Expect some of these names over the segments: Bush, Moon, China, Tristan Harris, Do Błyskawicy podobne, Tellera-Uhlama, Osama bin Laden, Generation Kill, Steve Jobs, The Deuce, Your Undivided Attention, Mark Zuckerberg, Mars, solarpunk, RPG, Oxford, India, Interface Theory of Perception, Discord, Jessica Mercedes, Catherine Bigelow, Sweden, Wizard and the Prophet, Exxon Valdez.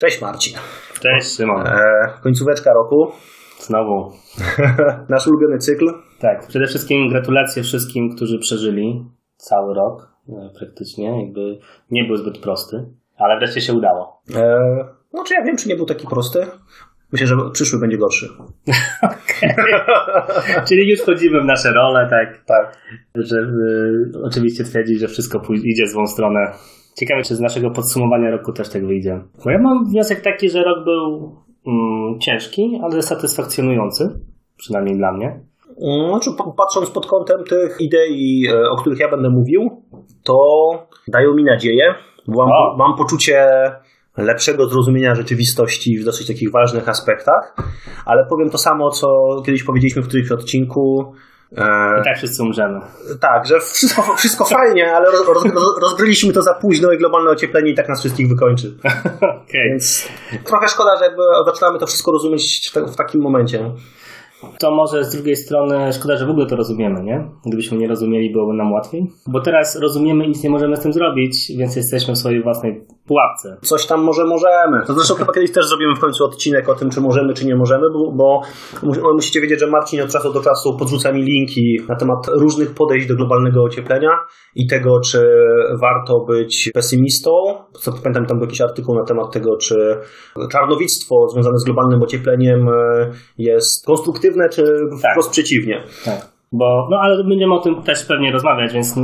Cześć Marcin. Cześć Szymon. Końcóweczka roku. Znowu. Nasz ulubiony cykl. Tak, przede wszystkim gratulacje wszystkim, którzy przeżyli cały rok praktycznie. Jakby nie był zbyt prosty, ale wreszcie się udało. Znaczy ja wiem, czy nie był taki prosty. Myślę, że przyszły będzie gorszy. Czyli już wchodzimy w nasze role, tak. Żeby oczywiście twierdzić, że wszystko idzie w złą stronę. Ciekawe, czy z naszego podsumowania roku też tak wyjdzie. Bo ja mam wniosek taki, że rok był ciężki, ale satysfakcjonujący, przynajmniej dla mnie. Znaczy, patrząc pod kątem tych idei, o których ja będę mówił, to dają mi nadzieję. Mam poczucie lepszego zrozumienia rzeczywistości w dosyć takich ważnych aspektach, ale powiem to samo, co kiedyś powiedzieliśmy w którymś odcinku. I tak wszyscy umrzemy. Tak, że wszystko fajnie, ale rozgryliśmy to za późno i globalne ocieplenie i tak nas wszystkich wykończy. Okay. Więc trochę szkoda, że jakby zaczynamy to wszystko rozumieć w takim momencie. To może z drugiej strony szkoda, że w ogóle to rozumiemy, nie? Gdybyśmy nie rozumieli, byłoby nam łatwiej. Bo teraz rozumiemy i nic nie możemy z tym zrobić, więc jesteśmy w swojej własnej pułapce. Coś tam możemy. To zresztą chyba kiedyś też zrobimy w końcu odcinek o tym, czy możemy, czy nie możemy, bo musicie wiedzieć, że Marcin od czasu do czasu podrzuca mi linki na temat różnych podejść do globalnego ocieplenia i tego, czy warto być pesymistą. Co pamiętam, tam był jakiś artykuł na temat tego, czy czarnowictwo związane z globalnym ociepleniem jest konstruktywne, czy wprost przeciwnie. Tak. Ale będziemy o tym też pewnie rozmawiać, więc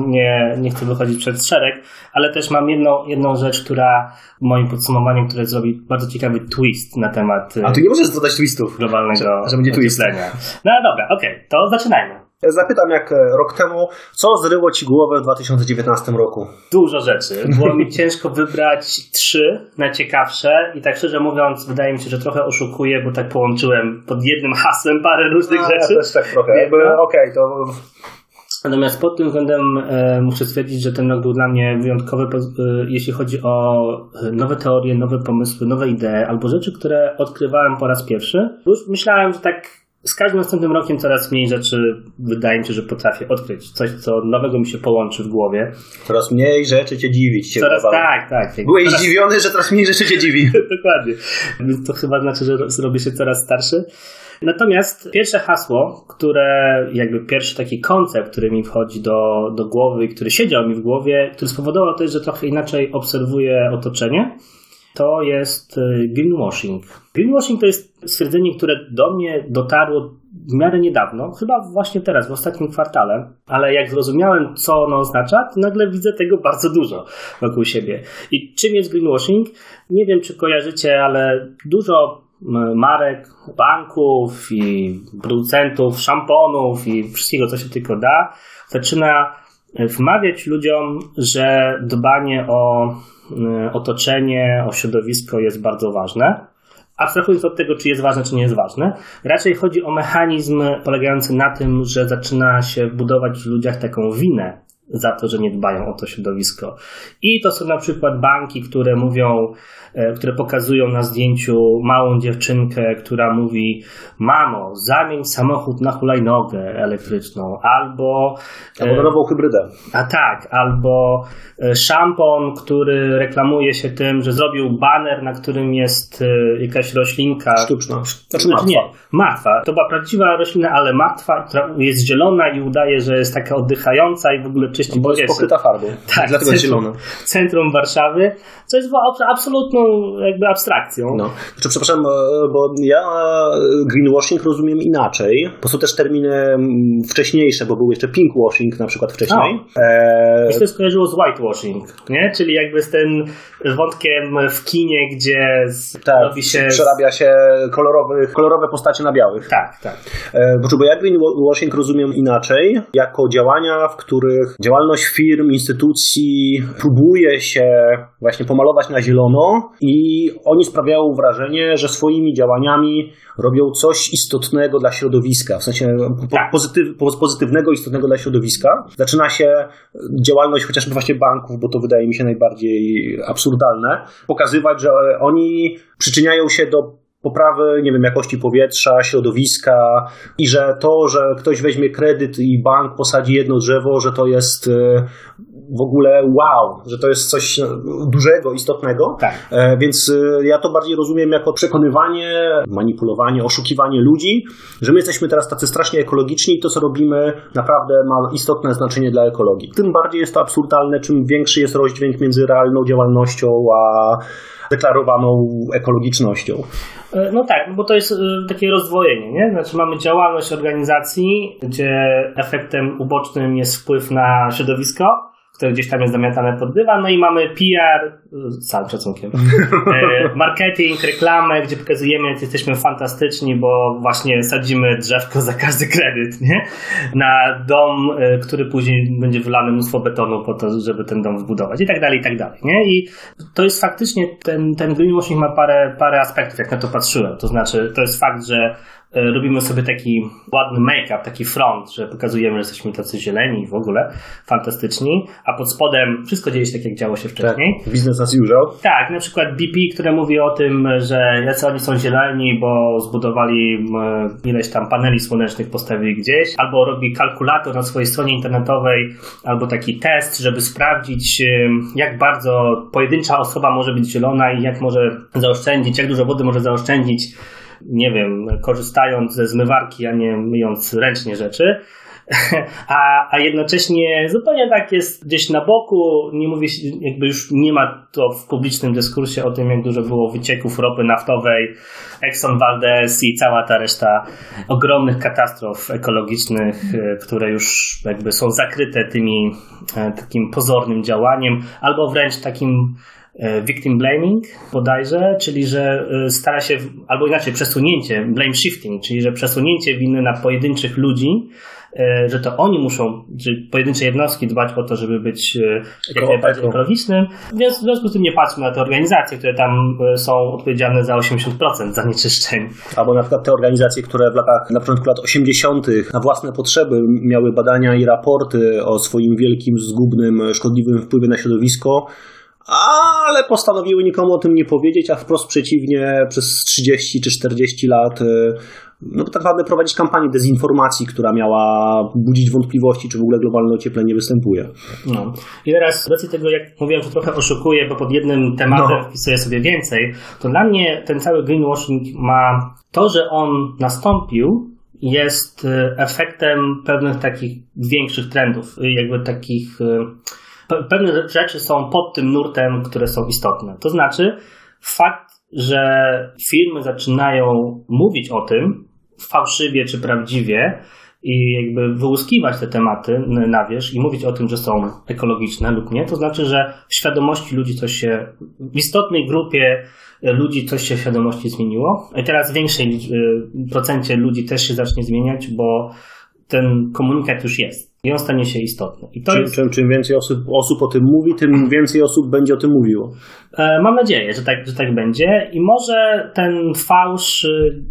nie chcę wychodzić przed szereg, ale też mam jedną rzecz, która w moim podsumowaniu, które zrobi bardzo ciekawy twist na temat... A ty nie możesz dodać twistów globalnego, że będzie twist. No dobra, okej, to zaczynajmy. Zapytam jak rok temu, co zryło ci głowę w 2019 roku? Dużo rzeczy. Było mi ciężko wybrać trzy najciekawsze i tak szczerze mówiąc, wydaje mi się, że trochę oszukuję, bo tak połączyłem pod jednym hasłem parę różnych rzeczy. Ja też tak trochę. To... Natomiast pod tym względem muszę stwierdzić, że ten rok był dla mnie wyjątkowy, jeśli chodzi o nowe teorie, nowe pomysły, nowe idee albo rzeczy, które odkrywałem po raz pierwszy. Już myślałem, że tak z każdym następnym rokiem coraz mniej rzeczy wydaje mi się, że potrafię odkryć. Coś, co nowego mi się połączy w głowie. Coraz mniej rzeczy cię dziwić. Tak. Byłeś zdziwiony, że coraz mniej rzeczy cię dziwi. Dokładnie. Więc to chyba znaczy, że robię się coraz starszy. Natomiast pierwsze hasło, które jakby pierwszy taki koncept, który mi wchodzi do głowy i który siedział mi w głowie, który spowodował też, że trochę inaczej obserwuję otoczenie, to jest greenwashing. Greenwashing to jest stwierdzenie, które do mnie dotarło w miarę niedawno, chyba właśnie teraz, w ostatnim kwartale, ale jak zrozumiałem, co ono oznacza, to nagle widzę tego bardzo dużo wokół siebie. I czym jest greenwashing? Nie wiem, czy kojarzycie, ale dużo marek, banków i producentów, szamponów i wszystkiego, co się tylko da, zaczyna wmawiać ludziom, że dbanie o otoczenie, o środowisko jest bardzo ważne. Abstrahując od tego, czy jest ważne, czy nie jest ważne, raczej chodzi o mechanizm polegający na tym, że zaczyna się budować w ludziach taką winę za to, że nie dbają o to środowisko. I to są na przykład banki, które mówią, które pokazują na zdjęciu małą dziewczynkę, która mówi: mamo, zamień samochód na hulajnogę elektryczną, albo nową hybrydę. A tak, albo szampon, który reklamuje się tym, że zrobił baner, na którym jest jakaś roślinka sztuczna. Znaczy martwa. Nie, martwa. To była prawdziwa roślina, ale martwa, która jest zielona i udaje, że jest taka oddychająca i w ogóle czyści powietrze. Jest pokryta farbą, tak, dlatego jest zielona. W centrum Warszawy, co jest absolutną jakby abstrakcją. No. Znaczy, przepraszam, bo ja greenwashing rozumiem inaczej. Po prostu też terminy wcześniejsze, bo był jeszcze pinkwashing na przykład wcześniej. Mi się to skojarzyło z whitewashing, nie? Czyli jakby z tym wątkiem w kinie, gdzie przerabia się kolorowe postacie na białych. Tak. Bo ja greenwashing rozumiem inaczej, jako działania, w których działalność firm, instytucji próbuje się właśnie pomalować na zielono i oni sprawiają wrażenie, że swoimi działaniami robią coś istotnego dla środowiska, w sensie pozytywnego, istotnego dla środowiska. Zaczyna się działalność chociażby właśnie banków, bo to wydaje mi się najbardziej absurdalne, pokazywać, że oni przyczyniają się do poprawy, nie wiem, jakości powietrza, środowiska i że to, że ktoś weźmie kredyt i bank posadzi jedno drzewo, że to jest w ogóle wow, że to jest coś dużego, istotnego, tak. Więc ja to bardziej rozumiem jako przekonywanie, manipulowanie, oszukiwanie ludzi, że my jesteśmy teraz tacy strasznie ekologiczni i to, co robimy, naprawdę ma istotne znaczenie dla ekologii. Tym bardziej jest to absurdalne, czym większy jest rozdźwięk między realną działalnością a deklarowaną ekologicznością. No tak, bo to jest takie rozdwojenie, nie? Znaczy mamy działalność organizacji, gdzie efektem ubocznym jest wpływ na środowisko, które gdzieś tam jest zamiatane pod dywan, no i mamy PR, z całym szacunkiem, marketing, reklamę, gdzie pokazujemy, jak jesteśmy fantastyczni, bo właśnie sadzimy drzewko za każdy kredyt, nie? Na dom, który później będzie wylane mnóstwo betonu po to, żeby ten dom zbudować i tak dalej, nie? I to jest faktycznie, ten greenwashing ma parę aspektów, jak na to patrzyłem, to znaczy to jest fakt, że robimy sobie taki ładny make-up, taki front, że pokazujemy, że jesteśmy tacy zieleni i w ogóle fantastyczni, a pod spodem wszystko dzieje się tak, jak działo się wcześniej. Tak, business as usual. Tak, na przykład BP, które mówi o tym, że jacy oni są zieleni, bo zbudowali ileś tam paneli słonecznych, postawili gdzieś, albo robi kalkulator na swojej stronie internetowej, albo taki test, żeby sprawdzić, jak bardzo pojedyncza osoba może być zielona i jak może zaoszczędzić, jak dużo wody może zaoszczędzić, nie wiem, korzystając ze zmywarki, a nie myjąc ręcznie rzeczy, a jednocześnie zupełnie tak jest gdzieś na boku, nie mówi się, jakby już nie ma to w publicznym dyskursie o tym, jak dużo było wycieków ropy naftowej, Exxon Valdez i cała ta reszta ogromnych katastrof ekologicznych, które już jakby są zakryte tymi takim pozornym działaniem, albo wręcz takim victim blaming bodajże, czyli że stara się, albo inaczej przesunięcie, blame shifting, czyli że przesunięcie winy na pojedynczych ludzi, że to oni muszą, czy pojedyncze jednostki dbać o to, żeby być jak najbardziej ekologicznym. Więc w związku z tym nie patrzmy na te organizacje, które tam są odpowiedzialne za 80% zanieczyszczeń. Albo na przykład te organizacje, które w latach, na początku lat 80. na własne potrzeby miały badania i raporty o swoim wielkim, zgubnym, szkodliwym wpływie na środowisko, ale postanowiły nikomu o tym nie powiedzieć, a wprost przeciwnie, przez 30 czy 40 lat no tak naprawdę prowadzić kampanię dezinformacji, która miała budzić wątpliwości, czy w ogóle globalne ocieplenie występuje. No. I teraz z racji tego, jak mówiłem, że trochę oszukuję, bo pod jednym tematem wpisuję sobie więcej, to dla mnie ten cały greenwashing ma to, że on nastąpił, jest efektem pewnych takich większych trendów, jakby takich... Pewne rzeczy są pod tym nurtem, które są istotne. To znaczy fakt, że firmy zaczynają mówić o tym fałszywie czy prawdziwie i jakby wyłuskiwać te tematy na wierzch i mówić o tym, że są ekologiczne lub nie. To znaczy, że w świadomości ludzi coś się, w istotnej grupie ludzi coś się w świadomości zmieniło. I teraz w większej procencie ludzi też się zacznie zmieniać, bo ten komunikat już jest i on stanie się istotny. I to czym więcej osób o tym mówi, tym więcej osób będzie o tym mówiło. Mam nadzieję, że tak będzie i może ten fałsz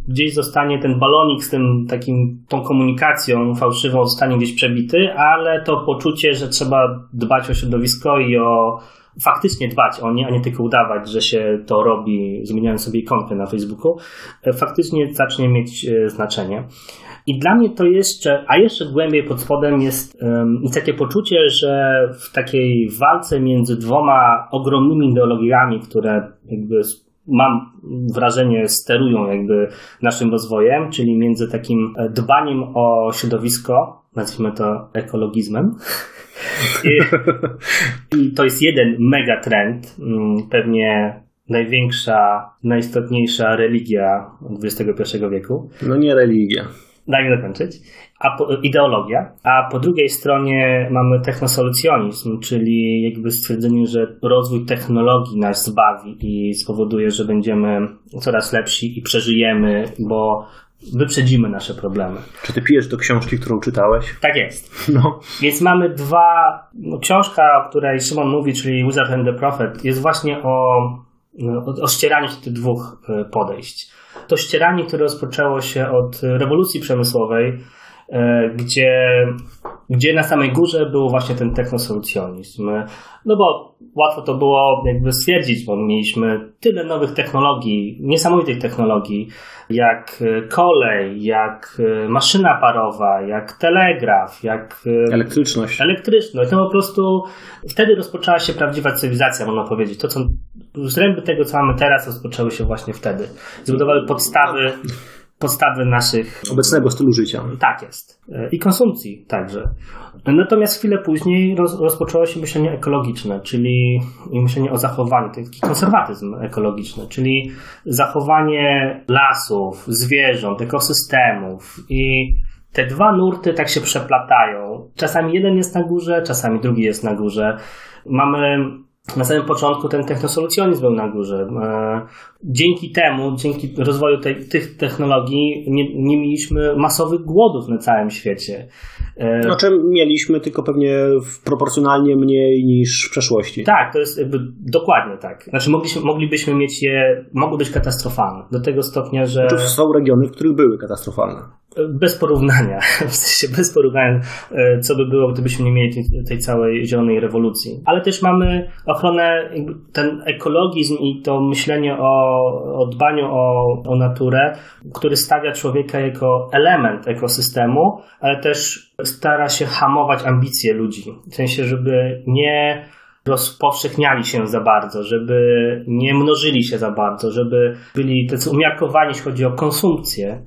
gdzieś zostanie, ten balonik z tym takim, tą komunikacją fałszywą zostanie gdzieś przebity, ale to poczucie, że trzeba dbać o środowisko i o faktycznie dbać o nie, a nie tylko udawać, że się to robi, zmieniając sobie ikonkę na Facebooku, faktycznie zacznie mieć znaczenie. I dla mnie to jeszcze, a jeszcze głębiej pod spodem jest takie poczucie, że w takiej walce między dwoma ogromnymi ideologiami, które jakby mam wrażenie sterują jakby naszym rozwojem, czyli między takim dbaniem o środowisko, nazwijmy to ekologizmem. I to jest jeden megatrend, pewnie największa, najistotniejsza religia XXI wieku. No nie religia. Daj mi dokończyć. Ideologia. A po drugiej stronie mamy technosolucjonizm, czyli jakby stwierdzenie, że rozwój technologii nas zbawi i spowoduje, że będziemy coraz lepsi i przeżyjemy, bo wyprzedzimy nasze problemy. Czy ty pijesz do książki, którą czytałeś? Tak jest. No. Więc mamy książka, o której Szymon mówi, czyli Wizard and the Prophet, jest właśnie o ścieraniu się tych dwóch podejść. To ścieranie, które rozpoczęło się od rewolucji przemysłowej, gdzie gdzie na samej górze był właśnie ten technosolucjonizm. No bo łatwo to było jakby stwierdzić, bo mieliśmy tyle nowych technologii, niesamowitych technologii, jak kolej, jak maszyna parowa, jak telegraf, jak elektryczność. To po prostu wtedy rozpoczęła się prawdziwa cywilizacja, można powiedzieć. To, co zręby tego, co mamy teraz, rozpoczęły się właśnie wtedy. Zbudowały podstawy naszych... obecnego stylu życia. Tak jest. I konsumpcji także. Natomiast chwilę później rozpoczęło się myślenie ekologiczne, czyli myślenie o zachowaniu, taki konserwatyzm ekologiczny, czyli zachowanie lasów, zwierząt, ekosystemów i te dwa nurty tak się przeplatają. Czasami jeden jest na górze, czasami drugi jest na górze. Na samym początku ten technosolucjonizm był na górze. Dzięki temu, dzięki rozwoju tych technologii nie mieliśmy masowych głodów na całym świecie. Znaczy mieliśmy, tylko pewnie proporcjonalnie mniej niż w przeszłości. Tak, to jest jakby dokładnie tak. Znaczy moglibyśmy mieć je, mogły być katastrofalne do tego stopnia, że... Znaczy są regiony, w których były katastrofalne. Bez porównania, w sensie bez porównania, co by było, gdybyśmy nie mieli tej całej zielonej rewolucji. Ale też mamy ochronę, ten ekologizm i to myślenie o dbaniu o naturę, który stawia człowieka jako element ekosystemu, ale też stara się hamować ambicje ludzi. W sensie, żeby nie rozpowszechniali się za bardzo, żeby nie mnożyli się za bardzo, żeby byli tacy umiarkowani, jeśli chodzi o konsumpcję.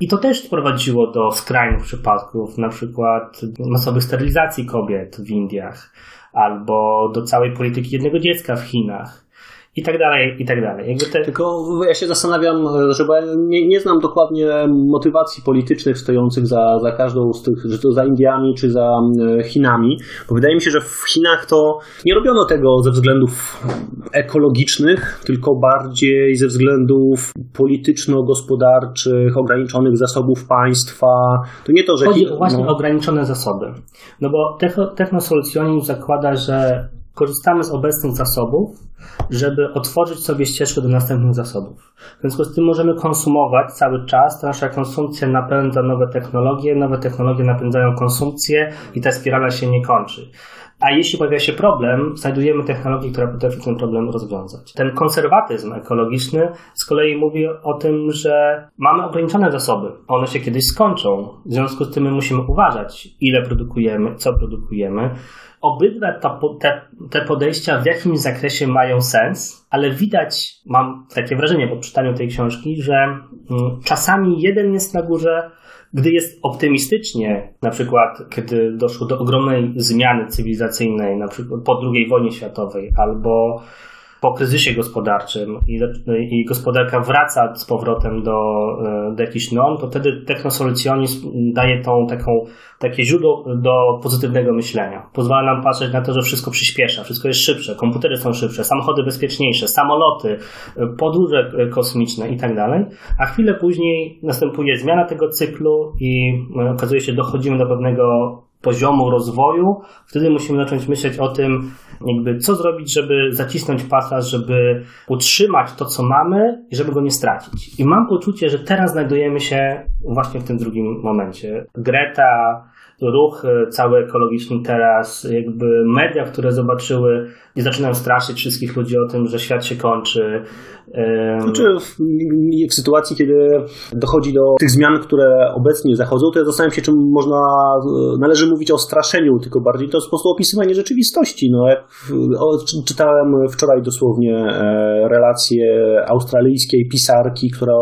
I to też prowadziło do skrajnych przypadków, na przykład masowych sterylizacji kobiet w Indiach, albo do całej polityki jednego dziecka w Chinach i tak dalej, i tak dalej. Tylko ja się zastanawiam, że bo ja nie znam dokładnie motywacji politycznych stojących za każdą z tych, czy to za Indiami, czy za Chinami, bo wydaje mi się, że w Chinach to nie robiono tego ze względów ekologicznych, tylko bardziej ze względów polityczno-gospodarczych, ograniczonych zasobów państwa. To nie to, że... Chodzi właśnie o ograniczone zasoby. No bo technosolucjonizm zakłada, że korzystamy z obecnych zasobów, żeby otworzyć sobie ścieżkę do następnych zasobów. W związku z tym możemy konsumować cały czas, ta nasza konsumpcja napędza nowe technologie napędzają konsumpcję i ta spirala się nie kończy. A jeśli pojawia się problem, znajdujemy technologię, która potrafi ten problem rozwiązać. Ten konserwatyzm ekologiczny z kolei mówi o tym, że mamy ograniczone zasoby. One się kiedyś skończą. W związku z tym my musimy uważać, ile produkujemy, co produkujemy. Obydwa te podejścia w jakimś zakresie mają sens, ale widać, mam takie wrażenie po czytaniu tej książki, że czasami jeden jest na górze, gdy jest optymistycznie, na przykład kiedy doszło do ogromnej zmiany cywilizacyjnej, na przykład po II wojnie światowej albo po kryzysie gospodarczym i gospodarka wraca z powrotem do jakichś norm, to wtedy technosolucjonizm daje takie źródło do pozytywnego myślenia. Pozwala nam patrzeć na to, że wszystko przyspiesza, wszystko jest szybsze, komputery są szybsze, samochody bezpieczniejsze, samoloty, podróże kosmiczne i tak dalej, a chwilę później następuje zmiana tego cyklu i okazuje się, dochodzimy do pewnego poziomu rozwoju, wtedy musimy zacząć myśleć o tym, jakby co zrobić, żeby zacisnąć pasa, żeby utrzymać to, co mamy i żeby go nie stracić. I mam poczucie, że teraz znajdujemy się właśnie w tym drugim momencie. Greta, ruch cały ekologiczny teraz, jakby media, które zobaczyły i zaczynają straszyć wszystkich ludzi o tym, że świat się kończy. Znaczy w sytuacji, kiedy dochodzi do tych zmian, które obecnie zachodzą, to ja zastanawiam się, czym należy mówić o straszeniu, tylko bardziej to jest po prostu opisywanie rzeczywistości. No, jak czytałem wczoraj dosłownie relację australijskiej pisarki, która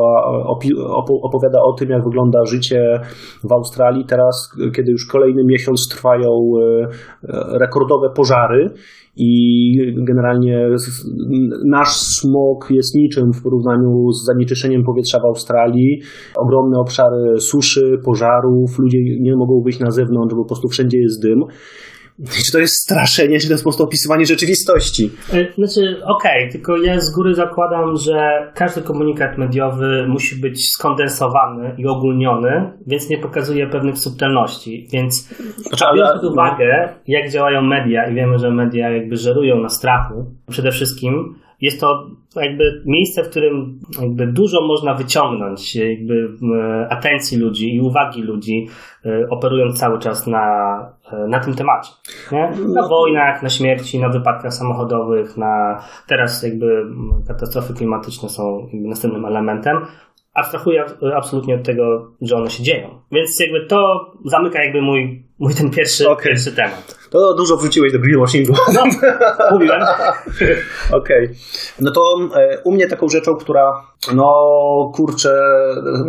opowiada o tym, jak wygląda życie w Australii teraz, kiedy już kolejny miesiąc trwają rekordowe pożary i generalnie nasz smog jest niczym w porównaniu z zanieczyszczeniem powietrza w Australii. Ogromne obszary suszy, pożarów, ludzie nie mogą wyjść na zewnątrz, bo po prostu wszędzie jest dym. Czy to jest straszenie, czy to jest po prostu opisywanie rzeczywistości? Znaczy, okej, tylko ja z góry zakładam, że każdy komunikat mediowy musi być skondensowany i ogólniony, więc nie pokazuje pewnych subtelności, więc biorąc pod uwagę, jak działają media i wiemy, że media jakby żerują na strachu przede wszystkim, Jest to jakby miejsce, w którym jakby dużo można wyciągnąć jakby atencji ludzi i uwagi ludzi, operując cały czas na tym temacie. Nie? Na wojnach, na śmierci, na wypadkach samochodowych, na teraz jakby katastrofy klimatyczne są następnym elementem. Abstrahuję absolutnie od tego, że one się dzieją. Więc jakby to zamyka jakby mój ten pierwszy temat. To dużo wróciłeś do greenwashingu. No, mówiłem. Okej. No to u mnie taką rzeczą, która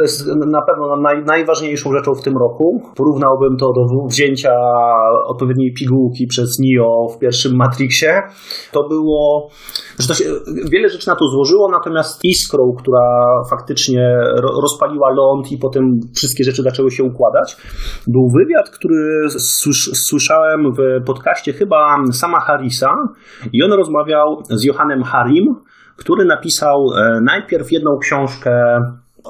jest na pewno najważniejszą rzeczą w tym roku. Porównałbym to do wzięcia odpowiedniej pigułki przez Neo w pierwszym Matrixie. To było, że to się, wiele rzeczy na to złożyło, natomiast iskrą, która faktycznie rozpaliła ląd i potem wszystkie rzeczy zaczęły się układać, był wywiad, który słyszałem w podcaście chyba Sama Harrisa i on rozmawiał z Johannem Harim, który napisał najpierw jedną książkę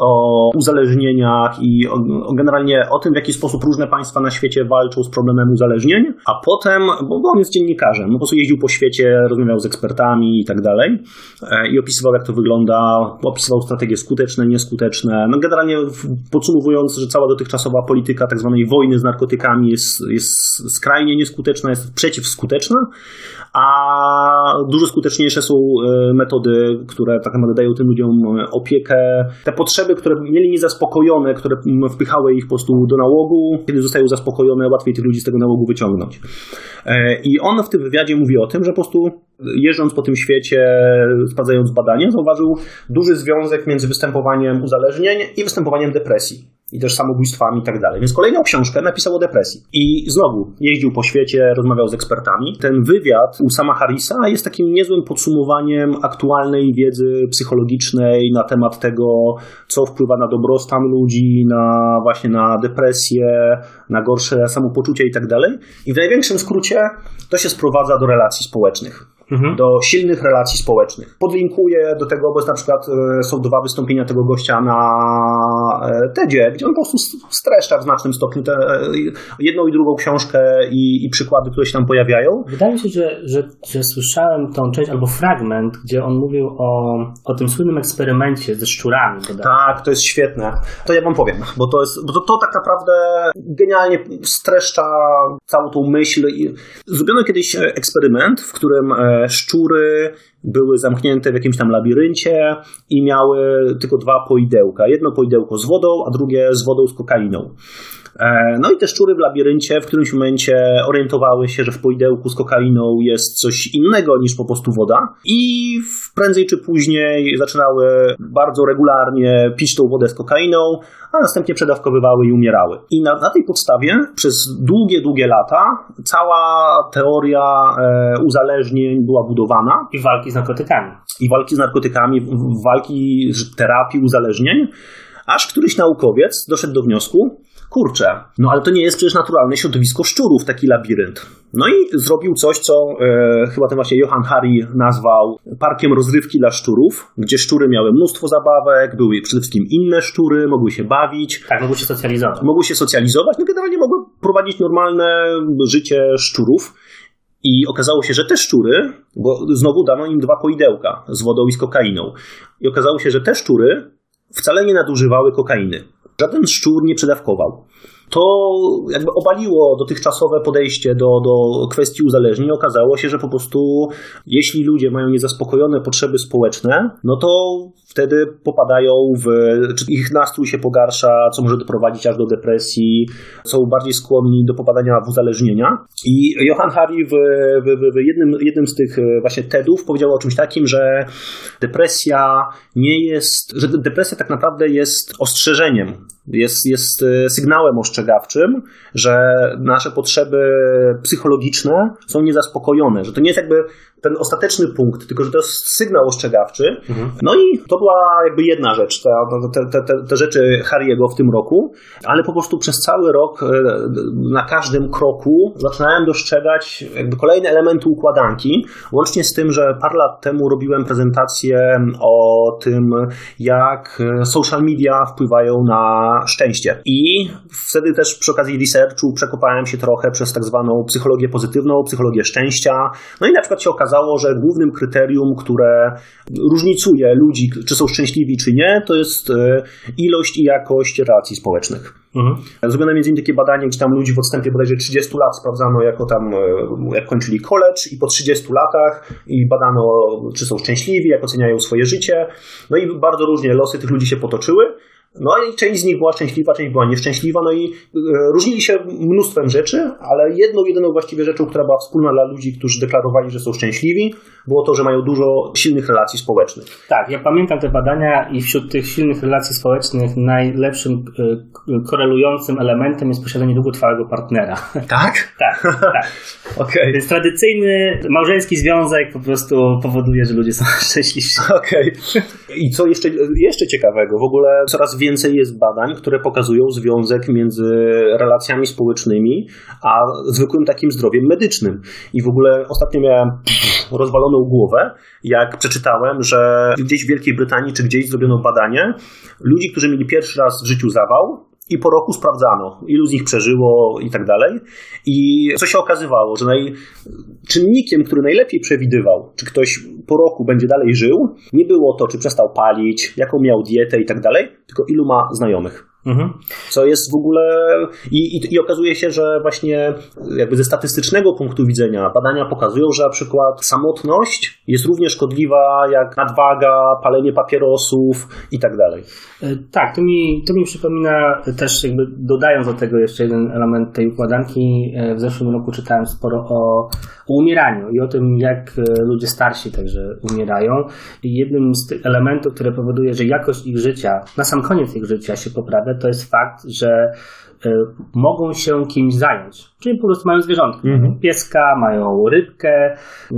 o uzależnieniach i generalnie o tym, w jaki sposób różne państwa na świecie walczą z problemem uzależnień, a potem, bo on jest dziennikarzem, po prostu jeździł po świecie, rozmawiał z ekspertami i tak dalej i opisywał, jak to wygląda, opisywał strategie skuteczne, nieskuteczne. No generalnie podsumowując, że cała dotychczasowa polityka tak zwanej wojny z narkotykami jest skrajnie nieskuteczna, jest przeciwskuteczna, a dużo skuteczniejsze są metody, które tak naprawdę dają tym ludziom opiekę. Te potrzeby, które mieli niezaspokojone, które wpychały ich po prostu do nałogu, kiedy zostają zaspokojone, łatwiej tych ludzi z tego nałogu wyciągnąć. I on w tym wywiadzie mówi o tym, że po prostu jeżdżąc po tym świecie, sprawdzając badania, zauważył duży związek między występowaniem uzależnień i występowaniem depresji. I też samobójstwami i tak dalej. Więc kolejną książkę napisał o depresji. I znowu jeździł po świecie, rozmawiał z ekspertami. Ten wywiad u Sama Harrisa jest takim niezłym podsumowaniem aktualnej wiedzy psychologicznej na temat tego, co wpływa na dobrostan ludzi, na właśnie na depresję, na gorsze samopoczucie i tak dalej. I w największym skrócie to się sprowadza do relacji społecznych. Do silnych relacji społecznych. Podlinkuję do tego, bo na przykład są dwa wystąpienia tego gościa na TED-zie, gdzie on po prostu streszcza w znacznym stopniu jedną i drugą książkę i przykłady, które się tam pojawiają. Wydaje mi się, że słyszałem tą część albo fragment, gdzie on mówił o tym słynnym eksperymencie ze szczurami. Tak, to jest świetne. To ja wam powiem, bo to tak naprawdę genialnie streszcza całą tą myśl. Zrobiono kiedyś eksperyment, w którym szczury były zamknięte w jakimś tam labiryncie i miały tylko dwa poidełka. Jedno poidełko z wodą, a drugie z wodą z kokainą. No i te szczury w labiryncie w którymś momencie orientowały się, że w poidełku z kokainą jest coś innego niż po prostu woda i prędzej czy później zaczynały bardzo regularnie pić tą wodę z kokainą, a następnie przedawkowywały i umierały. I na tej podstawie przez długie lata cała teoria uzależnień była budowana. I walki z narkotykami. Walki z terapii uzależnień, aż któryś naukowiec doszedł do wniosku, no ale to nie jest przecież naturalne środowisko szczurów, taki labirynt. No i zrobił coś, co chyba ten właśnie Johann Hari nazwał parkiem rozrywki dla szczurów, gdzie szczury miały mnóstwo zabawek, były przede wszystkim inne szczury, mogły się bawić. Tak, mogły się socjalizować. No generalnie mogły prowadzić normalne życie szczurów. I okazało się, że te szczury, bo znowu dano im dwa poidełka z wodą i z kokainą. I okazało się, że te szczury wcale nie nadużywały kokainy. Żaden szczur nie przedawkował. To jakby obaliło dotychczasowe podejście do kwestii uzależnień. Okazało się, że po prostu jeśli ludzie mają niezaspokojone potrzeby społeczne, no to wtedy popadają czy ich nastrój się pogarsza, co może doprowadzić aż do depresji, są bardziej skłonni do popadania w uzależnienia. I Johann Hari w jednym z tych właśnie TED-ów powiedział o czymś takim, że depresja tak naprawdę jest ostrzeżeniem, jest sygnałem ostrzegawczym, że nasze potrzeby psychologiczne są niezaspokojone, że to nie jest jakby ten ostateczny punkt, tylko że to jest sygnał ostrzegawczy. No i to była jakby jedna rzecz, te rzeczy Hariego w tym roku, ale po prostu przez cały rok na każdym kroku zaczynałem dostrzegać jakby kolejne elementy układanki, łącznie z tym, że parę lat temu robiłem prezentację o tym, jak social media wpływają na szczęście. I wtedy też przy okazji researchu przekopałem się trochę przez tak zwaną psychologię pozytywną, psychologię szczęścia. No i na przykład się okazało, że głównym kryterium, które różnicuje ludzi, czy są szczęśliwi, czy nie, to jest ilość i jakość relacji społecznych. Mhm. Zrobiono między innymi takie badanie, gdzie tam ludzi w odstępie bodajże 30 lat sprawdzano, jak kończyli college i po 30 latach i badano, czy są szczęśliwi, jak oceniają swoje życie. No i bardzo różnie losy tych ludzi się potoczyły. No i część z nich była szczęśliwa, część była nieszczęśliwa, no i różnili się mnóstwem rzeczy, ale jedyną właściwie rzeczą, która była wspólna dla ludzi, którzy deklarowali, że są szczęśliwi, było to, że mają dużo silnych relacji społecznych. Tak, ja pamiętam te badania i wśród tych silnych relacji społecznych najlepszym korelującym elementem jest posiadanie długotrwałego partnera. Tak? Tak. Okay. Więc tradycyjny małżeński związek po prostu powoduje, że ludzie są szczęśliwsi. Okej. Okay. I co jeszcze ciekawego, w ogóle coraz więcej jest badań, które pokazują związek między relacjami społecznymi a zwykłym takim zdrowiem medycznym. I w ogóle ostatnio miałem rozwaloną głowę, jak przeczytałem, że gdzieś w Wielkiej Brytanii czy gdzieś zrobiono badanie ludzi, którzy mieli pierwszy raz w życiu zawał, i po roku sprawdzano, ilu z nich przeżyło i tak dalej. I co się okazywało, że czynnikiem, który najlepiej przewidywał, czy ktoś po roku będzie dalej żył, nie było to, czy przestał palić, jaką miał dietę i tak dalej, tylko ilu ma znajomych. Mhm. Co jest w ogóle... I okazuje się, że właśnie jakby ze statystycznego punktu widzenia badania pokazują, że na przykład samotność jest równie szkodliwa jak nadwaga, palenie papierosów i tak dalej. Tak, to mi przypomina też jakby, dodając do tego jeszcze jeden element tej układanki, w zeszłym roku czytałem sporo o umieraniu i o tym, jak ludzie starsi także umierają. I jednym z tych elementów, które powoduje, że jakość ich życia, na sam koniec ich życia się poprawia, to jest fakt, że mogą się kimś zająć. Czyli po prostu mają zwierzątki. Mm-hmm. Pieska, mają rybkę,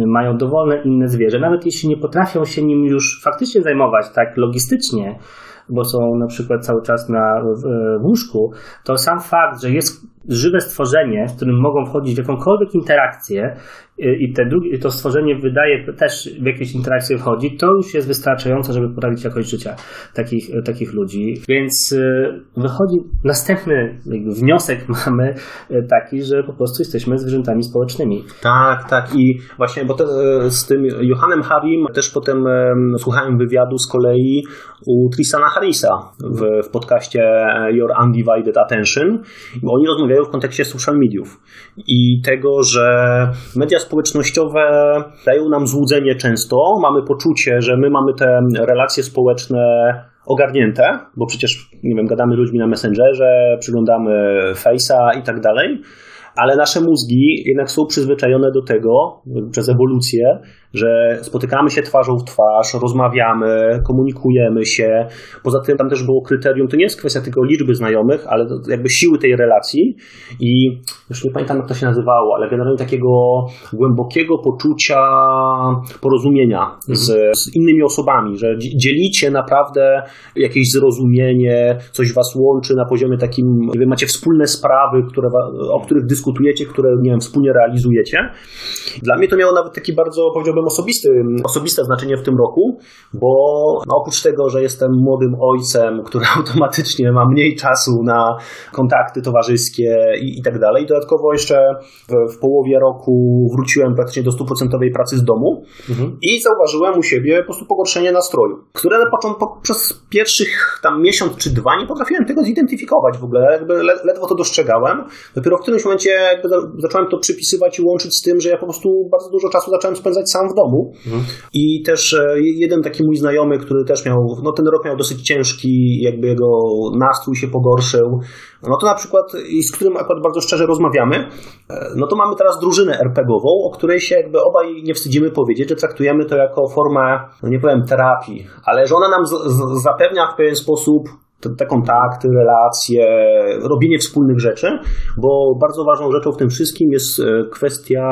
mają dowolne inne zwierzę. Nawet jeśli nie potrafią się nim już faktycznie zajmować tak logistycznie, bo są na przykład cały czas w łóżku, to sam fakt, że jest żywe stworzenie, z którym mogą wchodzić w jakąkolwiek interakcję i to stworzenie wydaje też w jakieś interakcje wchodzi, to już jest wystarczające, żeby poprawić jakość życia takich ludzi. Więc wychodzi następny wniosek mamy taki, że po prostu jesteśmy zwierzętami społecznymi. Tak i właśnie, bo z tym Johannem Harim też potem słuchałem wywiadu z kolei u Tristana Harrisa w podcaście Your Undivided Attention, bo oni rozmawiają w kontekście social mediów i tego, że media społecznościowe dają nam złudzenie często, mamy poczucie, że my mamy te relacje społeczne ogarnięte, bo przecież, nie wiem, gadamy ludźmi na Messengerze, przyglądamy Face'a i tak dalej, ale nasze mózgi jednak są przyzwyczajone do tego, przez ewolucję, że spotykamy się twarzą w twarz, rozmawiamy, komunikujemy się. Poza tym tam też było kryterium, to nie jest kwestia tylko liczby znajomych, ale jakby siły tej relacji i już nie pamiętam, jak to się nazywało, ale generalnie takiego głębokiego poczucia porozumienia z innymi osobami, że dzielicie naprawdę jakieś zrozumienie, coś was łączy na poziomie takim, jakby macie wspólne sprawy, o których dyskutujecie, które, nie wiem, wspólnie realizujecie. Dla mnie to miało nawet taki bardzo, powiedziałbym, osobiste znaczenie w tym roku, bo oprócz tego, że jestem młodym ojcem, który automatycznie ma mniej czasu na kontakty towarzyskie i tak dalej, dodatkowo jeszcze w połowie roku wróciłem praktycznie do 100% pracy z domu i zauważyłem u siebie po prostu pogorszenie nastroju, które przez pierwszych tam miesiąc czy dwa nie potrafiłem tego zidentyfikować w ogóle, jakby ledwo to dostrzegałem. Dopiero w którymś momencie jakby zacząłem to przypisywać i łączyć z tym, że ja po prostu bardzo dużo czasu zacząłem spędzać sam w domu. I też jeden taki mój znajomy, który też miał, ten rok miał dosyć ciężki, jakby jego nastrój się pogorszył, to na przykład, i z którym akurat bardzo szczerze rozmawiamy, to mamy teraz drużynę RPG-ową, o której się jakby obaj nie wstydzimy powiedzieć, że traktujemy to jako formę, nie powiem terapii, ale że ona nam zapewnia w pewien sposób te kontakty, relacje, robienie wspólnych rzeczy, bo bardzo ważną rzeczą w tym wszystkim jest kwestia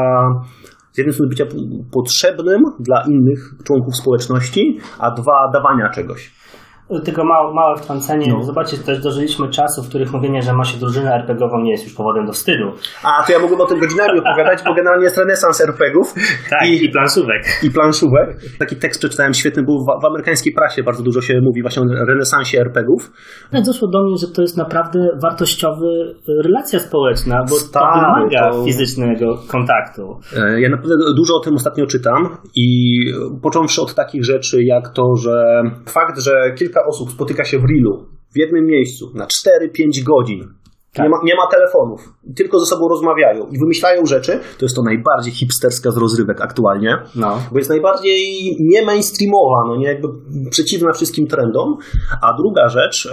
Zjawisku bycia potrzebnym dla innych członków społeczności, a dwa, dawania czegoś. Tylko małe wtrącenie. No. Zobaczcie, też dożyliśmy czasów, w których mówienie, że ma się drużynę RPG-ową, nie jest już powodem do wstydu. A, to ja mógłbym o tym godzinami opowiadać, bo generalnie jest renesans RPG-ów. Tak, i planszówek. I planszówek. Taki tekst przeczytałem świetny, był w amerykańskiej prasie bardzo dużo się mówi właśnie o renesansie RPG-ów. No, doszło do mnie, że to jest naprawdę wartościowa relacja społeczna, bo to wymaga fizycznego kontaktu. Ja naprawdę dużo o tym ostatnio czytam i począwszy od takich rzeczy jak to, że fakt, że kilka osób spotyka się w Reelu, w jednym miejscu, na 4-5 godzin. Tak. Nie ma telefonów. Tylko ze sobą rozmawiają i wymyślają rzeczy. To jest to najbardziej hipsterska z rozrywek aktualnie. No. Bo jest najbardziej nie mainstreamowa, no nie, jakby przeciwna wszystkim trendom. A druga rzecz,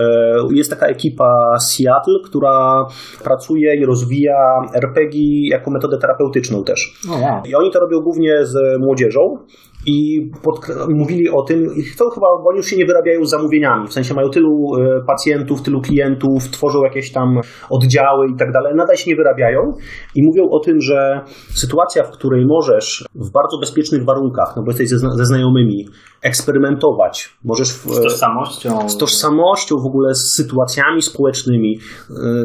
jest taka ekipa Seattle, która pracuje i rozwija RPG jako metodę terapeutyczną też. No, no. I oni to robią głównie z młodzieżą. I mówili o tym, to chyba oni już się nie wyrabiają z zamówieniami, w sensie mają tylu pacjentów, tylu klientów, tworzą jakieś tam oddziały i tak dalej, nadal się nie wyrabiają i mówią o tym, że sytuacja, w której możesz w bardzo bezpiecznych warunkach, no bo jesteś ze znajomymi, eksperymentować, możesz z tożsamością w ogóle, z sytuacjami społecznymi,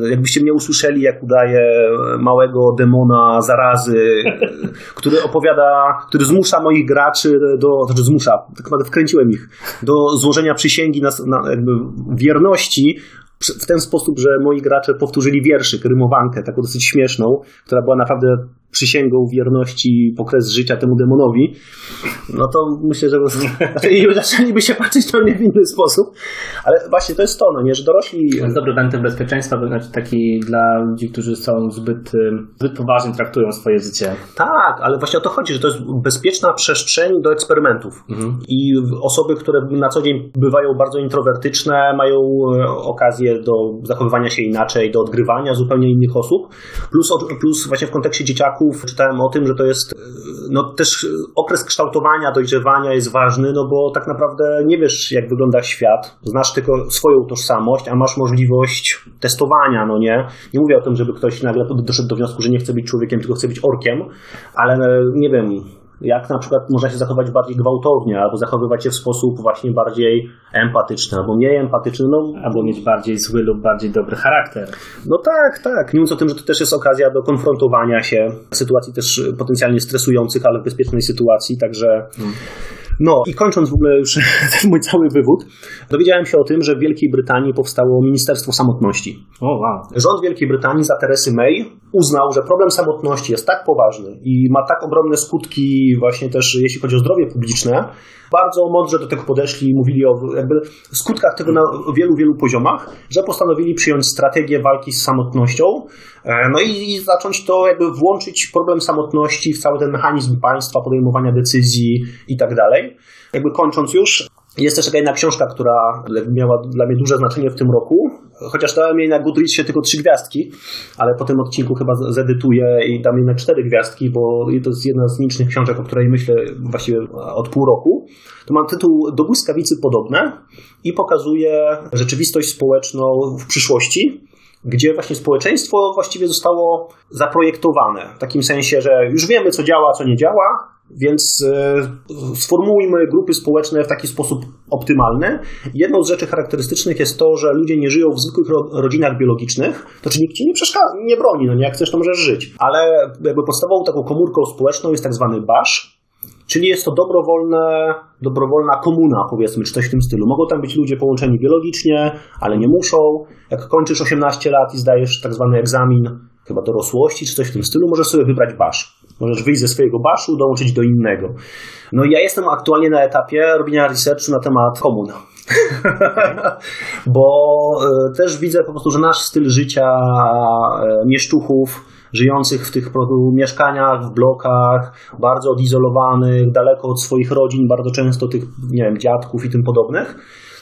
jakbyście mnie usłyszeli, jak udaje małego demona zarazy, który zmusza moich graczy, tak naprawdę wkręciłem ich do złożenia przysięgi na jakby wierności w ten sposób, że moi gracze powtórzyli wierszyk, rymowankę, taką dosyć śmieszną, która była naprawdę przysięgą wierności po kres życia temu demonowi, no to myślę, że zaczęliby się patrzeć na mnie w inny sposób. Ale właśnie to jest to, no nie, że dorośli... To jest dobry wentyl bezpieczeństwa, to znaczy taki dla ludzi, którzy są zbyt poważnie traktują swoje życie. Tak, ale właśnie o to chodzi, że to jest bezpieczna przestrzeń do eksperymentów. Mhm. I osoby, które na co dzień bywają bardzo introwertyczne, mają okazję do zachowywania się inaczej, do odgrywania zupełnie innych osób, plus właśnie w kontekście dzieciaków czytałem o tym, że to jest też okres kształtowania, dojrzewania jest ważny, no bo tak naprawdę nie wiesz, jak wygląda świat, znasz tylko swoją tożsamość, a masz możliwość testowania, no nie? Nie mówię o tym, żeby ktoś nagle doszedł do wniosku, że nie chce być człowiekiem, tylko chce być orkiem, ale nie wiem, jak na przykład można się zachować bardziej gwałtownie, albo zachowywać się w sposób właśnie bardziej empatyczny, albo mniej empatyczny. No. Albo mieć bardziej zły lub bardziej dobry charakter. No tak. Nie mówiąc o tym, że to też jest okazja do konfrontowania się sytuacji też potencjalnie stresujących, ale w bezpiecznej sytuacji, także... No i kończąc w ogóle już ten mój cały wywód, dowiedziałem się o tym, że w Wielkiej Brytanii powstało Ministerstwo Samotności. Oh, wow. Rząd Wielkiej Brytanii za Teresy May uznał, że problem samotności jest tak poważny i ma tak ogromne skutki właśnie też, jeśli chodzi o zdrowie publiczne. Bardzo mądrze do tego podeszli i mówili o jakby skutkach tego na wielu, wielu poziomach, że postanowili przyjąć strategię walki z samotnością, no i zacząć to jakby włączyć problem samotności w cały ten mechanizm państwa, podejmowania decyzji i tak dalej. Jakby kończąc już, jest też taka jedna książka, która miała dla mnie duże znaczenie w tym roku, chociaż dałem jej na Goodreadsie tylko 3 gwiazdki, ale po tym odcinku chyba zedytuję i dam jej na 4 gwiazdki, bo to jest jedna z licznych książek, o której myślę właściwie od pół roku. To ma tytuł Do błyskawicy podobne i pokazuje rzeczywistość społeczną w przyszłości, gdzie właśnie społeczeństwo właściwie zostało zaprojektowane. W takim sensie, że już wiemy, co działa, co nie działa, więc sformułujmy grupy społeczne w taki sposób optymalny. Jedną z rzeczy charakterystycznych jest to, że ludzie nie żyją w zwykłych rodzinach biologicznych, to czy nikt ci nie przeszkadza, nie broni, no nie, jak chcesz, to możesz żyć. Ale jakby podstawową taką komórką społeczną jest tak zwany basz, czyli jest to dobrowolna komuna, powiedzmy, czy coś w tym stylu. Mogą tam być ludzie połączeni biologicznie, ale nie muszą. Jak kończysz 18 lat i zdajesz tak zwany egzamin chyba dorosłości, czy coś w tym stylu, możesz sobie wybrać basz. Możesz wyjść ze swojego baszu, dołączyć do innego. No i ja jestem aktualnie na etapie robienia researchu na temat komun. Bo też widzę po prostu, że nasz styl życia mieszczuchów żyjących w tych mieszkaniach, w blokach, bardzo odizolowanych, daleko od swoich rodzin, bardzo często tych, nie wiem, dziadków i tym podobnych.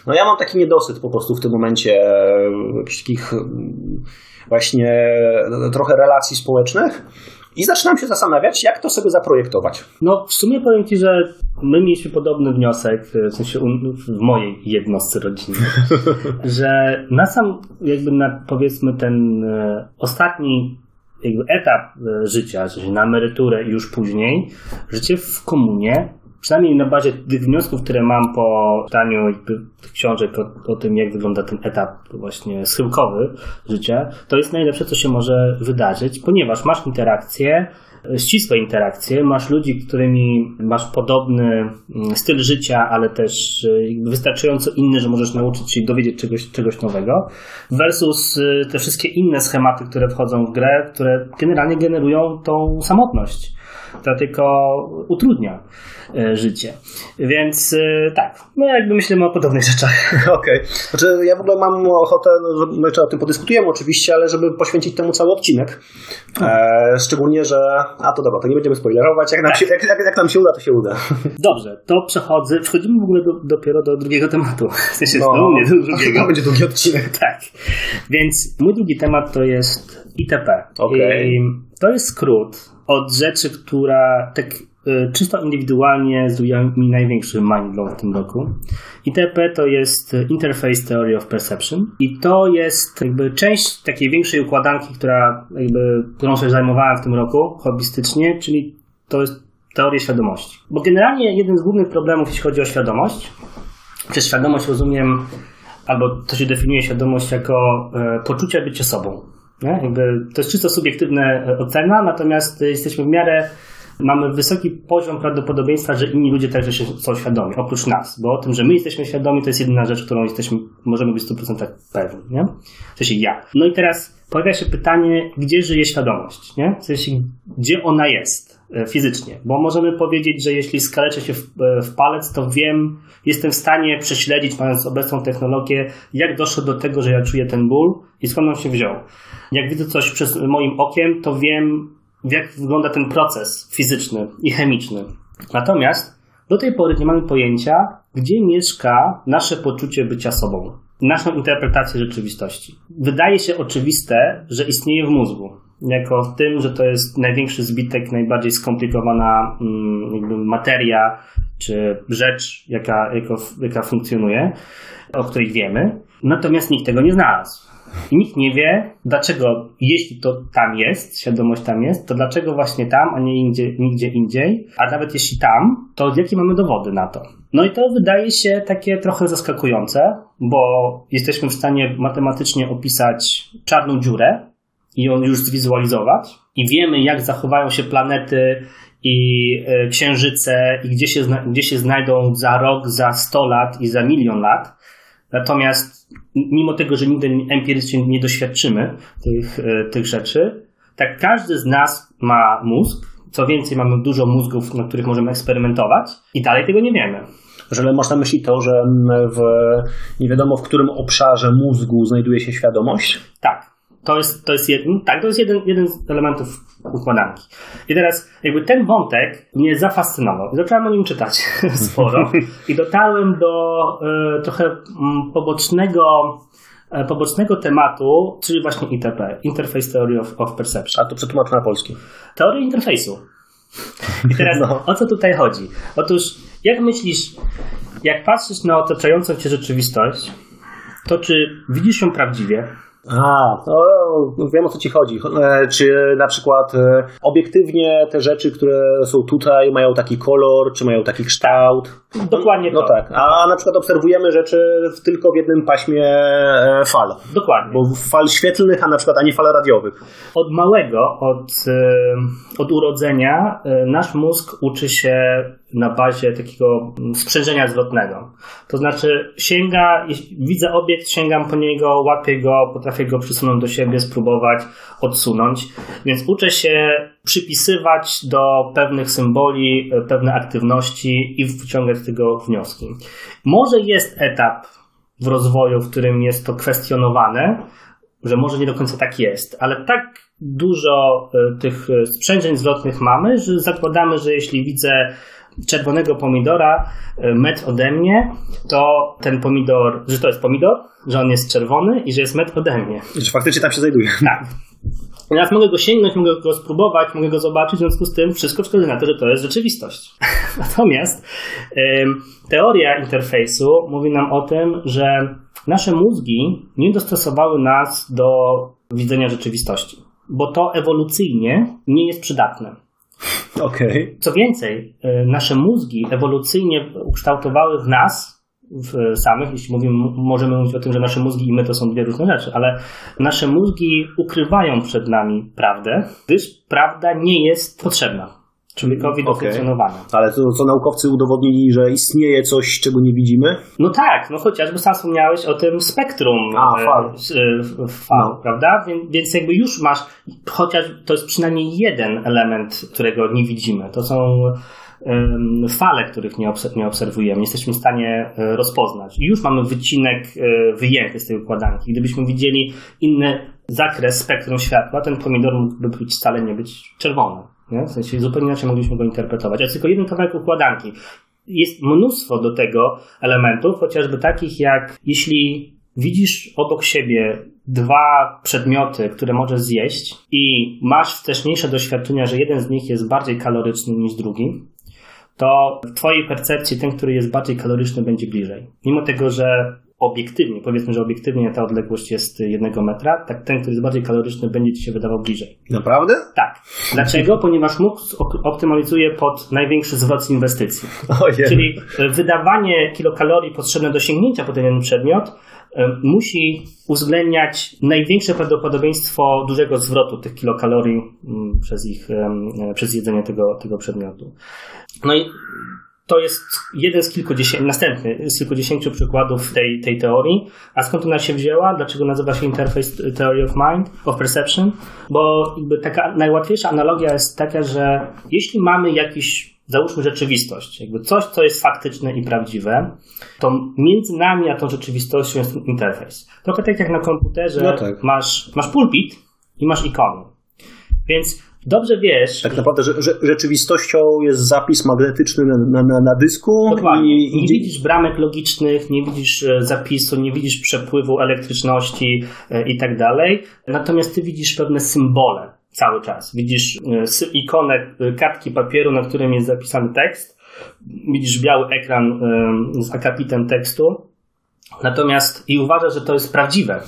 No ja mam taki niedosyt po prostu w tym momencie takich właśnie trochę relacji społecznych. I zaczynam się zastanawiać, jak to sobie zaprojektować. No w sumie powiem Ci, że my mieliśmy podobny wniosek, w sensie w mojej jednostce rodziny, że na powiedzmy ten ostatni jego etap życia, czyli na emeryturę i już później, życie w komunie, przynajmniej na bazie tych wniosków, które mam po czytaniu książek o tym, jak wygląda ten etap właśnie schyłkowy życia, to jest najlepsze, co się może wydarzyć, ponieważ masz interakcje, ścisłe interakcje, masz ludzi, którymi masz podobny styl życia, ale też wystarczająco inny, że możesz nauczyć się i dowiedzieć czegoś nowego, versus te wszystkie inne schematy, które wchodzą w grę, które generalnie generują tą samotność. To tylko utrudnia życie. Więc tak, no jakby myślimy o podobnych rzeczach. Okej. Znaczy, ja w ogóle mam ochotę, znaczy o tym podyskutujemy oczywiście, ale żeby poświęcić temu cały odcinek. Szczególnie, że... A to dobra, to nie będziemy spoilerować. Jak nam się uda, to się uda. Dobrze, to przechodzimy w ogóle dopiero do drugiego tematu. W sensie to będzie długi odcinek. Tak. Więc mój drugi temat to jest ITP. Okay. I to jest skrót od rzeczy, która tak czysto indywidualnie zrobiła mi największy mindblow w tym roku. ITP to jest Interface Theory of Perception i to jest jakby część takiej większej układanki, którą się zajmowałem w tym roku hobbystycznie, czyli to jest teoria świadomości. Bo generalnie jeden z głównych problemów, jeśli chodzi o świadomość, przez świadomość rozumiem, albo to się definiuje świadomość jako poczucie bycia sobą. Nie? Jakby to jest czysto subiektywna ocena, natomiast jesteśmy w miarę, mamy wysoki poziom prawdopodobieństwa, że inni ludzie także są świadomi, oprócz nas, bo o tym, że my jesteśmy świadomi, to jest jedyna rzecz, którą możemy być w 100% pewni, nie? W sensie ja. No i teraz pojawia się pytanie, gdzie żyje świadomość, nie? W sensie, gdzie ona jest fizycznie, bo możemy powiedzieć, że jeśli skaleczę się w palec, to wiem, jestem w stanie prześledzić, mając obecną technologię, jak doszło do tego, że ja czuję ten ból i skąd on się wziął. Jak widzę coś przez moim okiem, to wiem, jak wygląda ten proces fizyczny i chemiczny. Natomiast do tej pory nie mamy pojęcia, gdzie mieszka nasze poczucie bycia sobą, naszą interpretację rzeczywistości. Wydaje się oczywiste, że istnieje w mózgu, jako w tym, że to jest największy zbitek, najbardziej skomplikowana jakby materia czy rzecz, jaka funkcjonuje, o której wiemy. Natomiast nikt tego nie znalazł. I nikt nie wie, dlaczego, jeśli to tam jest, świadomość tam jest, to dlaczego właśnie tam, a nie nigdzie indziej, a nawet jeśli tam, to jakie mamy dowody na to? No i to wydaje się takie trochę zaskakujące, bo jesteśmy w stanie matematycznie opisać czarną dziurę i ją już zwizualizować i wiemy, jak zachowają się planety i księżyce i gdzie się znajdą za rok, za 100 lat i za milion lat. Natomiast mimo tego, że nigdy empirycznie nie doświadczymy tych rzeczy, tak każdy z nas ma mózg. Co więcej, mamy dużo mózgów, na których możemy eksperymentować i dalej tego nie wiemy. Że można myśli to, że nie wiadomo w którym obszarze mózgu znajduje się świadomość? Tak. To jest jeden z elementów układanki. I teraz jakby ten wątek mnie zafascynował. Zacząłem o nim czytać sporo i dotarłem do trochę pobocznego tematu, czyli właśnie ITP, Interface Theory of Perception. A to przetłumaczę na polski. Teoria interfejsu. I teraz o co tutaj chodzi? Otóż jak myślisz, jak patrzysz na otaczającą cię rzeczywistość, to czy widzisz ją prawdziwie? Wiem o co ci chodzi. Czy na przykład obiektywnie te rzeczy, które są tutaj, mają taki kolor, czy mają taki kształt? Dokładnie to. No tak. A na przykład obserwujemy rzeczy tylko w jednym paśmie fal. Dokładnie. Bo fal świetlnych, a na przykład nie fal radiowych. Od małego, od urodzenia nasz mózg uczy się na bazie takiego sprzężenia zwrotnego. To znaczy sięga, jeśli widzę obiekt, sięgam po niego, łapię go, potrafię go przysunąć do siebie, spróbować odsunąć. Więc uczę się przypisywać do pewnych symboli, pewne aktywności i wyciągać z tego wnioski. Może jest etap w rozwoju, w którym jest to kwestionowane, że może nie do końca tak jest, ale tak dużo tych sprzężeń zwrotnych mamy, że zakładamy, że jeśli widzę czerwonego pomidora metr ode mnie, to ten pomidor, że to jest pomidor, że on jest czerwony i że jest metr ode mnie. Że faktycznie tam się znajduje. Tak. Teraz mogę go sięgnąć, mogę go spróbować, mogę go zobaczyć, w związku z tym wszystko wskazuje na to, że to jest rzeczywistość. Natomiast teoria interfejsu mówi nam o tym, że nasze mózgi nie dostosowały nas do widzenia rzeczywistości. bo to ewolucyjnie nie jest przydatne. Okay. Co więcej, nasze mózgi ewolucyjnie ukształtowały w nas, w samych, jeśli mówimy, możemy mówić o tym, że nasze mózgi i my to są dwie różne rzeczy, ale nasze mózgi ukrywają przed nami prawdę, gdyż prawda nie jest potrzebna człowiekowi do funkcjonowania. Ale to co naukowcy udowodnili, że istnieje coś, czego nie widzimy? No tak, no chociażby sam wspomniałeś o tym spektrum fal, no. Prawda? Więc jakby już masz, chociaż to jest przynajmniej jeden element, którego nie widzimy. To są fale, których nie obserwujemy. Jesteśmy w stanie rozpoznać. I już mamy wycinek wyjęty z tej układanki. Gdybyśmy widzieli inny zakres spektrum światła, ten pomidor mógłby być, wcale nie być czerwony. Nie? W sensie zupełnie inaczej mogliśmy go interpretować. Ale tylko jeden kawałek układanki. Jest mnóstwo do tego elementów, chociażby takich jak jeśli widzisz obok siebie dwa przedmioty, które możesz zjeść i masz wcześniejsze doświadczenia, że jeden z nich jest bardziej kaloryczny niż drugi, to w twojej percepcji ten, który jest bardziej kaloryczny, będzie bliżej. Mimo tego, że obiektywnie, powiedzmy, że obiektywnie ta odległość jest 1 metra, tak ten, który jest bardziej kaloryczny, będzie ci się wydawał bliżej. Naprawdę? Tak. Dlaczego? Ponieważ mózg optymalizuje pod największy zwrot z inwestycji. Czyli wydawanie kilokalorii potrzebne do osiągnięcia pod jeden przedmiot musi uwzględniać największe prawdopodobieństwo dużego zwrotu tych kilokalorii przez jedzenie tego przedmiotu. No i to jest jeden z kilkudziesięciu przykładów tej teorii. A skąd ona się wzięła? Dlaczego nazywa się Interface Theory of Mind, of Perception? Bo jakby taka najłatwiejsza analogia jest taka, że jeśli mamy jakiś, załóżmy, rzeczywistość, jakby coś, co jest faktyczne i prawdziwe, to między nami a tą rzeczywistością jest ten interfejs. Trochę tak jak na komputerze, no tak. Masz pulpit i masz ikony. Więc dobrze wiesz... Tak naprawdę że rzeczywistością jest zapis magnetyczny na dysku. Dokładnie. Nie widzisz bramek logicznych, nie widzisz zapisu, nie widzisz przepływu elektryczności i tak dalej. Natomiast ty widzisz pewne symbole cały czas. Widzisz ikonę kartki papieru, na którym jest zapisany tekst. Widzisz biały ekran z akapitem tekstu. Natomiast i uważasz, że to jest prawdziwe.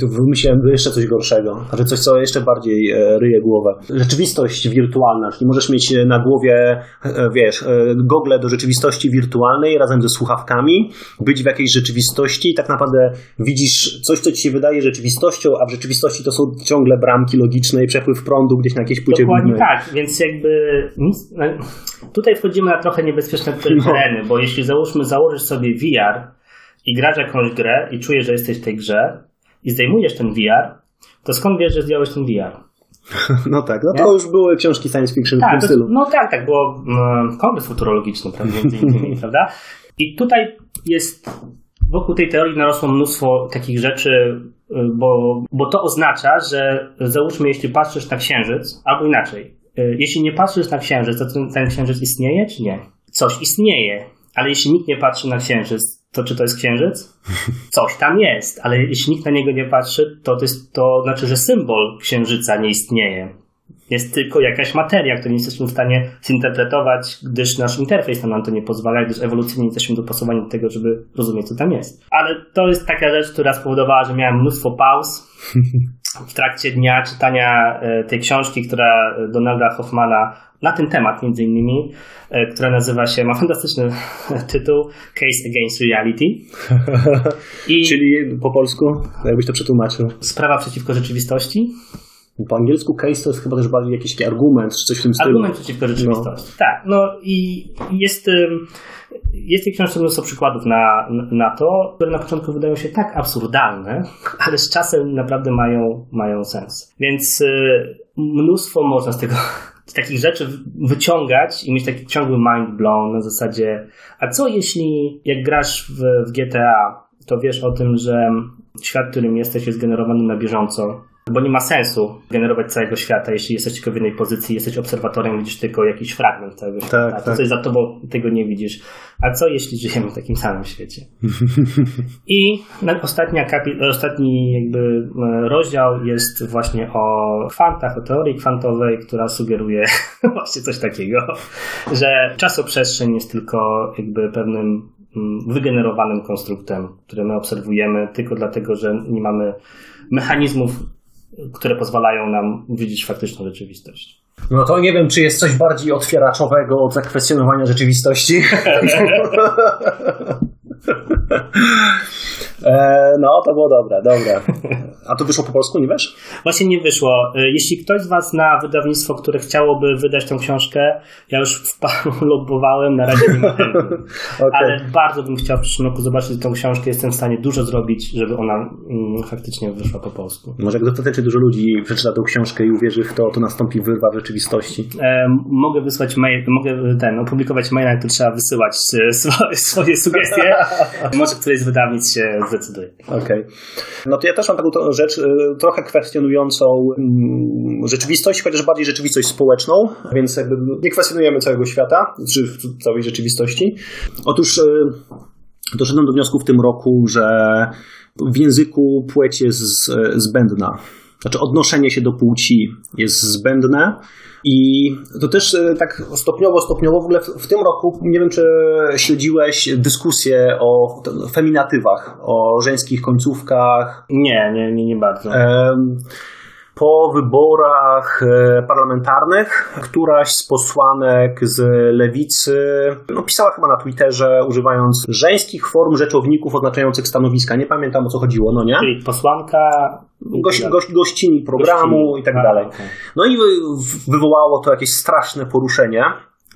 Tu wymyśliłem jeszcze coś gorszego. Znaczy coś, co jeszcze bardziej ryje głowę. Rzeczywistość wirtualna, czyli możesz mieć na głowie, wiesz, gogle do rzeczywistości wirtualnej razem ze słuchawkami, być w jakiejś rzeczywistości i tak naprawdę widzisz coś, co ci się wydaje rzeczywistością, a w rzeczywistości to są ciągle bramki logiczne i przepływ prądu gdzieś na jakiejś płycie. Dokładnie tak, więc jakby tutaj wchodzimy na trochę niebezpieczne tereny, bo jeśli założysz sobie VR i grasz jakąś grę i czujesz, że jesteś w tej grze i zdejmujesz ten VR, to skąd wiesz, że zdjąłeś ten VR? No tak, no to nie? Już były książki science fiction w tym stylu. No tak, było kongres futurologiczny, prawda, między innymi, prawda? I tutaj jest, wokół tej teorii narosło mnóstwo takich rzeczy, bo to oznacza, że załóżmy, jeśli patrzysz na Księżyc, albo inaczej, jeśli nie patrzysz na Księżyc, to ten Księżyc istnieje, czy nie? Coś istnieje, ale jeśli nikt nie patrzy na Księżyc, to czy to jest Księżyc? Coś tam jest, ale jeśli nikt na niego nie patrzy, to znaczy, że symbol Księżyca nie istnieje. Jest tylko jakaś materia, której nie jesteśmy w stanie zinterpretować, gdyż nasz interfejs nam to nie pozwala, gdyż ewolucyjnie jesteśmy dopasowani do tego, żeby rozumieć, co tam jest. Ale to jest taka rzecz, która spowodowała, że miałem mnóstwo pauz w trakcie dnia czytania tej książki, która Donalda Hoffmana na ten temat między innymi, która nazywa się, ma fantastyczny tytuł, Case Against Reality. Czyli po polsku, jakbyś to przetłumaczył? Sprawa przeciwko rzeczywistości. Po angielsku case to jest chyba też bardziej jakiś argument, czy coś w tym stylu. Argument przeciwko rzeczywistości. No. Tak, no i jest w tej książce mnóstwo przykładów na to, które na początku wydają się tak absurdalne, ale z czasem naprawdę mają sens. Więc mnóstwo można z tego... takich rzeczy wyciągać i mieć taki ciągły mind blown na zasadzie, a co jeśli jak grasz w GTA, to wiesz o tym, że świat, którym jesteś, jest generowany na bieżąco, bo nie ma sensu generować całego świata, jeśli jesteś tylko w jednej pozycji, jesteś obserwatorem, widzisz tylko jakiś fragment całego świata, tak. To coś za tobą, tego nie widzisz. A co jeśli żyjemy w takim samym świecie? I ostatni jakby rozdział jest właśnie o kwantach, o teorii kwantowej, która sugeruje właśnie coś takiego, że czasoprzestrzeń jest tylko jakby pewnym wygenerowanym konstruktem, który my obserwujemy tylko dlatego, że nie mamy mechanizmów które pozwalają nam widzieć faktyczną rzeczywistość. No to nie wiem, czy jest coś bardziej otwieraczowego od zakwestionowania rzeczywistości. No, to było dobre. A to wyszło po polsku, nie wiesz? Właśnie nie wyszło. Jeśli ktoś z was zna wydawnictwo, które chciałoby wydać tę książkę, ja już w paru lobbowałem, na razie nie ma chętnych. Okay. Ale bardzo bym chciał w przyszłym roku zobaczyć tę książkę. Jestem w stanie dużo zrobić, żeby ona faktycznie wyszła po polsku. Może jak dostatecznie dużo ludzi przeczyta tę książkę i uwierzy w to, to nastąpi wyrwa w rzeczywistości. Mogę wysłać mail, opublikować maila, na który trzeba wysyłać swoje sugestie. Może któreś z wydawnictw się zdecyduje. Okej. No to ja też mam taką rzecz trochę kwestionującą rzeczywistość, chociaż bardziej rzeczywistość społeczną, więc jakby nie kwestionujemy całego świata, czy całej rzeczywistości. Otóż doszedłem do wniosku w tym roku, że w języku płeć jest zbędna. Znaczy odnoszenie się do płci jest zbędne i to też tak stopniowo w ogóle w tym roku, nie wiem czy śledziłeś dyskusję o feminatywach, o żeńskich końcówkach. Nie bardzo. Po wyborach parlamentarnych któraś z posłanek z lewicy pisała chyba na Twitterze, używając żeńskich form rzeczowników oznaczających stanowiska. Nie pamiętam, o co chodziło, no nie? Czyli posłanka... gościni programu i tak dalej. Okay. No i wywołało to jakieś straszne poruszenie.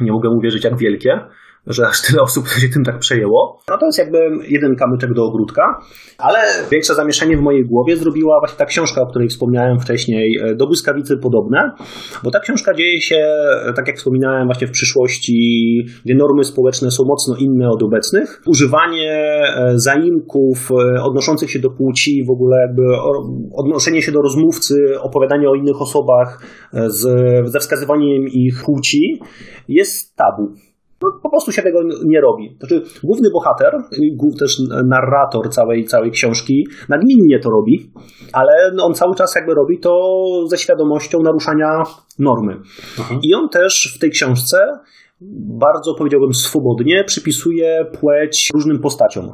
Nie mogę uwierzyć, jak wielkie, że aż tyle osób się tym tak przejęło. No to jest jakby jeden kamyczek do ogródka, ale większe zamieszanie w mojej głowie zrobiła właśnie ta książka, o której wspomniałem wcześniej, Do błyskawicy podobne, bo ta książka dzieje się, tak jak wspominałem, właśnie w przyszłości, gdzie normy społeczne są mocno inne od obecnych. Używanie zaimków odnoszących się do płci, w ogóle jakby odnoszenie się do rozmówcy, opowiadanie o innych osobach ze wskazywaniem ich płci jest tabu. No, po prostu się tego nie robi. Znaczy, główny bohater, też narrator całej książki, nagminnie to robi, ale on cały czas jakby robi to ze świadomością naruszania normy. Aha. I on też w tej książce bardzo, powiedziałbym, swobodnie przypisuje płeć różnym postaciom.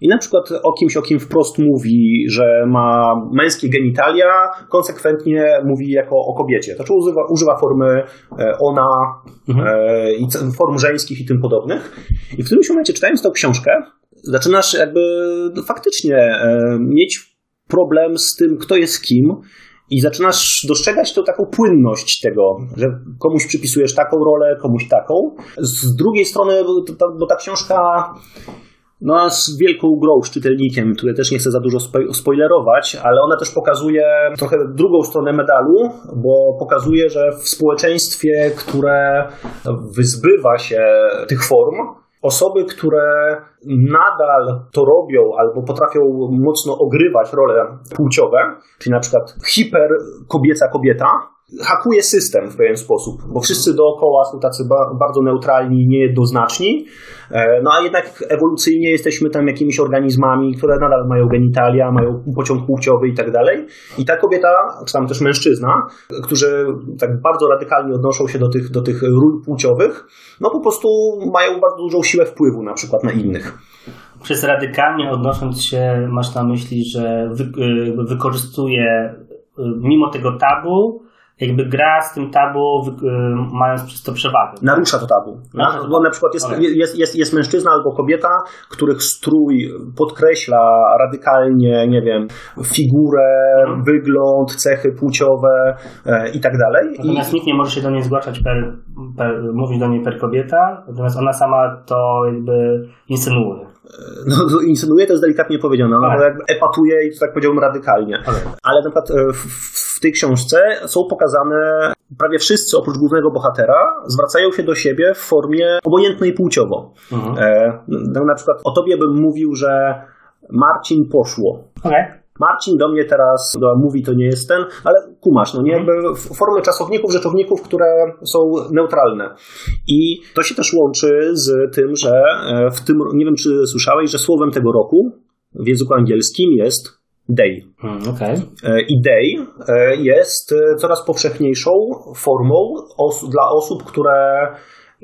I na przykład o kim wprost mówi, że ma męskie genitalia, konsekwentnie mówi jako o kobiecie. Znaczy używa formy ona i form żeńskich i tym podobnych. I w którymś momencie, czytając tą książkę, zaczynasz jakby faktycznie mieć problem z tym, kto jest kim. I zaczynasz dostrzegać tą taką płynność tego, że komuś przypisujesz taką rolę, komuś taką. Z drugiej strony, bo ta książka... No, z wielką grą, z czytelnikiem, tutaj też nie chcę za dużo spoilerować, ale ona też pokazuje trochę drugą stronę medalu, bo pokazuje, że w społeczeństwie, które wyzbywa się tych form, osoby, które nadal to robią albo potrafią mocno ogrywać role płciowe, czyli na przykład hiperkobieca-kobieta, hakuje system w pewien sposób, bo wszyscy dookoła są tacy bardzo neutralni, niejednoznaczni, no a jednak ewolucyjnie jesteśmy tam jakimiś organizmami, które nadal mają genitalia, mają pociąg płciowy i tak dalej. I ta kobieta, czy tam też mężczyzna, którzy tak bardzo radykalnie odnoszą się do tych ról płciowych, no po prostu mają bardzo dużą siłę wpływu na przykład na innych. Przez radykalnie odnosząc się, masz na myśli, że wykorzystuje mimo tego tabu, jakby gra z tym tabu, mając przez to przewagę. Narusza to tabu. Bo na przykład jest mężczyzna albo kobieta, których strój podkreśla radykalnie, nie wiem, figurę, wygląd, cechy płciowe i tak dalej. Natomiast nikt nie może się do niej zgłaszać mówić do niej per kobieta, natomiast ona sama to jakby insynuuje. No, insynuuje to jest delikatnie powiedziane, ona epatuje i to tak powiedziałbym radykalnie. Ale na przykład w tej książce są pokazane prawie wszyscy oprócz głównego bohatera zwracają się do siebie w formie obojętnej płciowo. Mhm. Na przykład o tobie bym mówił, że Marcin poszło. Okay. Marcin do mnie teraz mówi, to nie jest ten, ale kumasz, no nie? Jakby formy czasowników, rzeczowników, które są neutralne. I to się też łączy z tym, że w tym, nie wiem czy słyszałeś, że słowem tego roku w języku angielskim jest day. Okay. I day jest coraz powszechniejszą formą dla osób, które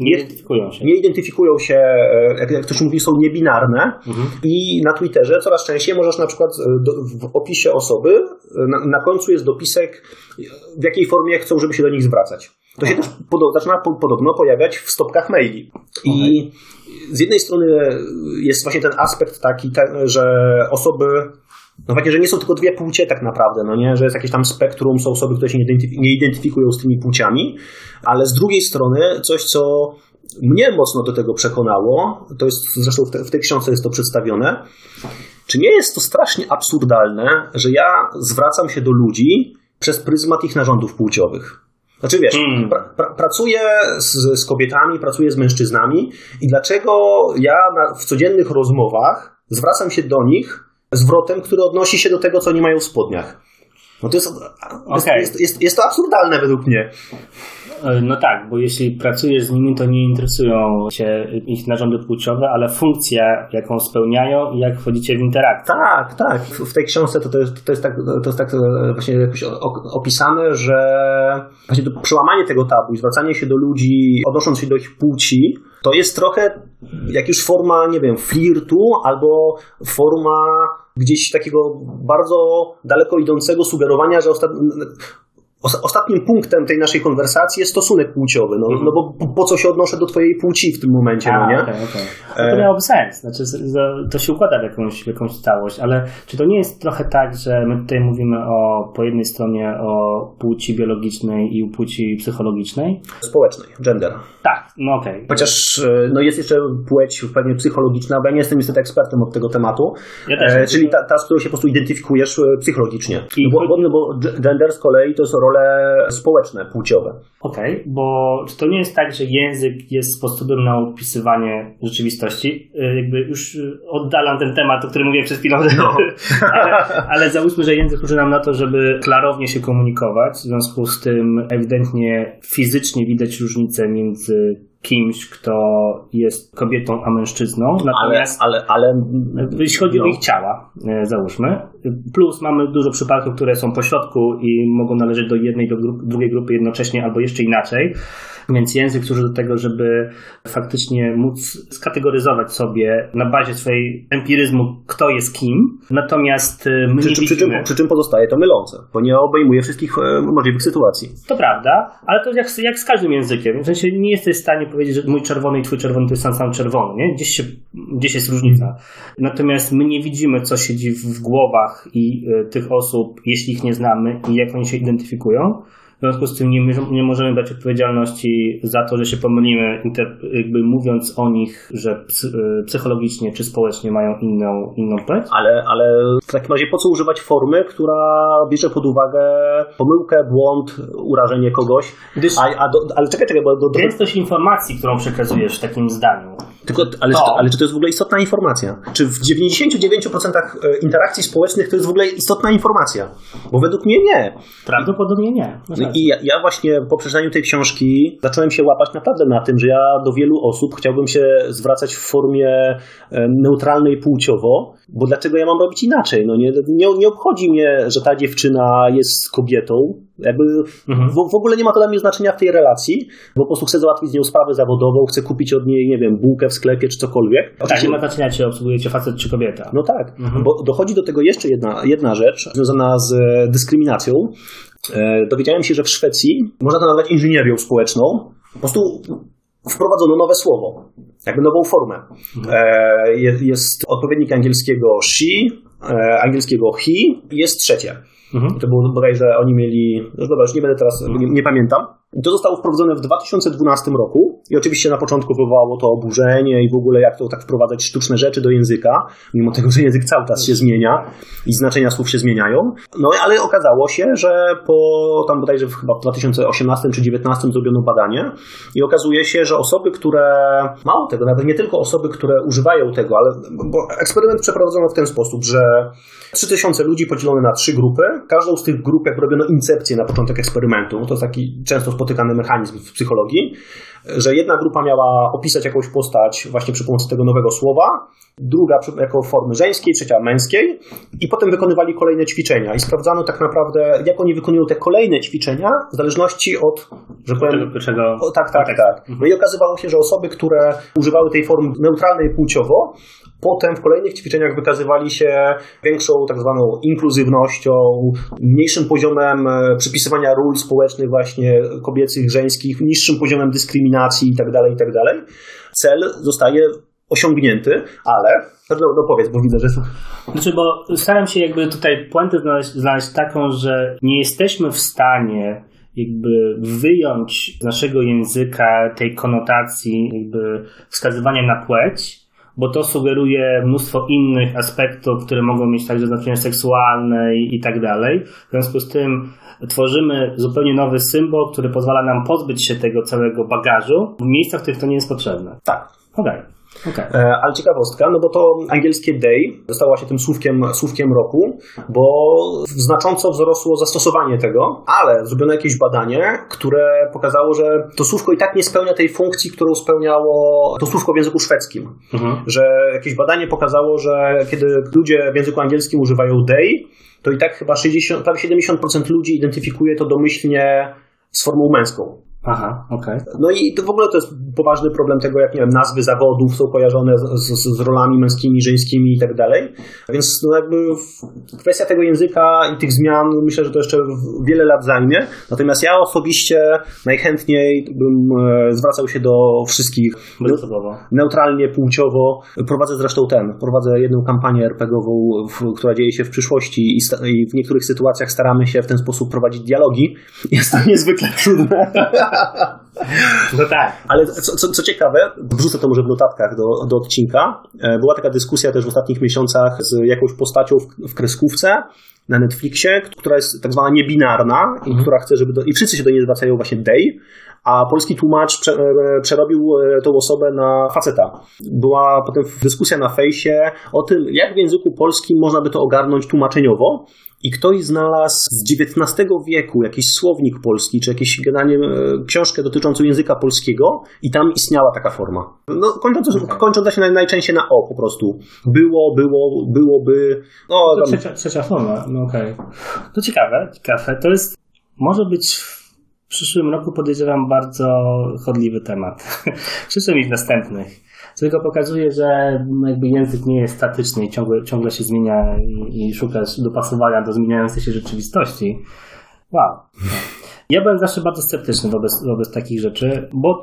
nie identyfikują się, jak ktoś mówi, są niebinarne. Mhm. I na Twitterze coraz częściej możesz na przykład w opisie osoby, na końcu jest dopisek, w jakiej formie chcą, żeby się do nich zwracać. To się też zaczyna podobno pojawiać w stopkach maili. I z jednej strony jest właśnie ten aspekt taki, że osoby... No właśnie, że nie są tylko dwie płcie tak naprawdę, no nie? Że jest jakieś tam spektrum, są osoby, które się nie identyfikują z tymi płciami, ale z drugiej strony coś, co mnie mocno do tego przekonało, to jest zresztą w tej książce jest to przedstawione, czy nie jest to strasznie absurdalne, że ja zwracam się do ludzi przez pryzmat ich narządów płciowych? Znaczy wiesz, pracuję z kobietami, pracuję z mężczyznami i dlaczego ja w codziennych rozmowach zwracam się do nich zwrotem, który odnosi się do tego, co oni mają w spodniach. No to jest to absurdalne według mnie. No tak, bo jeśli pracujesz z nimi, to nie interesują się ich narządy płciowe, ale funkcja, jaką spełniają i jak wchodzicie w interakcję. Tak, tak. W tej książce to jest tak właśnie jakoś opisane, że właśnie to przełamanie tego tabu i zwracanie się do ludzi, odnosząc się do ich płci, to jest trochę jak już forma, nie wiem, flirtu albo forma gdzieś takiego bardzo daleko idącego sugerowania, że ostatnim punktem tej naszej konwersacji jest stosunek płciowy, no bo po co się odnoszę do twojej płci w tym momencie, no nie? Okay. To miałoby sens, znaczy to się układa w jakąś całość, ale czy to nie jest trochę tak, że my tutaj mówimy po jednej stronie o płci biologicznej i płci psychologicznej? Społecznej, gender. Tak, no okej. Okay. Chociaż no jest jeszcze płeć pewnie psychologiczna, bo ja nie jestem niestety ekspertem od tego tematu, ja czyli ta, z którą się po prostu identyfikujesz psychologicznie. Bo gender z kolei to jest społeczne, płciowe. Okej, bo czy to nie jest tak, że język jest sposobem na opisywanie rzeczywistości? Jakby już oddalam ten temat, o którym mówiłem przez chwilę, no. ale załóżmy, że język służy nam na to, żeby klarownie się komunikować, w związku z tym ewidentnie fizycznie widać różnicę między kimś, kto jest kobietą, a mężczyzną. Natomiast ale jeśli chodzi o ich ciała, załóżmy, plus mamy dużo przypadków, które są pośrodku i mogą należeć do jednej, do drugiej grupy jednocześnie albo jeszcze inaczej, więc język służy do tego, żeby faktycznie móc skategoryzować sobie na bazie swojej empiryzmu, kto jest kim, natomiast my przy czym pozostaje to mylące, bo nie obejmuje wszystkich możliwych sytuacji. To prawda, ale to jak z każdym językiem, w sensie nie jesteś w stanie powiedzieć, że mój czerwony i twój czerwony to jest sam czerwony, nie? Gdzieś jest różnica. Natomiast my nie widzimy, co siedzi w głowach i tych osób, jeśli ich nie znamy i jak oni się identyfikują. W związku z tym nie możemy brać odpowiedzialności za to, że się pomylimy, jakby mówiąc o nich, że psychologicznie czy społecznie mają inną płeć. Ale w takim razie po co używać formy, która bierze pod uwagę pomyłkę, błąd, urażenie kogoś? Ale czekaj, bo... Gęstość informacji, którą przekazujesz w takim zdaniu. Ale czy to jest w ogóle istotna informacja? Czy w 99% interakcji społecznych to jest w ogóle istotna informacja? Bo według mnie nie. Prawdopodobnie nie. I ja właśnie po przeczytaniu tej książki zacząłem się łapać naprawdę na tym, że ja do wielu osób chciałbym się zwracać w formie neutralnej płciowo, bo dlaczego ja mam robić inaczej? No nie obchodzi mnie, że ta dziewczyna jest kobietą. Jakby w ogóle nie ma to dla mnie znaczenia w tej relacji, bo po prostu chcę załatwić z nią sprawę zawodową, chcę kupić od niej, nie wiem, bułkę w sklepie czy cokolwiek. Tak, nie ma znaczenia, czy obsługujecie facet czy kobieta. No tak, bo dochodzi do tego jeszcze jedna rzecz związana z dyskryminacją. Dowiedziałem się, że w Szwecji można to nazwać inżynierią społeczną. Po prostu wprowadzono nowe słowo, jakby nową formę. Jest odpowiednik angielskiego she, angielskiego he i jest trzecie. To było bodajże, oni mieli... No dobra, już nie będę teraz, nie pamiętam. To zostało wprowadzone w 2012 roku i oczywiście na początku wywołało to oburzenie i w ogóle jak to tak wprowadzać sztuczne rzeczy do języka, mimo tego, że język cały czas się zmienia i znaczenia słów się zmieniają. No ale okazało się, że po tam bodajże chyba w 2018 czy 2019 zrobiono badanie i okazuje się, że osoby, które... Mało tego, nawet nie tylko osoby, które używają tego, ale bo eksperyment przeprowadzono w ten sposób, że 3000 ludzi podzielone na 3 grupy. Każdą z tych grup, jak robiono incepcję na początek eksperymentu, to jest taki często spotykany mechanizm w psychologii, że jedna grupa miała opisać jakąś postać właśnie przy pomocy tego nowego słowa, druga jako formy żeńskiej, trzecia męskiej i potem wykonywali kolejne ćwiczenia i sprawdzano tak naprawdę, jak oni wykonują te kolejne ćwiczenia w zależności od, że powiem, czego... Tak. No i okazywało się, że osoby, które używały tej formy neutralnej płciowo, potem w kolejnych ćwiczeniach wykazywali się większą tak zwaną inkluzywnością, mniejszym poziomem przypisywania ról społecznych właśnie kobiecych, żeńskich, niższym poziomem dyskryminacji itd. Cel zostaje osiągnięty, ale... No powiedz, bo widzę, że... Znaczy, bo staram się jakby tutaj puentę znaleźć taką, że nie jesteśmy w stanie jakby wyjąć z naszego języka tej konotacji jakby wskazywania na płeć, bo to sugeruje mnóstwo innych aspektów, które mogą mieć także znaczenie seksualne i tak dalej. W związku z tym tworzymy zupełnie nowy symbol, który pozwala nam pozbyć się tego całego bagażu w miejscach, w których to nie jest potrzebne. Tak. Okej. Ale ciekawostka, no bo to angielskie day stało się tym słówkiem roku, bo znacząco wzrosło zastosowanie tego, ale zrobiono jakieś badanie, które pokazało, że to słówko i tak nie spełnia tej funkcji, którą spełniało to słówko w języku szwedzkim. Mhm. Że jakieś badanie pokazało, że kiedy ludzie w języku angielskim używają day, to i tak chyba prawie 70% ludzi identyfikuje to domyślnie z formą męską. Aha, okej. Okay. No i to w ogóle to jest poważny problem tego, jak nie wiem, nazwy zawodów są kojarzone z rolami męskimi, żeńskimi i tak dalej. Więc no jakby kwestia tego języka i tych zmian, myślę, że to jeszcze wiele lat zajmie. Natomiast ja osobiście najchętniej bym zwracał się do wszystkich neutralnie, płciowo. Prowadzę jedną kampanię RPG-ową, która dzieje się w przyszłości i w niektórych sytuacjach staramy się w ten sposób prowadzić dialogi. Jest to niezwykle trudne. No tak. Ale co ciekawe, wrzucę to może w notatkach do odcinka. Była taka dyskusja też w ostatnich miesiącach z jakąś postacią w kreskówce na Netflixie, która jest tak zwana niebinarna i która chce, żeby i wszyscy się do niej zwracają właśnie day, a polski tłumacz przerobił tą osobę na faceta. Była potem dyskusja na fejsie o tym, jak w języku polskim można by to ogarnąć tłumaczeniowo. I ktoś znalazł z XIX wieku jakiś słownik polski, czy jakieś generalnie książkę dotyczącą języka polskiego i tam istniała taka forma. No, kończąca się najczęściej na o po prostu. Byłoby... No, to trzecia forma, no okej. Okay. To ciekawe. To jest... Może być... W przyszłym roku podejrzewam bardzo chodliwy temat. W przyszłym i w następnych. Co tylko pokazuje, że jakby język nie jest statyczny i ciągle się zmienia i szukasz dopasowania do zmieniającej się rzeczywistości. Wow. Ja byłem zawsze bardzo sceptyczny wobec takich rzeczy, bo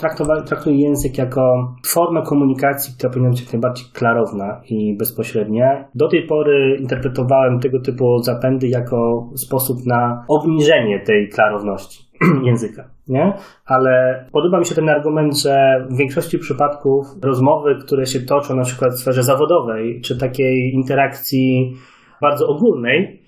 traktuję język jako formę komunikacji, która powinna być jak najbardziej klarowna i bezpośrednia. Do tej pory interpretowałem tego typu zapędy jako sposób na obniżenie tej klarowności języka, nie? Ale podoba mi się ten argument, że w większości przypadków rozmowy, które się toczą na przykład w sferze zawodowej, czy takiej interakcji bardzo ogólnej,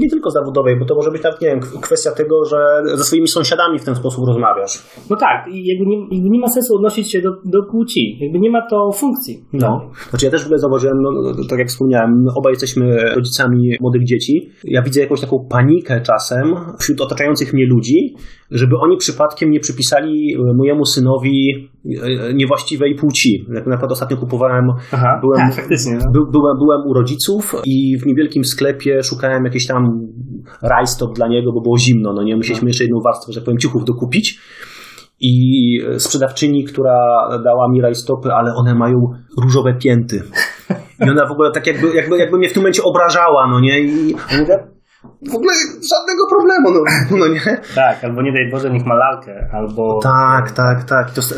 nie tylko zawodowej, bo to może być tak, nie wiem, kwestia tego, że ze swoimi sąsiadami w ten sposób rozmawiasz. No tak, i jakby nie ma sensu odnosić się do płci, jakby nie ma to funkcji. No. Znaczy ja też w ogóle zauważyłem, tak jak wspomniałem, obaj jesteśmy rodzicami młodych dzieci. Ja widzę jakąś taką panikę czasem wśród otaczających mnie ludzi, żeby oni przypadkiem nie przypisali mojemu synowi niewłaściwej płci. Jak na przykład ostatnio kupowałem, byłem u rodziców i w niewielkim sklepie szukałem jakiś tam rajstop dla niego, bo było zimno, no nie, musieliśmy jeszcze jedną warstwę, że powiem, ciuchów dokupić i sprzedawczyni, która dała mi rajstopy, ale one mają różowe pięty i ona w ogóle tak jakby mnie w tym momencie obrażała, no nie, i mówię, w ogóle żadnego problemu, no nie? Tak, albo nie daj Boże, niech ma lalkę, albo... Tak.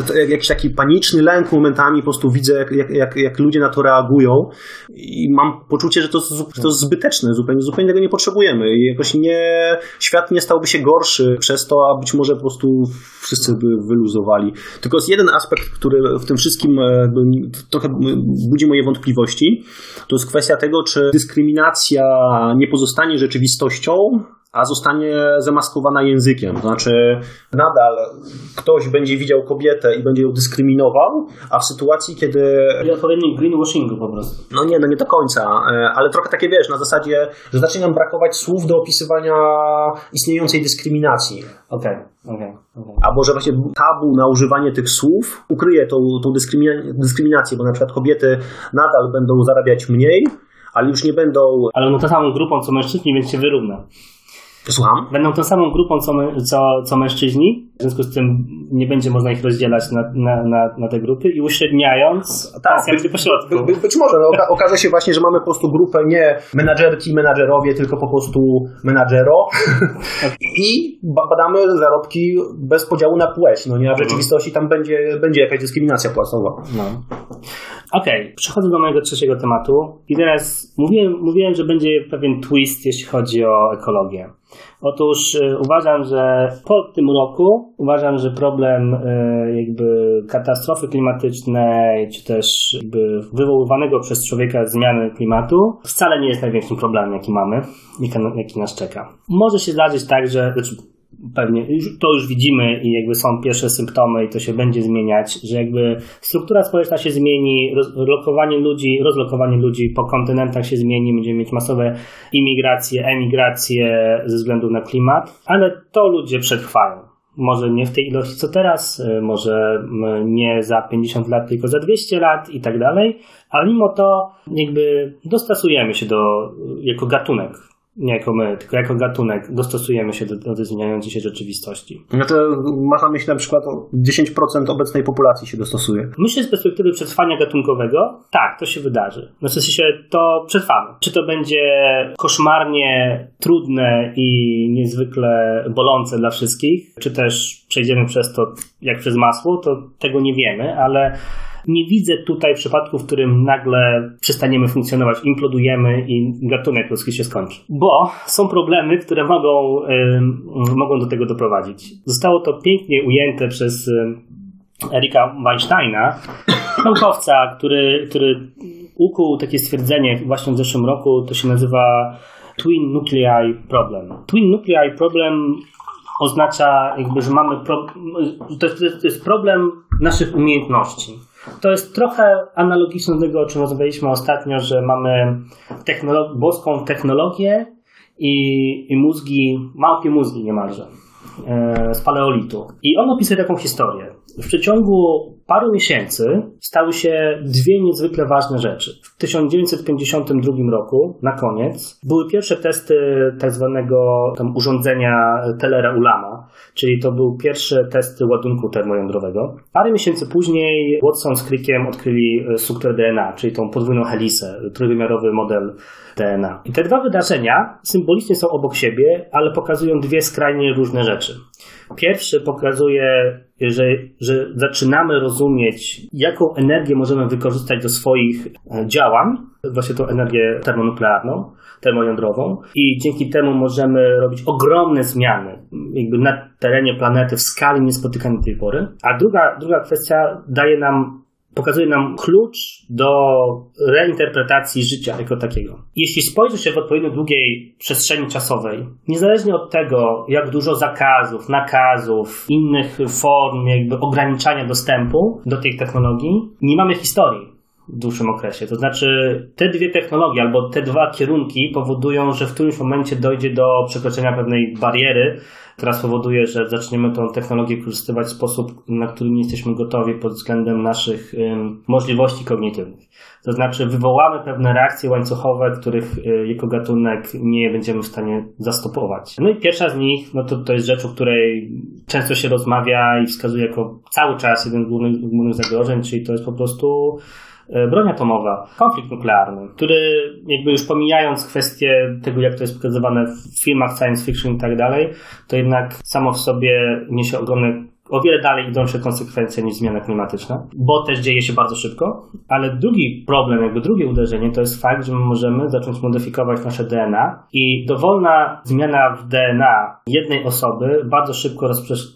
To jakiś taki paniczny lęk momentami, po prostu widzę, jak ludzie na to reagują i mam poczucie, że to jest zbyteczne, zupełnie tego nie potrzebujemy i jakoś świat nie stałby się gorszy przez to, a być może po prostu wszyscy by wyluzowali. Tylko jest jeden aspekt, który w tym wszystkim trochę budzi moje wątpliwości, to jest kwestia tego, czy dyskryminacja nie pozostanie rzeczywistością, a zostanie zamaskowana językiem. To znaczy nadal ktoś będzie widział kobietę i będzie ją dyskryminował, a w sytuacji, kiedy... I odpowiednik greenwashingu po prostu. No nie do końca, ale trochę takie, wiesz, na zasadzie, że zacznie nam brakować słów do opisywania istniejącej dyskryminacji. Okej. Albo, że właśnie tabu na używanie tych słów ukryje tą dyskryminację, bo na przykład kobiety nadal będą zarabiać mniej, ale już nie będą... Ale no tą samą grupą, co mężczyźni, więc się wyrówna. Słucham? Będą tą samą grupą, co mężczyźni, w związku z tym nie będzie można ich rozdzielać na te grupy i uśredniając, tak, będzie pośrodku. Być może, no, okaże się właśnie, że mamy po prostu grupę nie menadżerki, menadżerowie, tylko po prostu menadżero i badamy zarobki bez podziału na płeć, no nie, a w rzeczywistości tam będzie jakaś dyskryminacja płacowa. No. Okej, przechodzę do mojego trzeciego tematu i teraz mówiłem, że będzie pewien twist, jeśli chodzi o ekologię. Otóż uważam, że po tym roku problem jakby katastrofy klimatycznej czy też jakby wywoływanego przez człowieka zmiany klimatu wcale nie jest największym problemem, jaki mamy, jaki nas czeka. Może się zdarzyć tak, że pewnie to już widzimy i jakby są pierwsze symptomy i to się będzie zmieniać, że jakby struktura społeczna się zmieni, rozlokowanie ludzi po kontynentach się zmieni, będziemy mieć masowe imigracje, emigracje ze względu na klimat, ale to ludzie przetrwają. Może nie w tej ilości co teraz, może nie za 50 lat, tylko za 200 lat i tak dalej, ale mimo to jakby dostosujemy się jako gatunek. Nie jako my, tylko jako gatunek dostosujemy się do zmieniającej się rzeczywistości. Znaczy, masz na myśli na przykład 10% obecnej populacji się dostosuje? Myślę z perspektywy przetrwania gatunkowego, tak, to się wydarzy. Znaczy się to przetrwamy. Czy to będzie koszmarnie trudne i niezwykle bolące dla wszystkich, czy też przejdziemy przez to jak przez masło, to tego nie wiemy, ale... Nie widzę tutaj przypadku, w którym nagle przestaniemy funkcjonować, implodujemy i gatunek ludzki się skończy. Bo są problemy, które mogą do tego doprowadzić. Zostało to pięknie ujęte przez Erika Weinsteina, naukowca, który ukuł takie stwierdzenie właśnie w zeszłym roku, to się nazywa Twin Nuclei Problem. Twin Nuclei Problem oznacza jakby, że mamy to jest problem naszych umiejętności. To jest trochę analogiczne do tego, o czym rozmawialiśmy ostatnio, że mamy boską technologię i mózgi, małpie mózgi niemalże, z paleolitu. I on opisuje taką historię. W przeciągu paru miesięcy stały się dwie niezwykle ważne rzeczy. W 1952 roku, na koniec, były pierwsze testy tak zwanego urządzenia Tellera-Uhlama, czyli to był pierwszy test ładunku termojądrowego. Parę miesięcy później Watson z Crickiem odkryli strukturę DNA, czyli tą podwójną helisę, trójwymiarowy model DNA. I te dwa wydarzenia symbolicznie są obok siebie, ale pokazują dwie skrajnie różne rzeczy. Pierwszy pokazuje, że zaczynamy rozumieć, jaką energię możemy wykorzystać do swoich działań, właśnie tą energię termonuklearną, termojądrową, i dzięki temu możemy robić ogromne zmiany jakby na terenie planety w skali niespotykanej do tej pory. A druga kwestia pokazuje nam klucz do reinterpretacji życia jako takiego. Jeśli spojrzy się w odpowiednio długiej przestrzeni czasowej, niezależnie od tego, jak dużo zakazów, nakazów, innych form jakby ograniczania dostępu do tych technologii, nie mamy historii w dłuższym okresie. To znaczy te dwie technologie albo te dwa kierunki powodują, że w którymś momencie dojdzie do przekroczenia pewnej bariery, która spowoduje, że zaczniemy tą technologię wykorzystywać w sposób, na który nie jesteśmy gotowi pod względem naszych możliwości kognitywnych. To znaczy wywołamy pewne reakcje łańcuchowe, których jako gatunek nie będziemy w stanie zastopować. No i pierwsza z nich, to jest rzecz, o której często się rozmawia i wskazuje jako cały czas jeden z głównych zagrożeń, czyli to jest po prostu broń atomowa, konflikt nuklearny, który jakby już pomijając kwestię tego, jak to jest pokazywane w filmach science fiction i tak dalej, to jednak samo w sobie niesie ogromne, o wiele dalej idące konsekwencje niż zmiana klimatyczna, bo też dzieje się bardzo szybko, ale drugi problem, jakby drugie uderzenie, to jest fakt, że my możemy zacząć modyfikować nasze DNA i dowolna zmiana w DNA jednej osoby bardzo szybko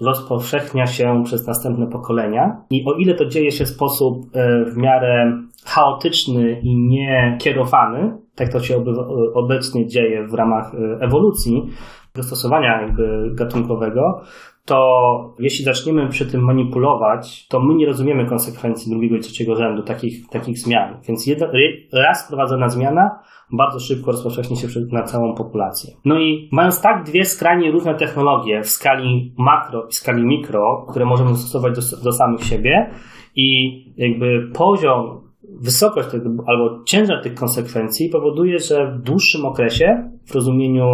rozpowszechnia się przez następne pokolenia i o ile to dzieje się w sposób w miarę chaotyczny i niekierowany, tak to się obecnie dzieje w ramach ewolucji, dostosowania jakby gatunkowego, to jeśli zaczniemy przy tym manipulować, to my nie rozumiemy konsekwencji drugiego i trzeciego rzędu takich zmian. Więc raz wprowadzona zmiana bardzo szybko rozpowszechni się na całą populację. No i mając tak dwie skrajnie różne technologie w skali makro i skali mikro, które możemy stosować do samych siebie i jakby poziom, wysokość albo ciężar tych konsekwencji powoduje, że w dłuższym okresie w rozumieniu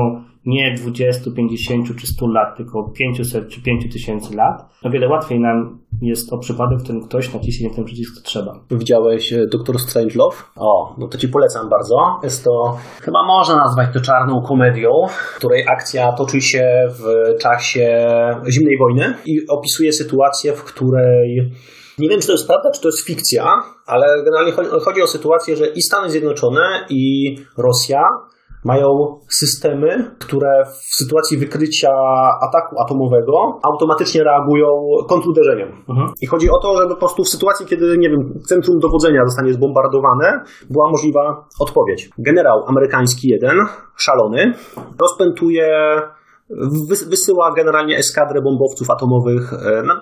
nie 20, 50 czy 100 lat, tylko 500 czy 5000 lat, o wiele łatwiej nam jest o przypadek, w którym ktoś naciśnie ten przycisk, co trzeba. Widziałeś Doktor Strangelove? O, no to ci polecam bardzo. Jest to, chyba można nazwać to czarną komedią, której akcja toczy się w czasie zimnej wojny i opisuje sytuację, w której nie wiem, czy to jest prawda, czy to jest fikcja, ale generalnie chodzi o sytuację, że i Stany Zjednoczone, i Rosja mają systemy, które w sytuacji wykrycia ataku atomowego automatycznie reagują kontruderzeniem. Mhm. I chodzi o to, żeby po prostu w sytuacji, kiedy, nie wiem, centrum dowodzenia zostanie zbombardowane, była możliwa odpowiedź. Generał amerykański jeden, szalony, wysyła generalnie eskadrę bombowców atomowych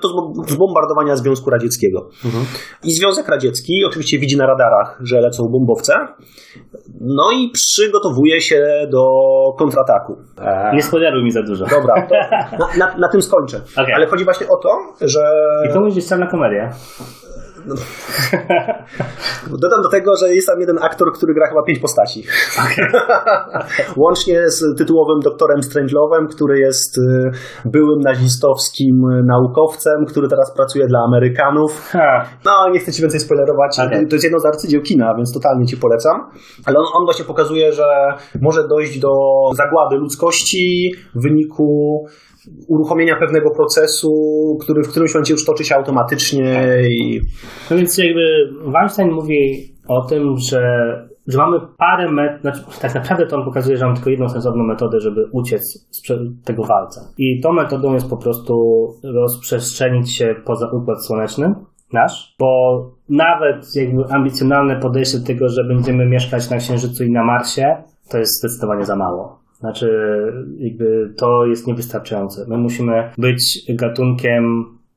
do zbombardowania Związku Radzieckiego. Mhm. I Związek Radziecki oczywiście widzi na radarach, że lecą bombowce, no i przygotowuje się do kontrataku. Nie spoileruj mi za dużo. Dobra, to na tym skończę. Okay. Ale chodzi właśnie o to, że... I to będzie scena komedia. Dodam do tego, że jest tam jeden aktor, który gra chyba 5 postaci. Okay. Łącznie z tytułowym doktorem Strangelove'em, który jest byłym nazistowskim naukowcem, który teraz pracuje dla Amerykanów. No, nie chcę ci więcej spoilerować. Okay. To jest jedno z arcydzieł kina, więc totalnie ci polecam. Ale on właśnie pokazuje, że może dojść do zagłady ludzkości w wyniku uruchomienia pewnego procesu, który w którymś momencie już toczy się automatycznie. I... No więc jakby Weinstein mówi o tym, że mamy parę metod, tak naprawdę to on pokazuje, że mamy tylko jedną sensowną metodę, żeby uciec z tego walca. I tą metodą jest po prostu rozprzestrzenić się poza układ słoneczny nasz, bo nawet jakby ambicjonalne podejście do tego, że będziemy mieszkać na Księżycu i na Marsie, to jest zdecydowanie za mało. Znaczy, jakby to jest niewystarczające. My musimy być gatunkiem,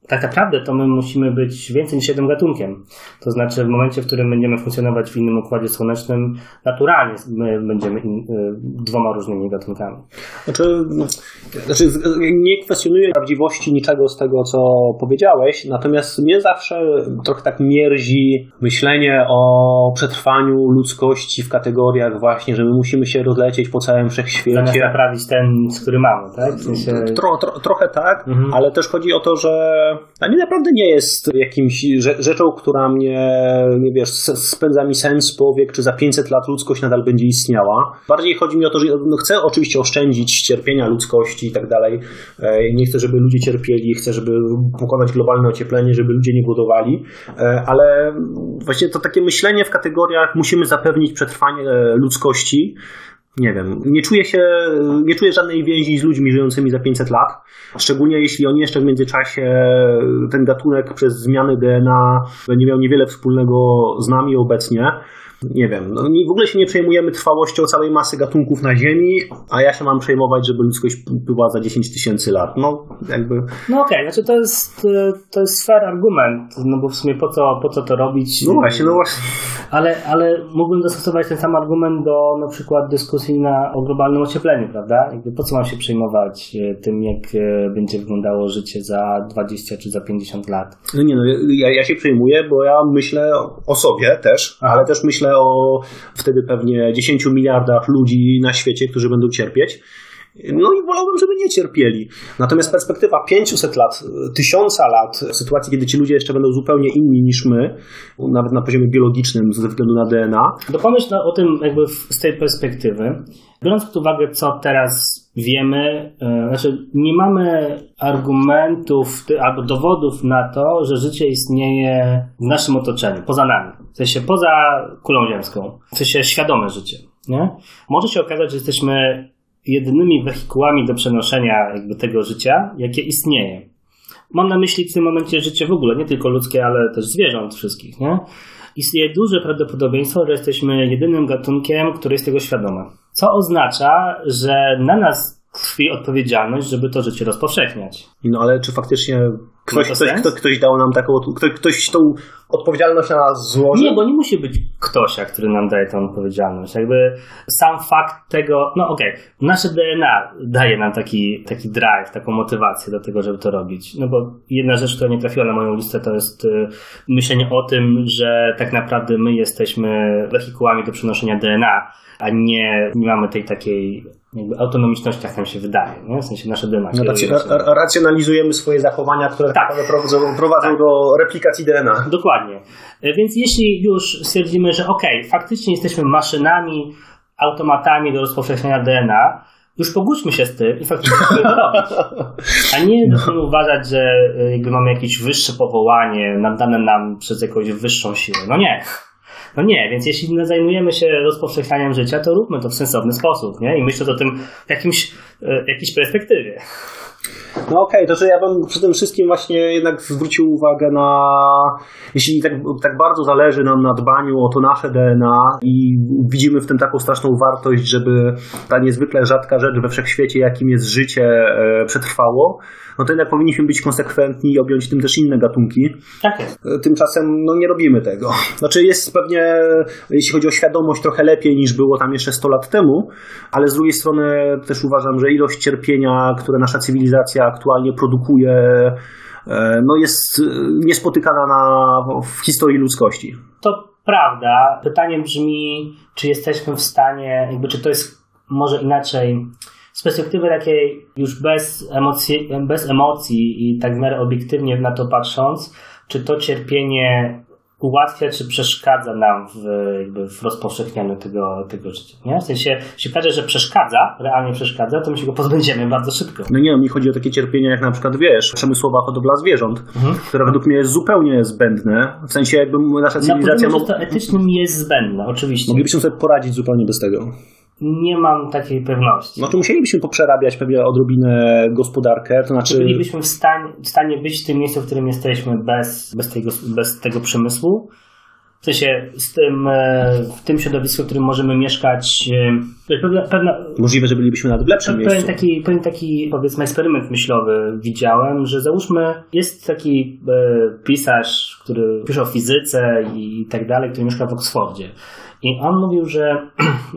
tak naprawdę to my musimy być więcej niż jednym gatunkiem. To znaczy w momencie, w którym będziemy funkcjonować w innym układzie słonecznym, naturalnie my będziemy dwoma różnymi gatunkami. Znaczy nie kwestionuję prawdziwości niczego z tego, co powiedziałeś, natomiast mnie zawsze trochę tak mierzi myślenie o przetrwaniu ludzkości w kategoriach właśnie, że my musimy się rozlecieć po całym wszechświecie. Zamiast naprawić ten, który mamy, tak? W sensie... Trochę tak, mhm. Ale też chodzi o to, że dla mnie naprawdę nie jest jakimś rzeczą, która mnie, nie wiesz, spędza mi sens powiek, czy za 500 lat ludzkość nadal będzie istniała. Bardziej chodzi mi o to, że chcę oczywiście oszczędzić cierpienia ludzkości i tak dalej. Nie chcę, żeby ludzie cierpieli, chcę, żeby pokonać globalne ocieplenie, żeby ludzie nie głodowali, ale właśnie to takie myślenie w kategoriach musimy zapewnić przetrwanie ludzkości. Nie wiem, nie czuję żadnej więzi z ludźmi żyjącymi za 500 lat, szczególnie jeśli oni jeszcze w międzyczasie ten gatunek przez zmiany DNA będzie miał niewiele wspólnego z nami obecnie. Nie wiem, no, w ogóle się nie przejmujemy trwałością całej masy gatunków na Ziemi, a ja się mam przejmować, żeby ludzkość była za 10 000 lat. No, jakby... No okej, okay, znaczy to jest fair argument, no bo w sumie po co to robić? No właśnie. Ale mógłbym dostosować ten sam argument do na przykład dyskusji o globalnym ociepleniu, prawda? Jakby po co mam się przejmować tym, jak będzie wyglądało życie za 20 czy za 50 lat? No nie, no ja się przejmuję, bo ja myślę o sobie też, ale też myślę o wtedy pewnie 10 miliardach ludzi na świecie, którzy będą cierpieć. No i wolałbym, żeby nie cierpieli. Natomiast perspektywa 500 lat, 1000 lat, w sytuacji, kiedy ci ludzie jeszcze będą zupełnie inni niż my, nawet na poziomie biologicznym ze względu na DNA. To pomyśl o tym jakby z tej perspektywy. Biorąc pod uwagę, co teraz wiemy, znaczy nie mamy argumentów albo dowodów na to, że życie istnieje w naszym otoczeniu, poza nami, w sensie poza kulą ziemską, w sensie świadome życie, nie? Może się okazać, że jesteśmy jedynymi wehikułami do przenoszenia jakby tego życia, jakie istnieje. Mam na myśli w tym momencie życie w ogóle, nie tylko ludzkie, ale też zwierząt wszystkich, nie? istnieje duże prawdopodobieństwo, że jesteśmy jedynym gatunkiem, który jest tego świadomy. Co oznacza, że na nas tkwi odpowiedzialność, żeby to życie rozpowszechniać. No ale czy faktycznie ktoś dał nam taką, ktoś tą odpowiedzialność na nas złożył? Nie, bo nie musi być ktoś, który nam daje tą odpowiedzialność. Jakby sam fakt tego, nasze DNA daje nam taki drive, taką motywację do tego, żeby to robić. No bo jedna rzecz, która nie trafiła na moją listę, to jest myślenie o tym, że tak naprawdę my jesteśmy wehikułami do przenoszenia DNA, a nie mamy tej takiej jakby autonomiczności, tak nam się wydaje. Nie? W sensie nasze DNA. No racjonalizujemy swoje zachowania, które prowadzą do replikacji DNA. Dokładnie. Więc jeśli już stwierdzimy, że faktycznie jesteśmy maszynami, automatami do rozpowszechniania DNA, już pogódźmy się z tym i faktycznie chcemy to robić. A nie musimy uważać, że jakby mamy jakieś wyższe powołanie, nadane nam przez jakąś wyższą siłę. No nie, więc jeśli zajmujemy się rozpowszechnianiem życia, to róbmy to w sensowny sposób, nie? I myśląc o tym w jakiejś perspektywie. No to że ja bym przede wszystkim właśnie jednak zwrócił uwagę na, jeśli tak bardzo zależy nam na dbaniu o to nasze DNA i widzimy w tym taką straszną wartość, żeby ta niezwykle rzadka rzecz we wszechświecie, jakim jest życie, przetrwało, no to jednak powinniśmy być konsekwentni i objąć tym też inne gatunki. Tak jest. Tymczasem nie robimy tego. Znaczy jest pewnie, jeśli chodzi o świadomość, trochę lepiej niż było tam jeszcze 100 lat temu, ale z drugiej strony też uważam, że ilość cierpienia, które nasza cywilizacja aktualnie produkuje, jest niespotykana w historii ludzkości. To prawda. Pytanie brzmi, czy jesteśmy w stanie, czy to jest może inaczej, z perspektywy takiej już bez emocji i tak w miarę obiektywnie na to patrząc, czy to cierpienie ułatwia, czy przeszkadza nam w rozpowszechnianiu tego życia. Nie? W sensie, jeśli każe, że realnie przeszkadza, to my się go pozbędziemy bardzo szybko. No nie, mi chodzi o takie cierpienie, jak na przykład, przemysłowa hodowla zwierząt, która według mnie jest zupełnie zbędne. W sensie, jakby nasza cywilizacja... No, to etycznym jest zbędne, oczywiście. Moglibyśmy sobie poradzić zupełnie bez tego. Nie mam takiej pewności. No to musielibyśmy poprzerabiać pewnie odrobinę gospodarkę, to znaczy... Bylibyśmy w stanie być w tym miejscu, w którym jesteśmy bez tego przemysłu. W sensie w tym środowisku, w którym możemy mieszkać... Możliwe, że bylibyśmy nawet w lepszym miejscu. Pewien taki, powiedzmy, eksperyment myślowy widziałem, że załóżmy, jest taki pisarz, który pisze o fizyce i tak dalej, który mieszka w Oxfordzie. I on mówił, że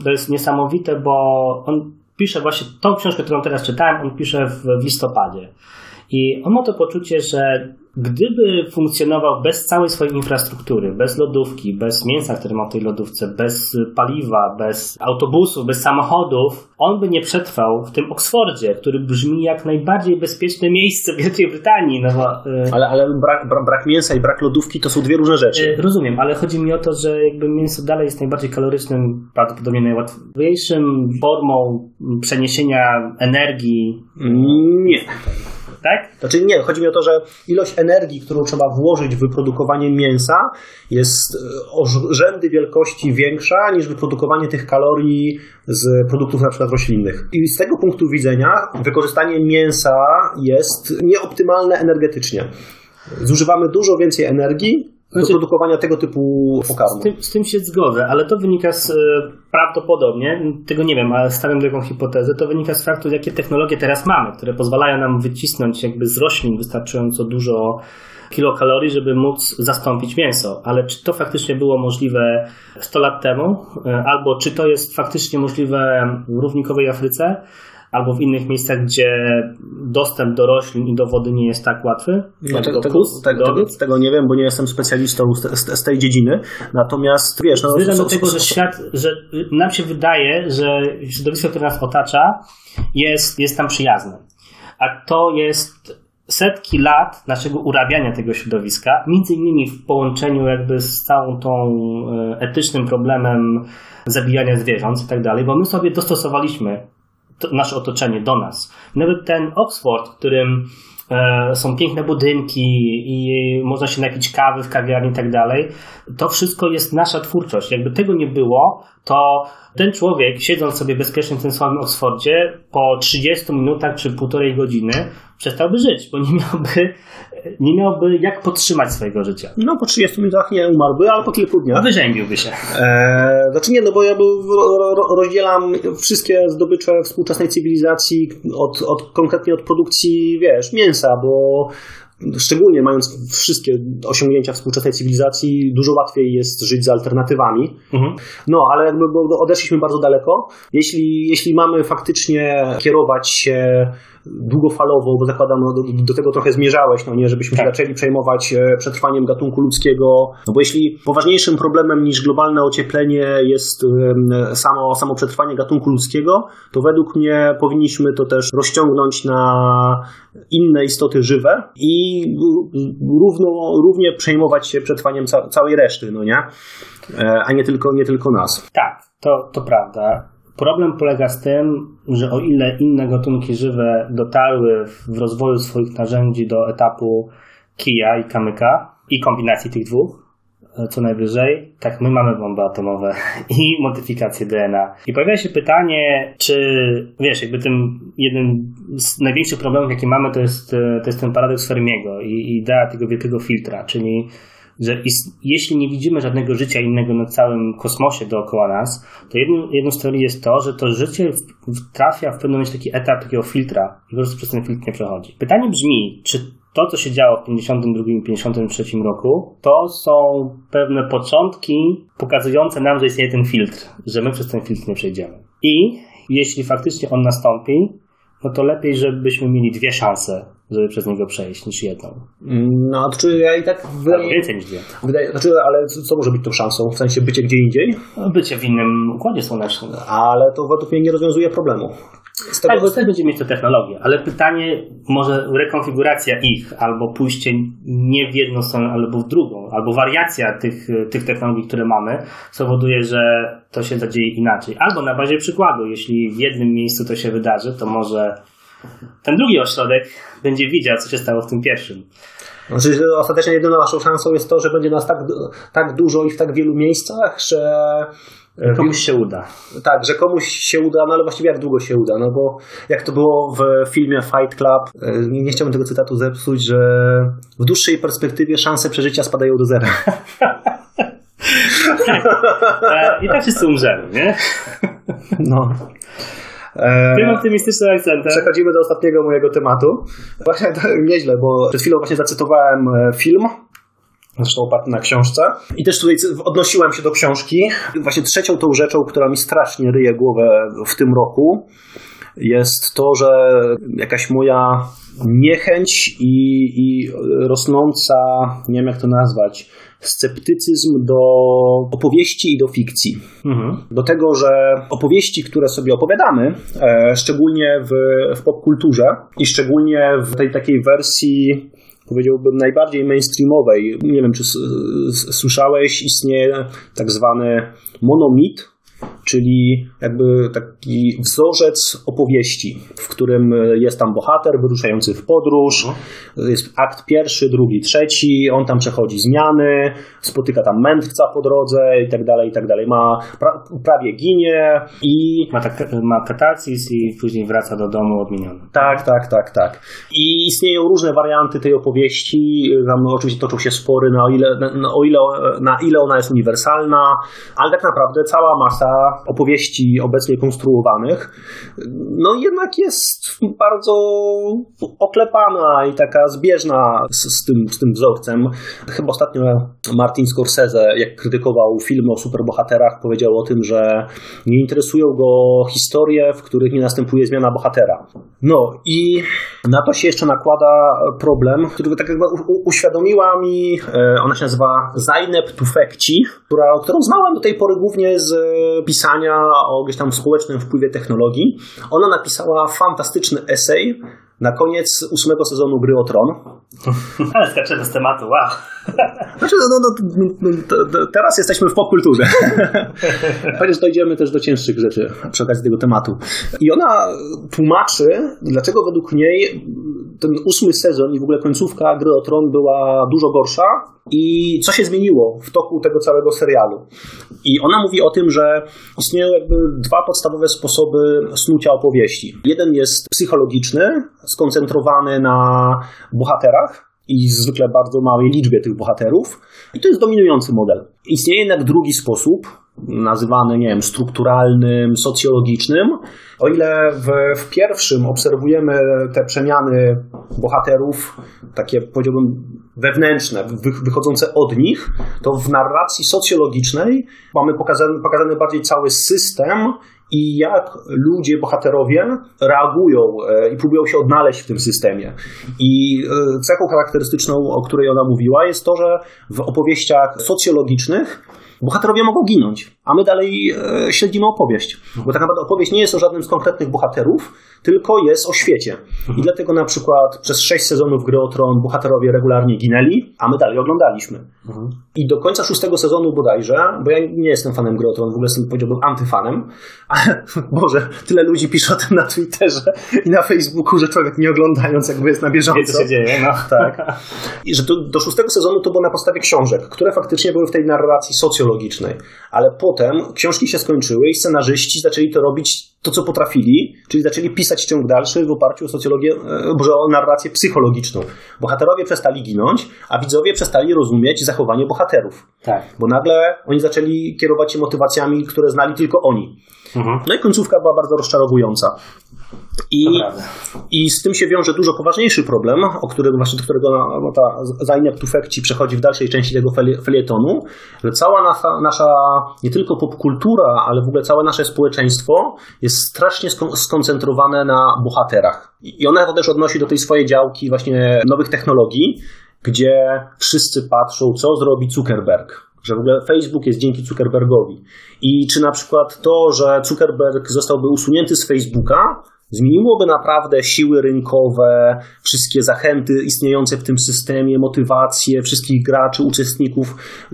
to jest niesamowite, bo on pisze właśnie tą książkę, którą teraz czytałem, on pisze w listopadzie. I on ma to poczucie, że gdyby funkcjonował bez całej swojej infrastruktury, bez lodówki, bez mięsa, które ma w tej lodówce, bez paliwa, bez autobusów, bez samochodów, on by nie przetrwał w tym Oksfordzie, który brzmi jak najbardziej bezpieczne miejsce w Wielkiej Brytanii. No bo, ale brak mięsa i brak lodówki to są dwie różne rzeczy. Rozumiem, ale chodzi mi o to, że jakby mięso dalej jest najbardziej kalorycznym, prawdopodobnie najłatwiejszym formą przeniesienia energii. Nie. Tak? Znaczy nie, chodzi mi o to, że ilość energii, którą trzeba włożyć w wyprodukowanie mięsa, jest o rzędy wielkości większa niż wyprodukowanie tych kalorii z produktów na przykład roślinnych. I z tego punktu widzenia wykorzystanie mięsa jest nieoptymalne energetycznie. Zużywamy dużo więcej energii do produkowania tego typu pokarmu. Z tym się zgodzę, ale to wynika prawdopodobnie, tego nie wiem, ale stawiam taką hipotezę, to wynika z faktu, jakie technologie teraz mamy, które pozwalają nam wycisnąć z roślin wystarczająco dużo kilokalorii, żeby móc zastąpić mięso. Ale czy to faktycznie było możliwe 100 lat temu? Albo czy to jest faktycznie możliwe w równikowej Afryce? Albo w innych miejscach, gdzie dostęp do roślin i do wody nie jest tak łatwy? Tego nie wiem, bo nie jestem specjalistą z tej dziedziny. Natomiast wiesz... że nam się wydaje, że środowisko, które nas otacza, jest tam przyjazne. A to jest setki lat naszego urabiania tego środowiska, między innymi w połączeniu z całą tą etycznym problemem zabijania zwierząt i tak dalej, bo my sobie dostosowaliśmy nasze otoczenie do nas. Nawet ten Oxford, w którym są piękne budynki i można się napić kawy w kawiarni i tak dalej, to wszystko jest nasza twórczość. Jakby tego nie było, to ten człowiek, siedząc sobie bezpiecznie w tym samym Oxfordzie, po 30 minutach czy półtorej godziny przestałby żyć, bo nie miałby nie miałby jak podtrzymać swojego życia. No po 30 minutach nie umarłby, ale po kilku dniach. Wyziębiłby się. Znaczy nie, no bo ja rozdzielam wszystkie zdobycze współczesnej cywilizacji od konkretnie od produkcji, wiesz, mięsa, bo szczególnie mając wszystkie osiągnięcia współczesnej cywilizacji, dużo łatwiej jest żyć z alternatywami. Mhm. No, ale jakby odeszliśmy bardzo daleko. Jeśli mamy faktycznie kierować się długofalowo, bo zakładam, do tego trochę zmierzałeś, no nie, żebyśmy się zaczęli przejmować przetrwaniem gatunku ludzkiego, no bo jeśli poważniejszym problemem niż globalne ocieplenie jest samo przetrwanie gatunku ludzkiego, to według mnie powinniśmy to też rozciągnąć na inne istoty żywe i równie przejmować się przetrwaniem całej reszty, no nie? A nie tylko nas. Tak, to prawda. Problem polega z tym, że o ile inne gatunki żywe dotarły w rozwoju swoich narzędzi do etapu kija i kamyka i kombinacji tych dwóch, co najwyżej, tak my mamy bomby atomowe i modyfikację DNA. I pojawia się pytanie, czy wiesz, jakby tym jednym z największych problemów, jaki mamy, to jest ten paradoks Fermiego i idea tego wielkiego filtra, czyli że jeśli nie widzimy żadnego życia innego na całym kosmosie dookoła nas, to jedną z teorii jest to, że to życie trafia w pewnym momencie taki etap takiego filtra i po prostu przez ten filtr nie przechodzi. Pytanie brzmi, czy to, co się działo w 1952 i 1953 roku, to są pewne początki pokazujące nam, że istnieje ten filtr, że my przez ten filtr nie przejdziemy. I jeśli faktycznie on nastąpi, no to lepiej, żebyśmy mieli dwie szanse, żeby przez niego przejść, niż jedną. No, czy ja i tak... Więcej niż dwie. Znaczy, ale co może być tą szansą? W sensie bycie gdzie indziej? Bycie w innym układzie słonecznym. Ale to według mnie nie rozwiązuje problemu. Tak, też będzie mieć te technologie, ale pytanie, może rekonfiguracja ich, albo pójście nie w jedną stronę, albo w drugą, albo wariacja tych technologii, które mamy, spowoduje, że to się zadzieje inaczej. Albo na bazie przykładu, jeśli w jednym miejscu to się wydarzy, to może ten drugi ośrodek będzie widział, co się stało w tym pierwszym. Znaczy, ostatecznie jedyną naszą szansą jest to, że będzie nas tak dużo i w tak wielu miejscach, że komuś się uda. Tak, że komuś się uda, no ale właściwie jak długo się uda, no bo jak to było w filmie Fight Club, nie chciałbym tego cytatu zepsuć, że w dłuższej perspektywie szanse przeżycia spadają do zera. I tak wszyscy umrzemy, nie? No. Tym optymistycznym akcentem przechodzimy do ostatniego mojego tematu. Właśnie nieźle, bo przed chwilą właśnie zacytowałem film, zresztą oparty na książce. I też tutaj odnosiłem się do książki. Właśnie trzecią tą rzeczą, która mi strasznie ryje głowę w tym roku, jest to, że jakaś moja niechęć i rosnąca, nie wiem jak to nazwać, sceptycyzm do opowieści i do fikcji. Mhm. Do tego, że opowieści, które sobie opowiadamy, szczególnie w popkulturze i szczególnie w tej takiej wersji, powiedziałbym, najbardziej mainstreamowej. Nie wiem, czy słyszałeś, istnieje tak zwany monomit, czyli jakby taki wzorzec opowieści, w którym jest tam bohater wyruszający w podróż, jest akt pierwszy, drugi, trzeci, on tam przechodzi zmiany, spotyka tam mędrca po drodze i tak dalej, prawie ginie i... Ma katarsis i później wraca do domu odmieniony. Tak. I istnieją różne warianty tej opowieści, tam oczywiście toczą się spory na ile ona jest uniwersalna, ale tak naprawdę cała masa opowieści obecnie konstruowanych, no jednak jest bardzo oklepana i taka zbieżna z tym wzorcem. Chyba ostatnio Martin Scorsese, jak krytykował filmy o superbohaterach, powiedział o tym, że nie interesują go historie, w których nie następuje zmiana bohatera. No i na to się jeszcze nakłada problem, który tak jakby uświadomiła mi, ona się nazywa Zainab Tufekci, którą znałem do tej pory głównie z pisania o gdzieś tam społecznym wpływie technologii. Ona napisała fantastyczny esej na koniec 8 sezonu Gry o Tron. Ale skaczę do tematu, wow. Znaczy, teraz jesteśmy w popkulturze. Chociaż dojdziemy też do cięższych rzeczy przy okazji tego tematu. I ona tłumaczy, dlaczego według niej ten 8 sezon i w ogóle końcówka Gry o Tron była dużo gorsza i co się zmieniło w toku tego całego serialu. I ona mówi o tym, że istnieją jakby dwa podstawowe sposoby snucia opowieści. Jeden jest psychologiczny, skoncentrowany na bohaterach i zwykle bardzo małej liczbie tych bohaterów. I to jest dominujący model. Istnieje jednak drugi sposób, nazywany, nie wiem, strukturalnym, socjologicznym. O ile w pierwszym obserwujemy te przemiany bohaterów, takie powiedziałbym wewnętrzne, wychodzące od nich, to w narracji socjologicznej mamy pokazany bardziej cały system i jak ludzie, bohaterowie reagują i próbują się odnaleźć w tym systemie. I cechą charakterystyczną, o której ona mówiła, jest to, że w opowieściach socjologicznych bohaterowie mogą ginąć, a my dalej śledzimy opowieść. Bo tak naprawdę opowieść nie jest o żadnym z konkretnych bohaterów, tylko jest o świecie. I dlatego na przykład przez 6 sezonów Gry o Tron bohaterowie regularnie ginęli, a my dalej oglądaliśmy. I do końca 6. sezonu bodajże, bo ja nie jestem fanem Gry o Tron, w ogóle jestem, powiedziałbym, antyfanem, ale Boże, tyle ludzi pisze o tym na Twitterze i na Facebooku, że człowiek nie oglądając jakby jest na bieżąco. Wie, co się dzieje, no. Tak. I że do 6. sezonu to było na podstawie książek, które faktycznie były w tej narracji socjologicznej, ale potem książki się skończyły i scenarzyści zaczęli to robić to, co potrafili, czyli zaczęli pisać ciąg dalszy w oparciu o socjologię, o narrację psychologiczną. Bohaterowie przestali ginąć, a widzowie przestali rozumieć zachowanie bohaterów. Tak. Bo nagle oni zaczęli kierować się motywacjami, które znali tylko oni. Mhm. No i końcówka była bardzo rozczarowująca. I z tym się wiąże dużo poważniejszy problem, do którego ta Zainab Tufekci przechodzi w dalszej części tego felietonu, że cała nasza nie tylko popkultura, ale w ogóle całe nasze społeczeństwo jest strasznie skoncentrowane na bohaterach. I ona to też odnosi do tej swojej działki właśnie nowych technologii, gdzie wszyscy patrzą, co zrobi Zuckerberg. Że w ogóle Facebook jest dzięki Zuckerbergowi. I czy na przykład to, że Zuckerberg zostałby usunięty z Facebooka, zmieniłoby naprawdę siły rynkowe, wszystkie zachęty istniejące w tym systemie, motywacje wszystkich graczy, uczestników,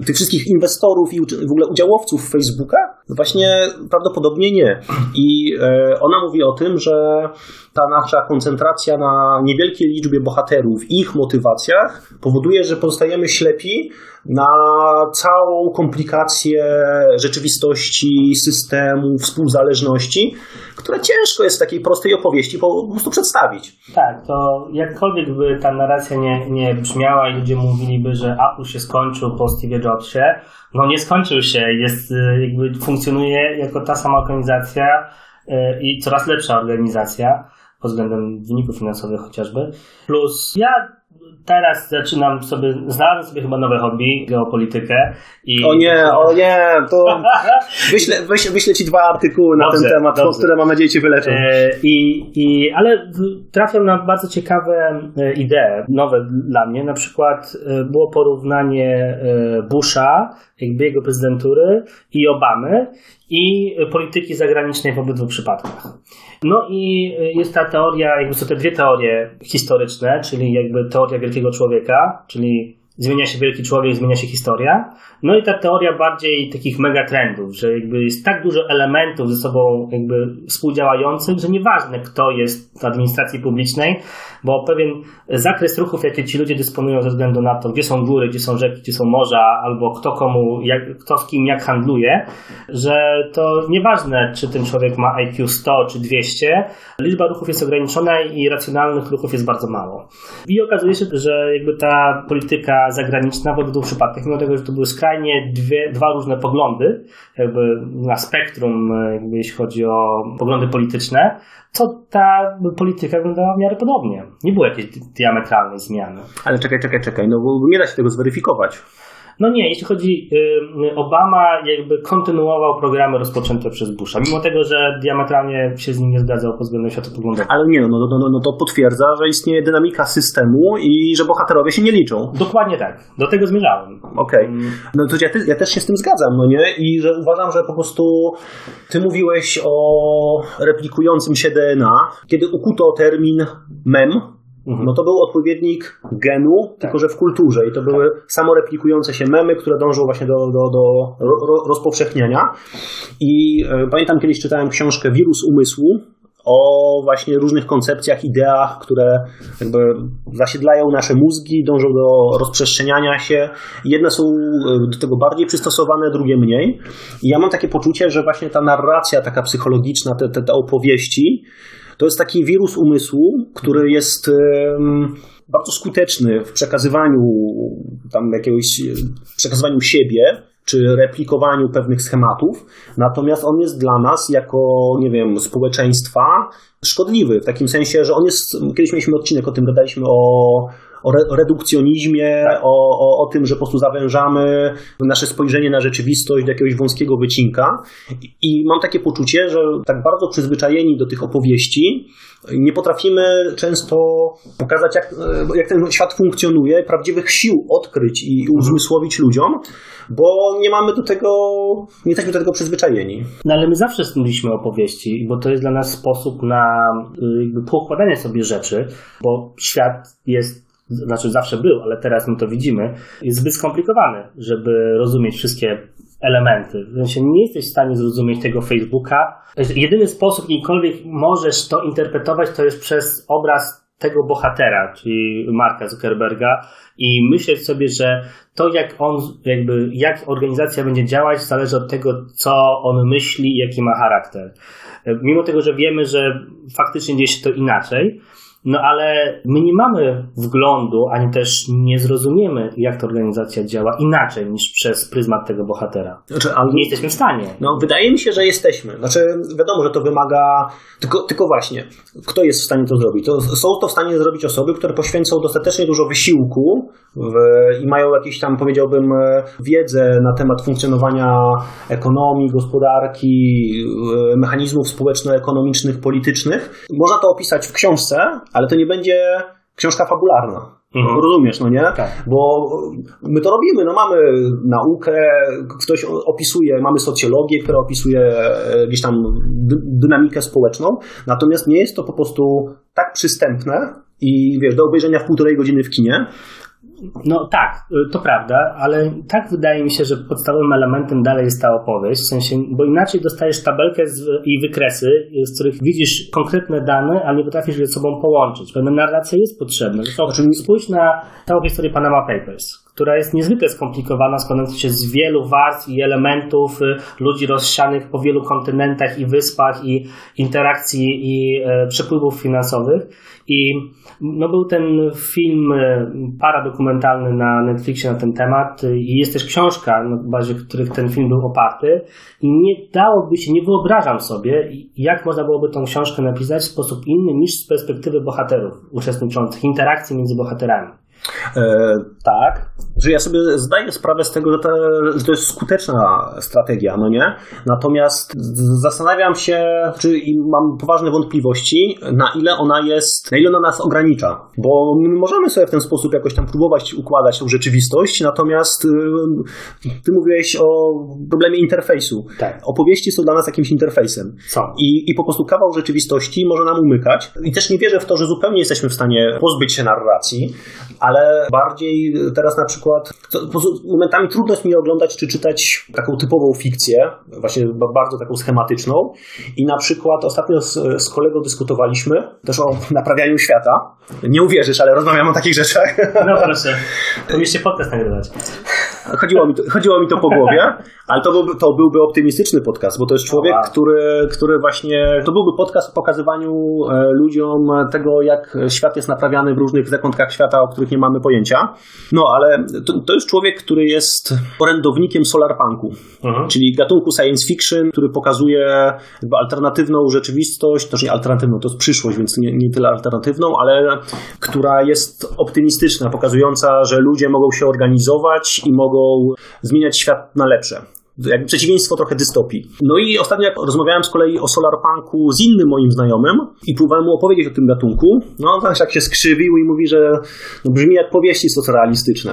tych wszystkich inwestorów i w ogóle udziałowców Facebooka? Właśnie prawdopodobnie nie. I ona mówi o tym, że ta nasza koncentracja na niewielkiej liczbie bohaterów i ich motywacjach powoduje, że pozostajemy ślepi na całą komplikację rzeczywistości, systemu, współzależności, które ciężko jest w takiej prostej opowieści po prostu przedstawić. Tak, to jakkolwiek by ta narracja nie brzmiała i ludzie mówiliby, że Apple się skończył po Steve Jobsie, no nie skończył się, jest, jakby funkcjonuje jako ta sama organizacja i coraz lepsza organizacja pod względem wyników finansowych chociażby. Plus ja teraz znalazłem sobie chyba nowe hobby, geopolitykę. To wyślę Ci 2 artykuły na ten temat, które mam nadzieję Cię wyleczą. Ale trafiam na bardzo ciekawe idee, nowe dla mnie. Na przykład było porównanie Busha, jakby jego prezydentury i Obamy i polityki zagranicznej w obydwu przypadkach. No i jest ta teoria, jakby są te 2 teorie historyczne, czyli jakby teoria wielkiego człowieka, czyli zmienia się wielki człowiek, zmienia się historia. No i ta teoria bardziej takich megatrendów, że jakby jest tak dużo elementów ze sobą jakby współdziałających, że nieważne kto jest w administracji publicznej, bo pewien zakres ruchów, jakie ci ludzie dysponują ze względu na to, gdzie są góry, gdzie są rzeki, gdzie są morza, albo kto z kim jak handluje, że to nieważne, czy ten człowiek ma IQ 100 czy 200, liczba ruchów jest ograniczona i racjonalnych ruchów jest bardzo mało. I okazuje się, że jakby ta polityka zagraniczna w obydwu przypadkach, mimo tego, że to były skrajnie dwa różne poglądy jakby na spektrum, jakby jeśli chodzi o poglądy polityczne, to ta polityka wyglądała w miarę podobnie. Nie było jakiejś diametralnej zmiany. Ale czekaj, no bo nie da się tego zweryfikować. No nie, jeśli chodzi Obama jakby kontynuował programy rozpoczęte przez Busha, mimo tego, że diametralnie się z nim nie zgadzał pod względem światopoglądu. Ale nie, no to potwierdza, że istnieje dynamika systemu i że bohaterowie się nie liczą. Dokładnie tak, do tego zmierzałem. Okej. No to ja też się z tym zgadzam, no nie? I że uważam, że po prostu ty mówiłeś o replikującym się DNA, kiedy ukuto termin mem, no to był odpowiednik genu, tak, tylko że w kulturze. I to były samoreplikujące się memy, które dążą właśnie do rozpowszechniania. I pamiętam, kiedyś czytałem książkę Wirus umysłu o właśnie różnych koncepcjach, ideach, które jakby zasiedlają nasze mózgi, dążą do rozprzestrzeniania się. Jedne są do tego bardziej przystosowane, drugie mniej. I ja mam takie poczucie, że właśnie ta narracja taka psychologiczna, te opowieści, To jest taki wirus umysłu, który jest bardzo skuteczny w przekazywaniu tam jakiegoś, przekazywaniu siebie, czy replikowaniu pewnych schematów, natomiast on jest dla nas jako, nie wiem, społeczeństwa szkodliwy, w takim sensie, że on jest, kiedyś mieliśmy odcinek o tym, gadaliśmy o redukcjonizmie, o tym, że po prostu zawężamy nasze spojrzenie na rzeczywistość do jakiegoś wąskiego wycinka i mam takie poczucie, że tak bardzo przyzwyczajeni do tych opowieści nie potrafimy często pokazać, jak ten świat funkcjonuje, prawdziwych sił odkryć i uzmysłowić ludziom, bo nie mamy do tego, nie jesteśmy do tego przyzwyczajeni. No ale my zawsze snuliśmy opowieści, bo to jest dla nas sposób na jakby poukładanie sobie rzeczy, bo świat jest, znaczy zawsze był, ale teraz my to widzimy, jest zbyt skomplikowany, żeby rozumieć wszystkie elementy. W sensie nie jesteś w stanie zrozumieć tego Facebooka. Jedyny sposób, w jakikolwiek możesz to interpretować, to jest przez obraz tego bohatera, czyli Marka Zuckerberga, i myśleć sobie, że to jak on, jakby jak organizacja będzie działać, zależy od tego, co on myśli, jaki ma charakter. Mimo tego, że wiemy, że faktycznie dzieje się to inaczej, no ale my nie mamy wglądu, ani też nie zrozumiemy, jak ta organizacja działa inaczej niż przez pryzmat tego bohatera. Znaczy, ale nie jesteśmy w stanie. No wydaje mi się, że jesteśmy. Znaczy wiadomo, że to wymaga... Tylko właśnie, kto jest w stanie to zrobić? Są to w stanie zrobić osoby, które poświęcą dostatecznie dużo wysiłku i mają jakieś tam, powiedziałbym, wiedzę na temat funkcjonowania ekonomii, gospodarki, mechanizmów społeczno-ekonomicznych, politycznych. Można to opisać w książce, ale to nie będzie książka fabularna. Mhm. Rozumiesz, no nie? Tak. Bo my to robimy, no mamy naukę, ktoś opisuje, mamy socjologię, która opisuje gdzieś tam dynamikę społeczną, natomiast nie jest to po prostu tak przystępne i wiesz, do obejrzenia w 1,5 godziny w kinie. No tak, to prawda, ale tak wydaje mi się, że podstawowym elementem dalej jest ta opowieść, w sensie, bo inaczej dostajesz tabelkę i wykresy, z których widzisz konkretne dane, ale nie potrafisz je ze sobą połączyć. Pewna narracja jest potrzebna. Zresztą spójrz na całą historię Panama Papers, która jest niezwykle skomplikowana, składająca się z wielu warstw i elementów, ludzi rozsianych po wielu kontynentach i wyspach i interakcji i przepływów finansowych. I no, był ten film paradokumentalny na Netflixie na ten temat i jest też książka, na bazie których ten film był oparty. I nie dałoby się, nie wyobrażam sobie, jak można byłoby tą książkę napisać w sposób inny niż z perspektywy bohaterów uczestniczących, interakcji między bohaterami. Tak, że ja sobie zdaję sprawę z tego, że to jest skuteczna strategia, no nie? Natomiast zastanawiam się, czy mam poważne wątpliwości, na ile ona nas ogranicza, bo my możemy sobie w ten sposób jakoś tam próbować układać tą rzeczywistość, natomiast ty mówiłeś o problemie interfejsu. Tak. Opowieści są dla nas jakimś interfejsem. I po prostu kawał rzeczywistości może nam umykać i też nie wierzę w to, że zupełnie jesteśmy w stanie pozbyć się narracji, ale bardziej teraz na przykład momentami trudno jest mi oglądać czy czytać taką typową fikcję, właśnie bardzo taką schematyczną i na przykład ostatnio z kolegą dyskutowaliśmy też o naprawianiu świata. Nie uwierzysz, ale rozmawiam o takich rzeczach. No proszę, powinniście podcast nagrywać. Chodziło mi to po głowie, ale to byłby optymistyczny podcast, bo to jest człowiek, który właśnie... To byłby podcast o pokazywaniu ludziom tego, jak świat jest naprawiany w różnych zakątkach świata, o których nie mamy pojęcia. No, ale to jest człowiek, który jest orędownikiem solarpunku, czyli gatunku science fiction, który pokazuje jakby alternatywną rzeczywistość, znaczy nie alternatywną, to jest przyszłość, więc nie tyle alternatywną, ale która jest optymistyczna, pokazująca, że ludzie mogą się organizować i mogą zmieniać świat na lepsze. Jakby przeciwieństwo trochę dystopii. No i ostatnio jak rozmawiałem z kolei o solarpunku z innym moim znajomym i próbowałem mu opowiedzieć o tym gatunku, no on tak się skrzywił i mówi, że no, brzmi jak powieści socrealistyczne.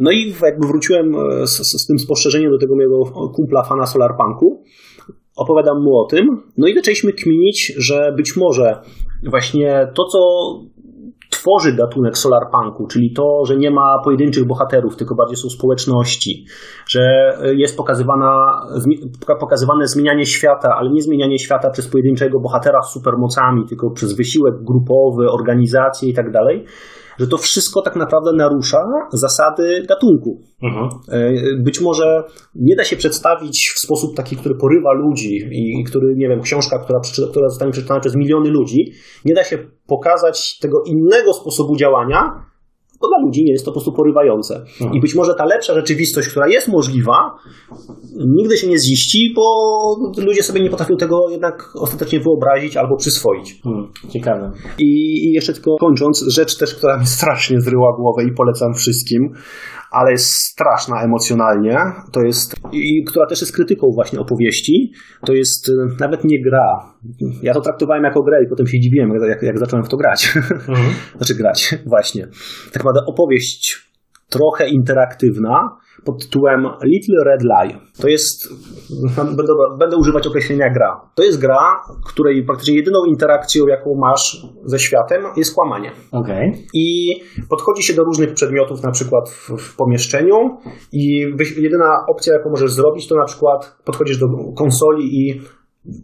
No i jakby wróciłem z tym spostrzeżeniem do tego mojego kumpla, fana solarpunku, opowiadam mu o tym, no i zaczęliśmy kminić, że być może właśnie to, co tworzy gatunek solarpunku, czyli to, że nie ma pojedynczych bohaterów, tylko bardziej są społeczności, że jest pokazywane zmienianie świata, ale nie zmienianie świata przez pojedynczego bohatera z supermocami, tylko przez wysiłek grupowy, organizację i tak dalej, że to wszystko tak naprawdę narusza zasady gatunku. Mhm. Być może nie da się przedstawić w sposób taki, który porywa ludzi i który, nie wiem, książka, która zostanie przeczytana przez miliony ludzi, nie da się pokazać tego innego sposobu działania, bo dla ludzi nie jest to po prostu porywające. Mhm. I być może ta lepsza rzeczywistość, która jest możliwa, nigdy się nie ziści, bo ludzie sobie nie potrafią tego jednak ostatecznie wyobrazić albo przyswoić. Mhm. Ciekawe. I jeszcze tylko kończąc, rzecz też, która mi strasznie zryła głowę i polecam wszystkim, ale jest straszna emocjonalnie, to jest, i która też jest krytyką właśnie opowieści, to jest nawet nie gra. Ja to traktowałem jako grę i potem się dziwiłem, jak zacząłem w to grać. Mhm. Znaczy grać, właśnie. Tak naprawdę opowieść trochę interaktywna pod tytułem Little Red Lie. To jest, będę używać określenia gra. To jest gra, której praktycznie jedyną interakcją, jaką masz ze światem, jest kłamanie. Okay. I podchodzi się do różnych przedmiotów, na przykład w pomieszczeniu, i jedyna opcja, jaką możesz zrobić, to na przykład podchodzisz do konsoli i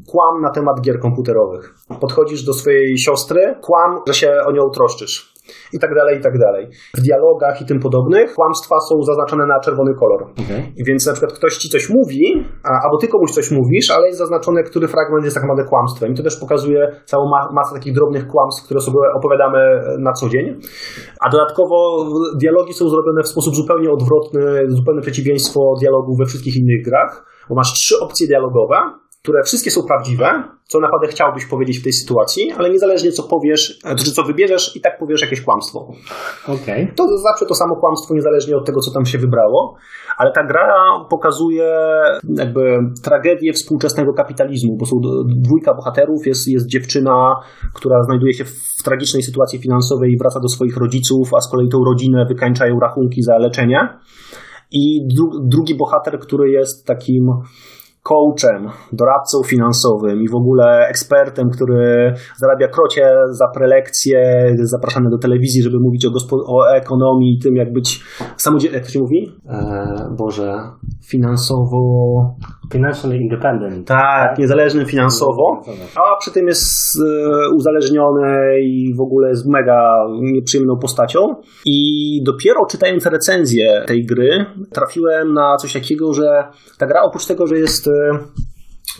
kłam na temat gier komputerowych. Podchodzisz do swojej siostry, kłam, że się o nią troszczysz. I tak dalej, i tak dalej. W dialogach i tym podobnych kłamstwa są zaznaczone na czerwony kolor. Okay. Więc na przykład ktoś ci coś mówi, albo ty komuś coś mówisz, ale jest zaznaczone, który fragment jest tak naprawdę kłamstwem. I to też pokazuje całą masę takich drobnych kłamstw, które sobie opowiadamy na co dzień. A dodatkowo dialogi są zrobione w sposób zupełnie odwrotny, zupełne przeciwieństwo dialogu we wszystkich innych grach, bo masz 3 opcje dialogowe, które wszystkie są prawdziwe, co naprawdę chciałbyś powiedzieć w tej sytuacji, ale niezależnie co powiesz, czy co wybierzesz, i tak powiesz jakieś kłamstwo. Okay. To zawsze to samo kłamstwo, niezależnie od tego, co tam się wybrało, ale ta gra pokazuje jakby tragedię współczesnego kapitalizmu, bo są 2 bohaterów, jest dziewczyna, która znajduje się w tragicznej sytuacji finansowej i wraca do swoich rodziców, a z kolei tą rodzinę wykańczają rachunki za leczenie, i drugi bohater, który jest takim coachem, doradcą finansowym i w ogóle ekspertem, który zarabia krocie za prelekcje, zapraszany do telewizji, żeby mówić o ekonomii i tym, jak być samodzielny, jak to się mówi? Financially independent. Tak, niezależnym finansowo, a przy tym jest uzależniony i w ogóle jest mega nieprzyjemną postacią. I dopiero czytając recenzję tej gry, trafiłem na coś takiego, że ta gra, oprócz tego, że jest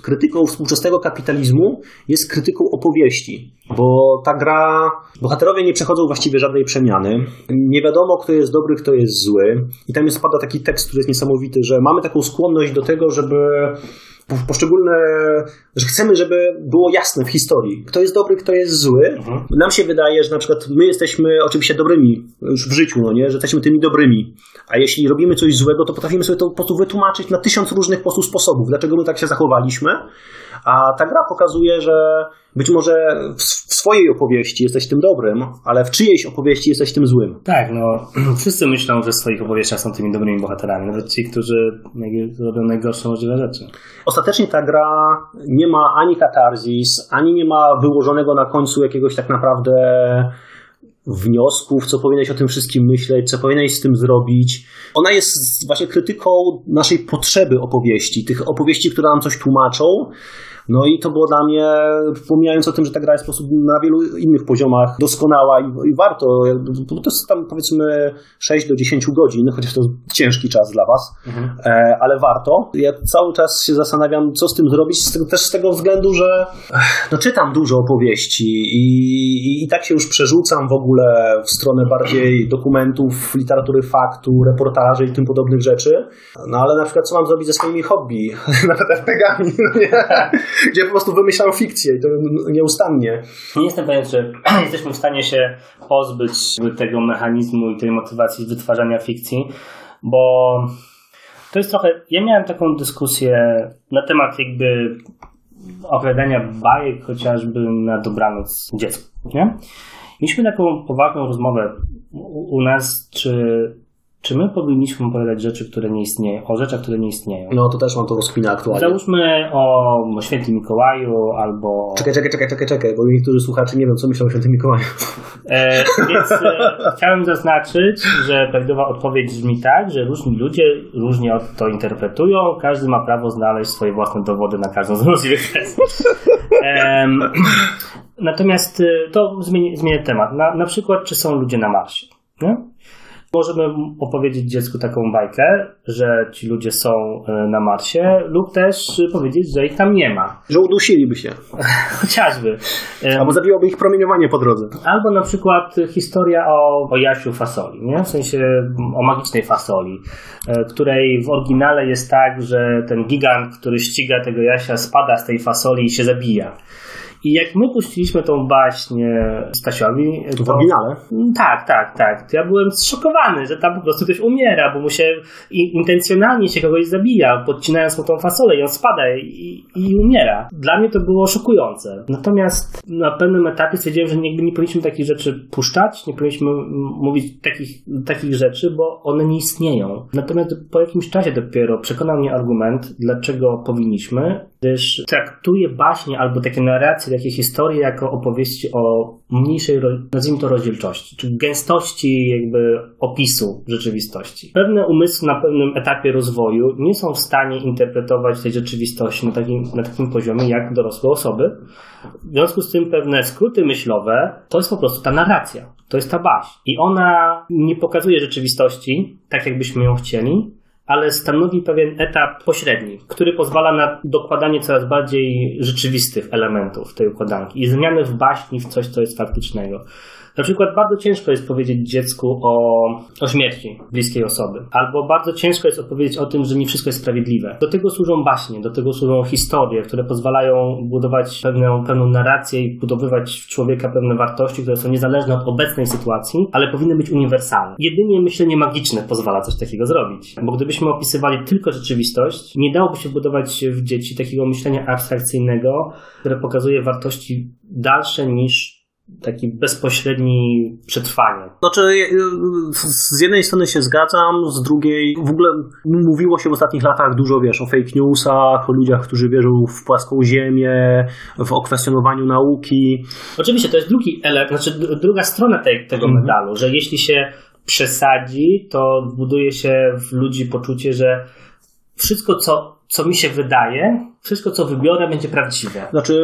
krytyką współczesnego kapitalizmu, jest krytyką opowieści, bo ta gra, bohaterowie nie przechodzą właściwie żadnej przemiany, nie wiadomo, kto jest dobry, kto jest zły, i tam jest pada taki tekst, który jest niesamowity, że mamy taką skłonność do tego, żeby poszczególne, że chcemy, żeby było jasne w historii, kto jest dobry, kto jest zły. Mhm. Nam się wydaje, że na przykład my jesteśmy oczywiście dobrymi już w życiu, no nie? Że jesteśmy tymi dobrymi, a jeśli robimy coś złego, to potrafimy sobie to po prostu wytłumaczyć na 1000 różnych po prostu sposobów, dlaczego my tak się zachowaliśmy, a ta gra pokazuje, że być może w swojej opowieści jesteś tym dobrym, ale w czyjejś opowieści jesteś tym złym. Tak, no wszyscy myślą, że w swoich opowieściach są tymi dobrymi bohaterami, nawet ci, którzy robią najgorsze możliwe rzeczy. Ostatecznie ta gra nie ma ani katarzis, ani nie ma wyłożonego na końcu jakiegoś tak naprawdę wniosków, co powinieneś o tym wszystkim myśleć, co powinieneś z tym zrobić. Ona jest właśnie krytyką naszej potrzeby opowieści, tych opowieści, które nam coś tłumaczą. No i to było dla mnie, wspominając o tym, że ta gra jest po prostu na wielu innych poziomach doskonała i warto, bo to jest tam powiedzmy 6 do 10 godzin, chociaż to ciężki czas dla was, ale warto. Ja cały czas się zastanawiam, co z tym zrobić, też z tego względu, że no, czytam dużo opowieści i tak się już przerzucam w ogóle w stronę bardziej dokumentów, literatury faktu, reportaży i tym podobnych rzeczy, no ale na przykład co mam zrobić ze swoimi hobby, nawet RPG-ami, no nie? Gdzie po prostu wymyślam fikcję i to nieustannie. Nie jestem pewien, czy jesteśmy w stanie się pozbyć tego mechanizmu i tej motywacji wytwarzania fikcji, bo to jest trochę... Ja miałem taką dyskusję na temat jakby opowiadania bajek chociażby na dobranoc dziecku, nie? Mieliśmy taką poważną rozmowę u nas, czy my powinniśmy opowiadać rzeczy, które nie istnieją, o rzeczach, które nie istnieją? No to też mam to rozkminę aktualnie. Załóżmy o Świętym Mikołaju albo... Czekaj, bo niektórzy słuchacze nie wiem, co myślą o Świętym Mikołaju. Chciałem zaznaczyć, że prawidłowa odpowiedź brzmi tak, że różni ludzie różnie to interpretują, każdy ma prawo znaleźć swoje własne dowody na każdą z możliwych kwestii. Natomiast to zmienia temat. Na przykład, czy są ludzie na Marsie? Nie? Możemy opowiedzieć dziecku taką bajkę, że ci ludzie są na Marsie, lub też powiedzieć, że ich tam nie ma. Że udusiliby się. Chociażby. Albo zabiłoby ich promieniowanie po drodze. Albo na przykład historia o Jasiu Fasoli, nie? W sensie o magicznej fasoli, której w oryginale jest tak, że ten gigant, który ściga tego Jasia, spada z tej fasoli i się zabija. I jak my puściliśmy tą baśń Stasiowi... W oryginale? Tak. To ja byłem zszokowany, że tam po prostu ktoś umiera, bo mu się intencjonalnie się kogoś zabija, podcinając mu tą fasolę i on spada i umiera. Dla mnie to było szokujące. Natomiast na pewnym etapie stwierdziłem, że nie powinniśmy takich rzeczy puszczać, nie powinniśmy mówić takich rzeczy, bo one nie istnieją. Natomiast po jakimś czasie dopiero przekonał mnie argument, dlaczego powinniśmy, gdyż traktuje baśnie albo takie narracje, takie historie jako opowieści o mniejszej, nazwijmy to, rozdzielczości, czyli gęstości jakby opisu rzeczywistości. Pewne umysły na pewnym etapie rozwoju nie są w stanie interpretować tej rzeczywistości na takim poziomie jak dorosłe osoby. W związku z tym pewne skróty myślowe to jest po prostu ta narracja, to jest ta baśń. I ona nie pokazuje rzeczywistości tak, jakbyśmy ją chcieli, ale stanowi pewien etap pośredni, który pozwala na dokładanie coraz bardziej rzeczywistych elementów tej układanki i zmiany w baśni w coś, co jest faktycznego. Na przykład bardzo ciężko jest powiedzieć dziecku o śmierci bliskiej osoby, albo bardzo ciężko jest opowiedzieć o tym, że nie wszystko jest sprawiedliwe. Do tego służą baśnie, do tego służą historie, które pozwalają budować pewną narrację i budowywać w człowieka pewne wartości, które są niezależne od obecnej sytuacji, ale powinny być uniwersalne. Jedynie myślenie magiczne pozwala coś takiego zrobić, bo gdybyśmy opisywali tylko rzeczywistość, nie dałoby się budować w dzieci takiego myślenia abstrakcyjnego, które pokazuje wartości dalsze niż taki bezpośredni przetrwanie. Znaczy, z jednej strony się zgadzam, z drugiej w ogóle mówiło się w ostatnich latach dużo, o fake newsach, o ludziach, którzy wierzą w płaską ziemię, o kwestionowaniu nauki. Oczywiście, to jest druga strona tego medalu, że jeśli się przesadzi, to buduje się w ludzi poczucie, że wszystko, co mi się wydaje, wszystko, co wybiorę, będzie prawdziwe. Znaczy,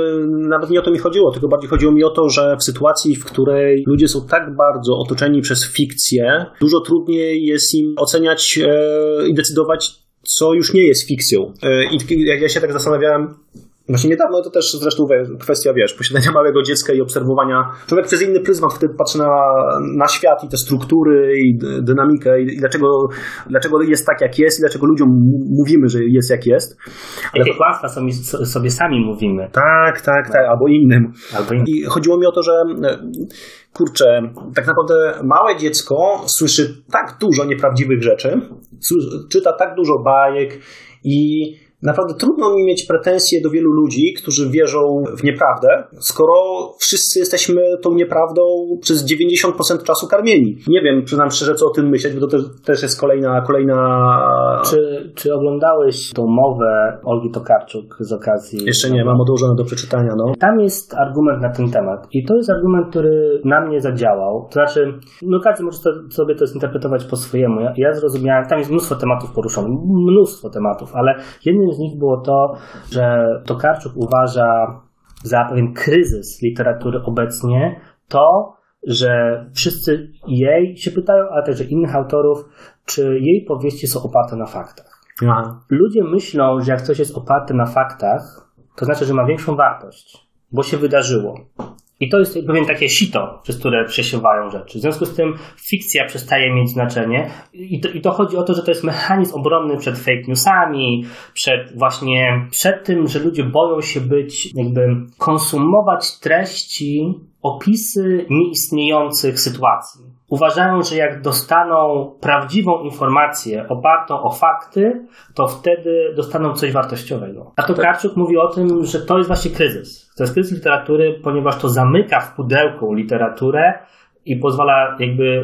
nawet nie o to mi chodziło, tylko bardziej chodziło mi o to, że w sytuacji, w której ludzie są tak bardzo otoczeni przez fikcję, dużo trudniej jest im oceniać i decydować, co już nie jest fikcją. I jak ja się tak zastanawiałem, właśnie niedawno, to też zresztą kwestia, posiadania małego dziecka i obserwowania. Człowiek przez inny pryzmat wtedy patrzy na świat i te struktury i dynamikę i dlaczego jest tak, jak jest i dlaczego ludziom mówimy, że jest, jak jest. Ale jakie kłamstwa sobie sami mówimy. Tak, albo innym. I chodziło mi o to, że tak naprawdę małe dziecko słyszy tak dużo nieprawdziwych rzeczy, czyta tak dużo bajek i naprawdę trudno mi mieć pretensje do wielu ludzi, którzy wierzą w nieprawdę, skoro wszyscy jesteśmy tą nieprawdą przez 90% czasu karmieni. Nie wiem, przyznam szczerze, co o tym myśleć, bo to też jest kolejna... Czy oglądałeś tą mowę Olgi Tokarczuk z okazji... Jeszcze nie, mam odłożone do przeczytania, no. Tam jest argument na ten temat i to jest argument, który na mnie zadziałał. To znaczy, każdy może sobie to zinterpretować po swojemu. Ja zrozumiałem, tam jest mnóstwo tematów poruszonych, ale jednym z nich było to, że Tokarczuk uważa za pewien kryzys literatury obecnie to, że wszyscy jej się pytają, ale także innych autorów, czy jej powieści są oparte na faktach. Aha. Ludzie myślą, że jak coś jest oparte na faktach, to znaczy, że ma większą wartość, bo się wydarzyło. I to jest pewien takie sito, przez które przesiewają rzeczy. W związku z tym fikcja przestaje mieć znaczenie i to chodzi o to, że to jest mechanizm obronny przed fake newsami, przed tym, że ludzie boją się konsumować treści, opisy nieistniejących sytuacji. Uważają, że jak dostaną prawdziwą informację opartą o fakty, to wtedy dostaną coś wartościowego. A Tokarczuk mówi o tym, że to jest właśnie kryzys. To jest kryzys literatury, ponieważ to zamyka w pudełku literaturę i pozwala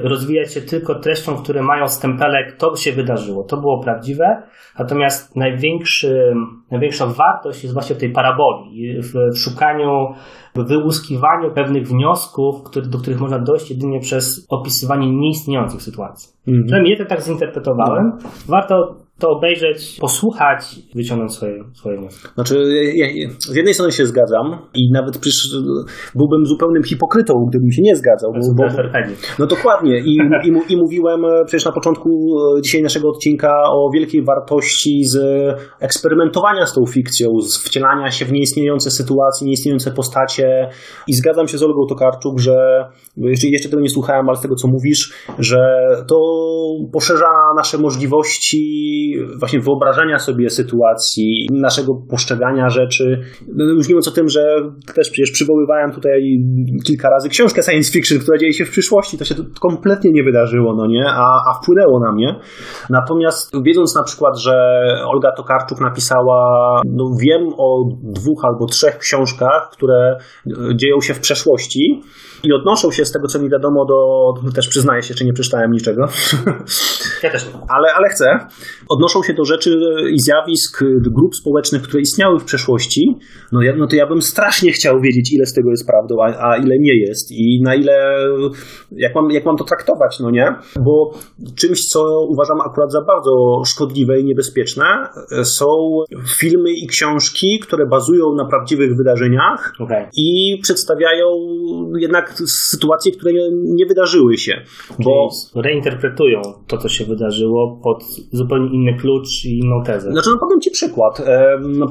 rozwijać się tylko treściom, które mają stempelek, to się wydarzyło, to było prawdziwe. Natomiast największa wartość jest właśnie w tej paraboli, w szukaniu, w wyłuskiwaniu pewnych wniosków, do których można dojść jedynie przez opisywanie nieistniejących sytuacji. Przynajmniej ja to tak zinterpretowałem. Warto to obejrzeć, posłuchać, wyciągnąć swoje wnioski. Znaczy, ja z jednej strony się zgadzam i nawet przecież byłbym zupełnym hipokrzytą, gdybym się nie zgadzał. Bo, no dokładnie. I mówiłem przecież na początku dzisiaj naszego odcinka o wielkiej wartości z eksperymentowania z tą fikcją, z wcielania się w nieistniejące sytuacje, nieistniejące postacie. I zgadzam się z Olgą Tokarczuk, że jeszcze tego nie słuchałem, ale z tego co mówisz, że to poszerza nasze możliwości właśnie wyobrażenia sobie sytuacji, naszego postrzegania rzeczy. No, już nie mówiąc o tym, że też przecież przywoływałem tutaj kilka razy książkę science fiction, która dzieje się w przyszłości. To się kompletnie nie wydarzyło, no nie? A wpłynęło na mnie. Natomiast wiedząc na przykład, że Olga Tokarczuk napisała, no wiem o 2 albo 3 książkach, które dzieją się w przeszłości i odnoszą się z tego, co mi wiadomo do... Też przyznaję się, że nie przeczytałem niczego. Ja też nie. Ale chcę. Odnoszą się do rzeczy i zjawisk grup społecznych, które istniały w przeszłości, no to ja bym strasznie chciał wiedzieć, ile z tego jest prawdą, a ile nie jest i na ile, jak mam to traktować, no nie? Bo czymś, co uważam akurat za bardzo szkodliwe i niebezpieczne, są filmy i książki, które bazują na prawdziwych wydarzeniach i przedstawiają jednak sytuacje, które nie wydarzyły się. Bo reinterpretują to, co się wydarzyło pod zupełnie inny klucz i inną tezę. Znaczy, no podam Ci przykład.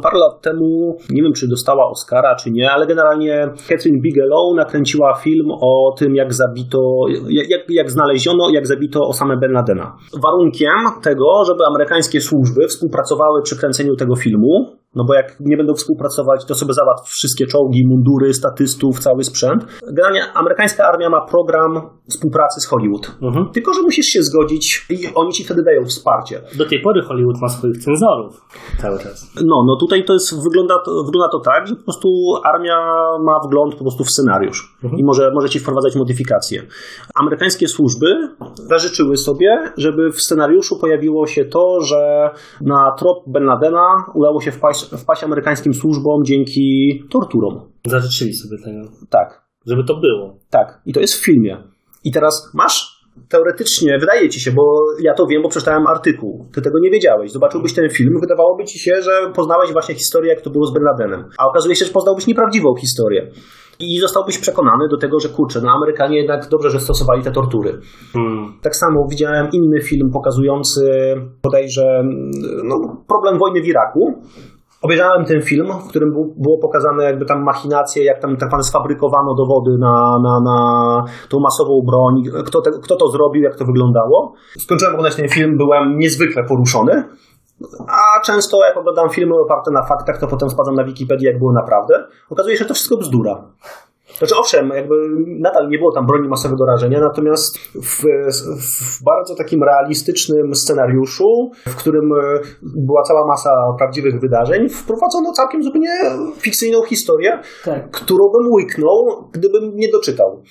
Parę lat temu, nie wiem, czy dostała Oscara, czy nie, ale generalnie Catherine Bigelow nakręciła film o tym, jak zabito, jak znaleziono, jak zabito Osamę Ben Ladena. Warunkiem tego, żeby amerykańskie służby współpracowały przy kręceniu tego filmu, no bo jak nie będą współpracować, to sobie załatw wszystkie czołgi, mundury, statystów, cały sprzęt. Generalnie amerykańska armia ma program współpracy z Hollywood. Mhm. Tylko, że musisz się zgodzić i oni ci wtedy dają wsparcie. Do tej pory Hollywood ma swoich cenzorów cały czas. No tutaj to jest, wygląda to tak, że po prostu armia ma wgląd po prostu w scenariusz i może ci wprowadzać modyfikacje. Amerykańskie służby zażyczyły sobie, żeby w scenariuszu pojawiło się to, że na trop Ben Ladena udało się wpaść amerykańskim służbom dzięki torturom. Zażyczyli sobie tego. Tak. Żeby to było. Tak. I to jest w filmie. I teraz masz teoretycznie, wydaje ci się, bo ja to wiem, bo przeczytałem artykuł. Ty tego nie wiedziałeś. Zobaczyłbyś ten film, wydawałoby ci się, że poznałeś właśnie historię, jak to było z Ben Ladenem. A okazuje się, że poznałbyś nieprawdziwą historię. I zostałbyś przekonany do tego, że kurczę, no Amerykanie jednak dobrze, że stosowali te tortury. Tak samo widziałem inny film pokazujący bodajże problem wojny w Iraku. Obejrzałem ten film, w którym było pokazane jakby tam machinacje, jak tam tak naprawdę sfabrykowano dowody na tą masową broń, kto to zrobił, jak to wyglądało. Skończyłem oglądać ten film, byłem niezwykle poruszony, a często jak oglądam filmy oparte na faktach, to potem spadam na Wikipedię, jak było naprawdę. Okazuje się, że to wszystko bzdura. Znaczy owszem, jakby nadal nie było tam broni masowego rażenia, natomiast w bardzo takim realistycznym scenariuszu, w którym była cała masa prawdziwych wydarzeń, wprowadzono całkiem zupełnie fikcyjną historię, tak, którą bym łyknął, gdybym nie doczytał.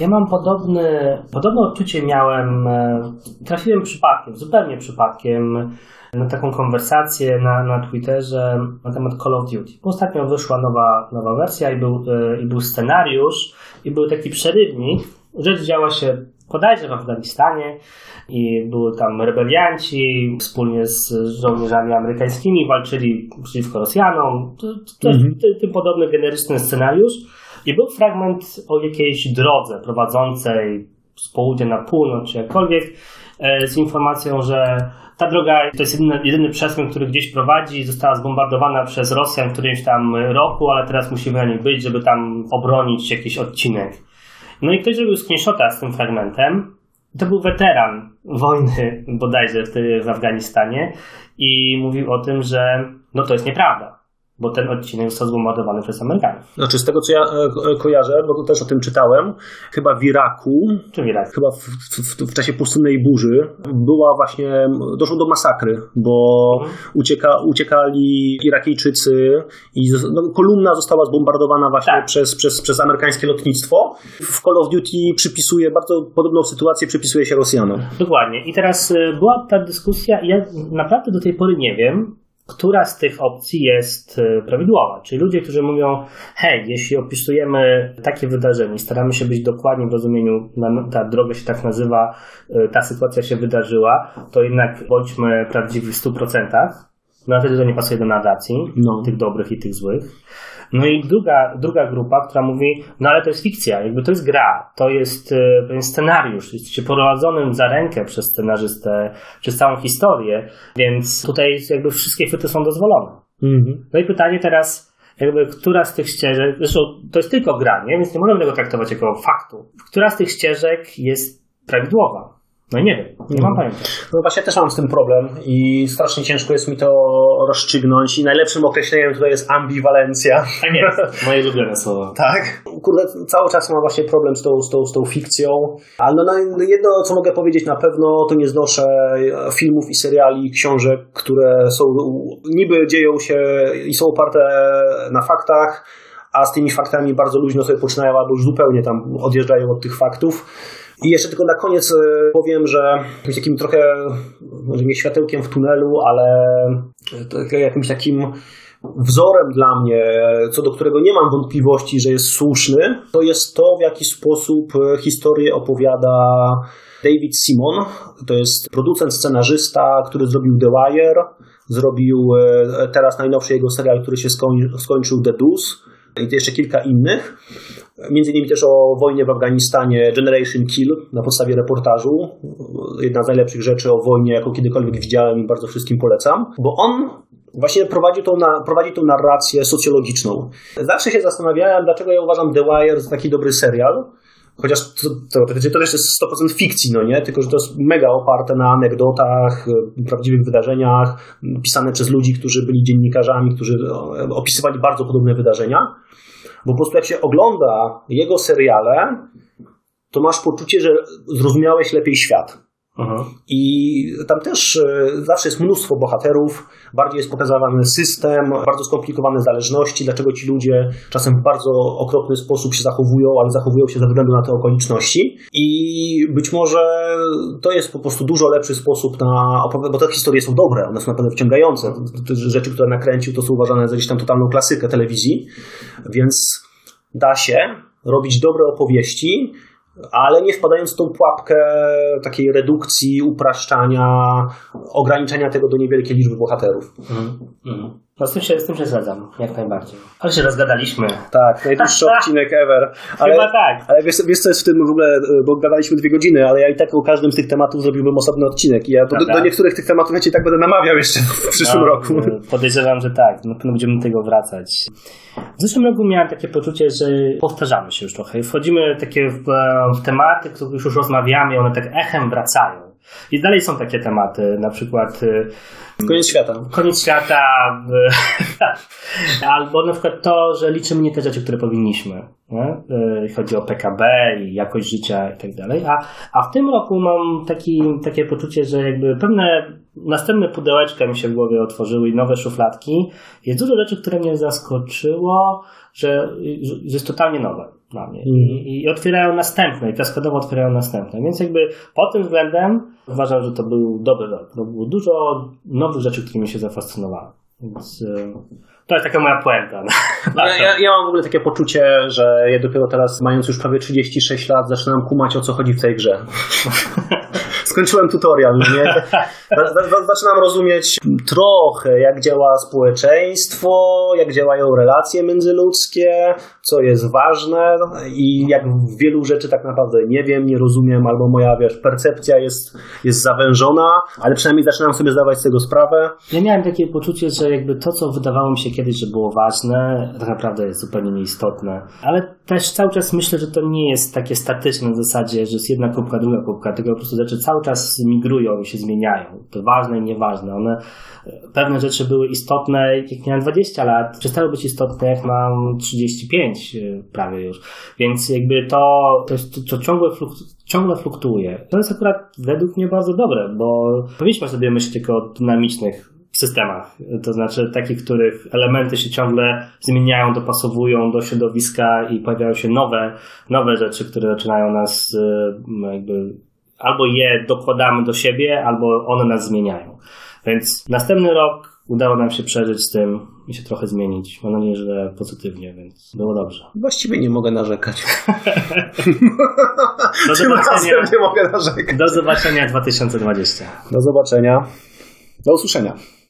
Ja mam podobne odczucie miałem, trafiłem przypadkiem, zupełnie przypadkiem na taką konwersację na Twitterze na temat Call of Duty. Ostatnio wyszła nowa wersja i był scenariusz i był taki przerywnik. Rzecz działa się bodajże w Afganistanie i były tam rebelianci wspólnie z żołnierzami amerykańskimi, walczyli przeciwko Rosjanom. Tym podobny generyczny scenariusz. I był fragment o jakiejś drodze prowadzącej z południa na północ czy jakkolwiek z informacją, że ta droga to jest jedyny przesmyk, który gdzieś prowadzi, została zbombardowana przez Rosjan w którymś tam roku, ale teraz musimy na niej być, żeby tam obronić jakiś odcinek. No i ktoś zrobił screenshota z tym fragmentem. To był weteran wojny bodajże w Afganistanie i mówił o tym, że no to jest nieprawda, bo ten odcinek został zbombardowany przez Amerykanów. Znaczy z tego, co ja kojarzę, bo też o tym czytałem, chyba w Iraku, chyba w czasie pustynnej burzy była właśnie, doszło do masakry, bo uciekali Irakijczycy i kolumna została zbombardowana właśnie przez amerykańskie lotnictwo. W Call of Duty przypisuje, bardzo podobną sytuację przypisuje się Rosjanom. Dokładnie. I teraz była ta dyskusja, ja naprawdę do tej pory nie wiem, która z tych opcji jest prawidłowa. Czyli ludzie, którzy mówią, hej, jeśli opisujemy takie wydarzenie, staramy się być dokładni w rozumieniu, ta droga się tak nazywa, ta sytuacja się wydarzyła, to jednak bądźmy prawdziwi w 100%. No a wtedy to nie pasuje do narracji, tych dobrych i tych złych. No i druga grupa, która mówi, no ale to jest fikcja, jakby to jest gra, to jest pewien scenariusz, jesteście prowadzonym za rękę przez scenarzystę, przez całą historię, więc tutaj jakby wszystkie chwyty są dozwolone. Mm-hmm. No i pytanie teraz, jakby która z tych ścieżek, zresztą to jest tylko gra, nie? Więc nie możemy tego traktować jako faktu. Która z tych ścieżek jest prawidłowa? No nie wiem, nie mam pojęcia. No właśnie też mam z tym problem i strasznie ciężko jest mi to rozstrzygnąć i najlepszym określeniem tutaj jest ambiwalencja. Tak jest, moje ulubione słowa. Tak. Kurde, cały czas mam właśnie problem z tą fikcją, ale no jedno, co mogę powiedzieć na pewno, to nie znoszę filmów i seriali, książek, które są niby dzieją się i są oparte na faktach, a z tymi faktami bardzo luźno sobie poczynają albo już zupełnie tam odjeżdżają od tych faktów. I jeszcze tylko na koniec powiem, że takim trochę, może nie światełkiem w tunelu, ale jakimś takim wzorem dla mnie, co do którego nie mam wątpliwości, że jest słuszny, to jest to, w jaki sposób historię opowiada David Simon. To jest producent, scenarzysta, który zrobił The Wire, zrobił teraz najnowszy jego serial, który się skończył, The Deuce. I jeszcze kilka innych, między innymi też o wojnie w Afganistanie, Generation Kill, na podstawie reportażu, jedna z najlepszych rzeczy o wojnie, jaką kiedykolwiek widziałem i bardzo wszystkim polecam, bo on właśnie prowadzi tą narrację socjologiczną. Zawsze się zastanawiałem, dlaczego ja uważam The Wire za taki dobry serial, chociaż to też jest 100% fikcji, no nie? Tylko że to jest mega oparte na anegdotach, prawdziwych wydarzeniach, pisane przez ludzi, którzy byli dziennikarzami, którzy opisywali bardzo podobne wydarzenia. Bo po prostu jak się ogląda jego seriale, to masz poczucie, że zrozumiałeś lepiej świat. Aha. I tam też zawsze jest mnóstwo bohaterów, bardziej jest pokazywany system, bardzo skomplikowane zależności, dlaczego ci ludzie czasem w bardzo okropny sposób się zachowują, ale zachowują się ze względu na te okoliczności i być może to jest po prostu dużo lepszy sposób na opowieść, bo te historie są dobre, one są naprawdę wciągające, te rzeczy, które nakręcił, to są uważane za gdzieś tam totalną klasykę telewizji, więc da się robić dobre opowieści, ale nie wpadając w tą pułapkę takiej redukcji, upraszczania, ograniczenia tego do niewielkiej liczby bohaterów. No z tym się zgadzam, jak najbardziej. Ale się rozgadaliśmy. Tak, najdłuższy odcinek ever. Ale, chyba tak. Ale wiesz co jest w tym w ogóle, bo gadaliśmy 2 godziny, ale ja i tak o każdym z tych tematów zrobiłbym osobny odcinek. I ja do niektórych tych tematów ja cię i tak będę namawiał jeszcze w przyszłym roku. Podejrzewam, że tak. Na pewno będziemy do tego wracać. W zeszłym roku miałem takie poczucie, że powtarzamy się już trochę. Wchodzimy takie w tematy, które już rozmawiamy, one tak echem wracają. I dalej są takie tematy, na przykład koniec świata albo na przykład to, że liczymy nie te rzeczy, które powinniśmy, nie? Chodzi o PKB i jakość życia i tak dalej, a w tym roku mam takie poczucie, że jakby pewne następne pudełeczka mi się w głowie otworzyły i nowe szufladki, jest dużo rzeczy, które mnie zaskoczyło, że jest totalnie nowe dla mnie. I otwierają następne, i kaskadowo otwierają następne. Więc jakby pod tym względem uważam, że to był dobry rok. To było dużo nowych rzeczy, którymi się zafascynowały. Więc to jest taka moja puenta. Ja mam w ogóle takie poczucie, że ja dopiero teraz, mając już prawie 36 lat, zaczynam kumać, o co chodzi w tej grze. Skończyłem tutorial, nie? Zaczynam rozumieć trochę, jak działa społeczeństwo, jak działają relacje międzyludzkie, co jest ważne i jak wielu rzeczy tak naprawdę nie wiem, nie rozumiem, albo moja, percepcja jest zawężona, ale przynajmniej zaczynam sobie zdawać z tego sprawę. Ja miałem takie poczucie, że jakby to, co wydawało mi się kiedyś, że było ważne, tak naprawdę jest zupełnie nieistotne, ale też cały czas myślę, że to nie jest takie statyczne w zasadzie, że jest jedna kubka, druga kubka, tylko po prostu rzeczy cały czas migrują i się zmieniają. To ważne i nieważne. Pewne rzeczy były istotne, jak miałem 20 lat, przestały być istotne, jak mam 35 prawie już. Więc jakby to jest to ciągle fluktuuje. To jest akurat według mnie bardzo dobre, bo powinniśmy sobie myśleć tylko o dynamicznych systemach, to znaczy takich, których elementy się ciągle zmieniają, dopasowują do środowiska i pojawiają się nowe rzeczy, które zaczynają nas jakby albo je dokładamy do siebie, albo one nas zmieniają. Więc następny rok udało nam się przeżyć z tym i się trochę zmienić. Mam nadzieję, że pozytywnie, więc było dobrze. Właściwie nie mogę narzekać. Do zobaczenia 2020. Do zobaczenia. Do usłyszenia.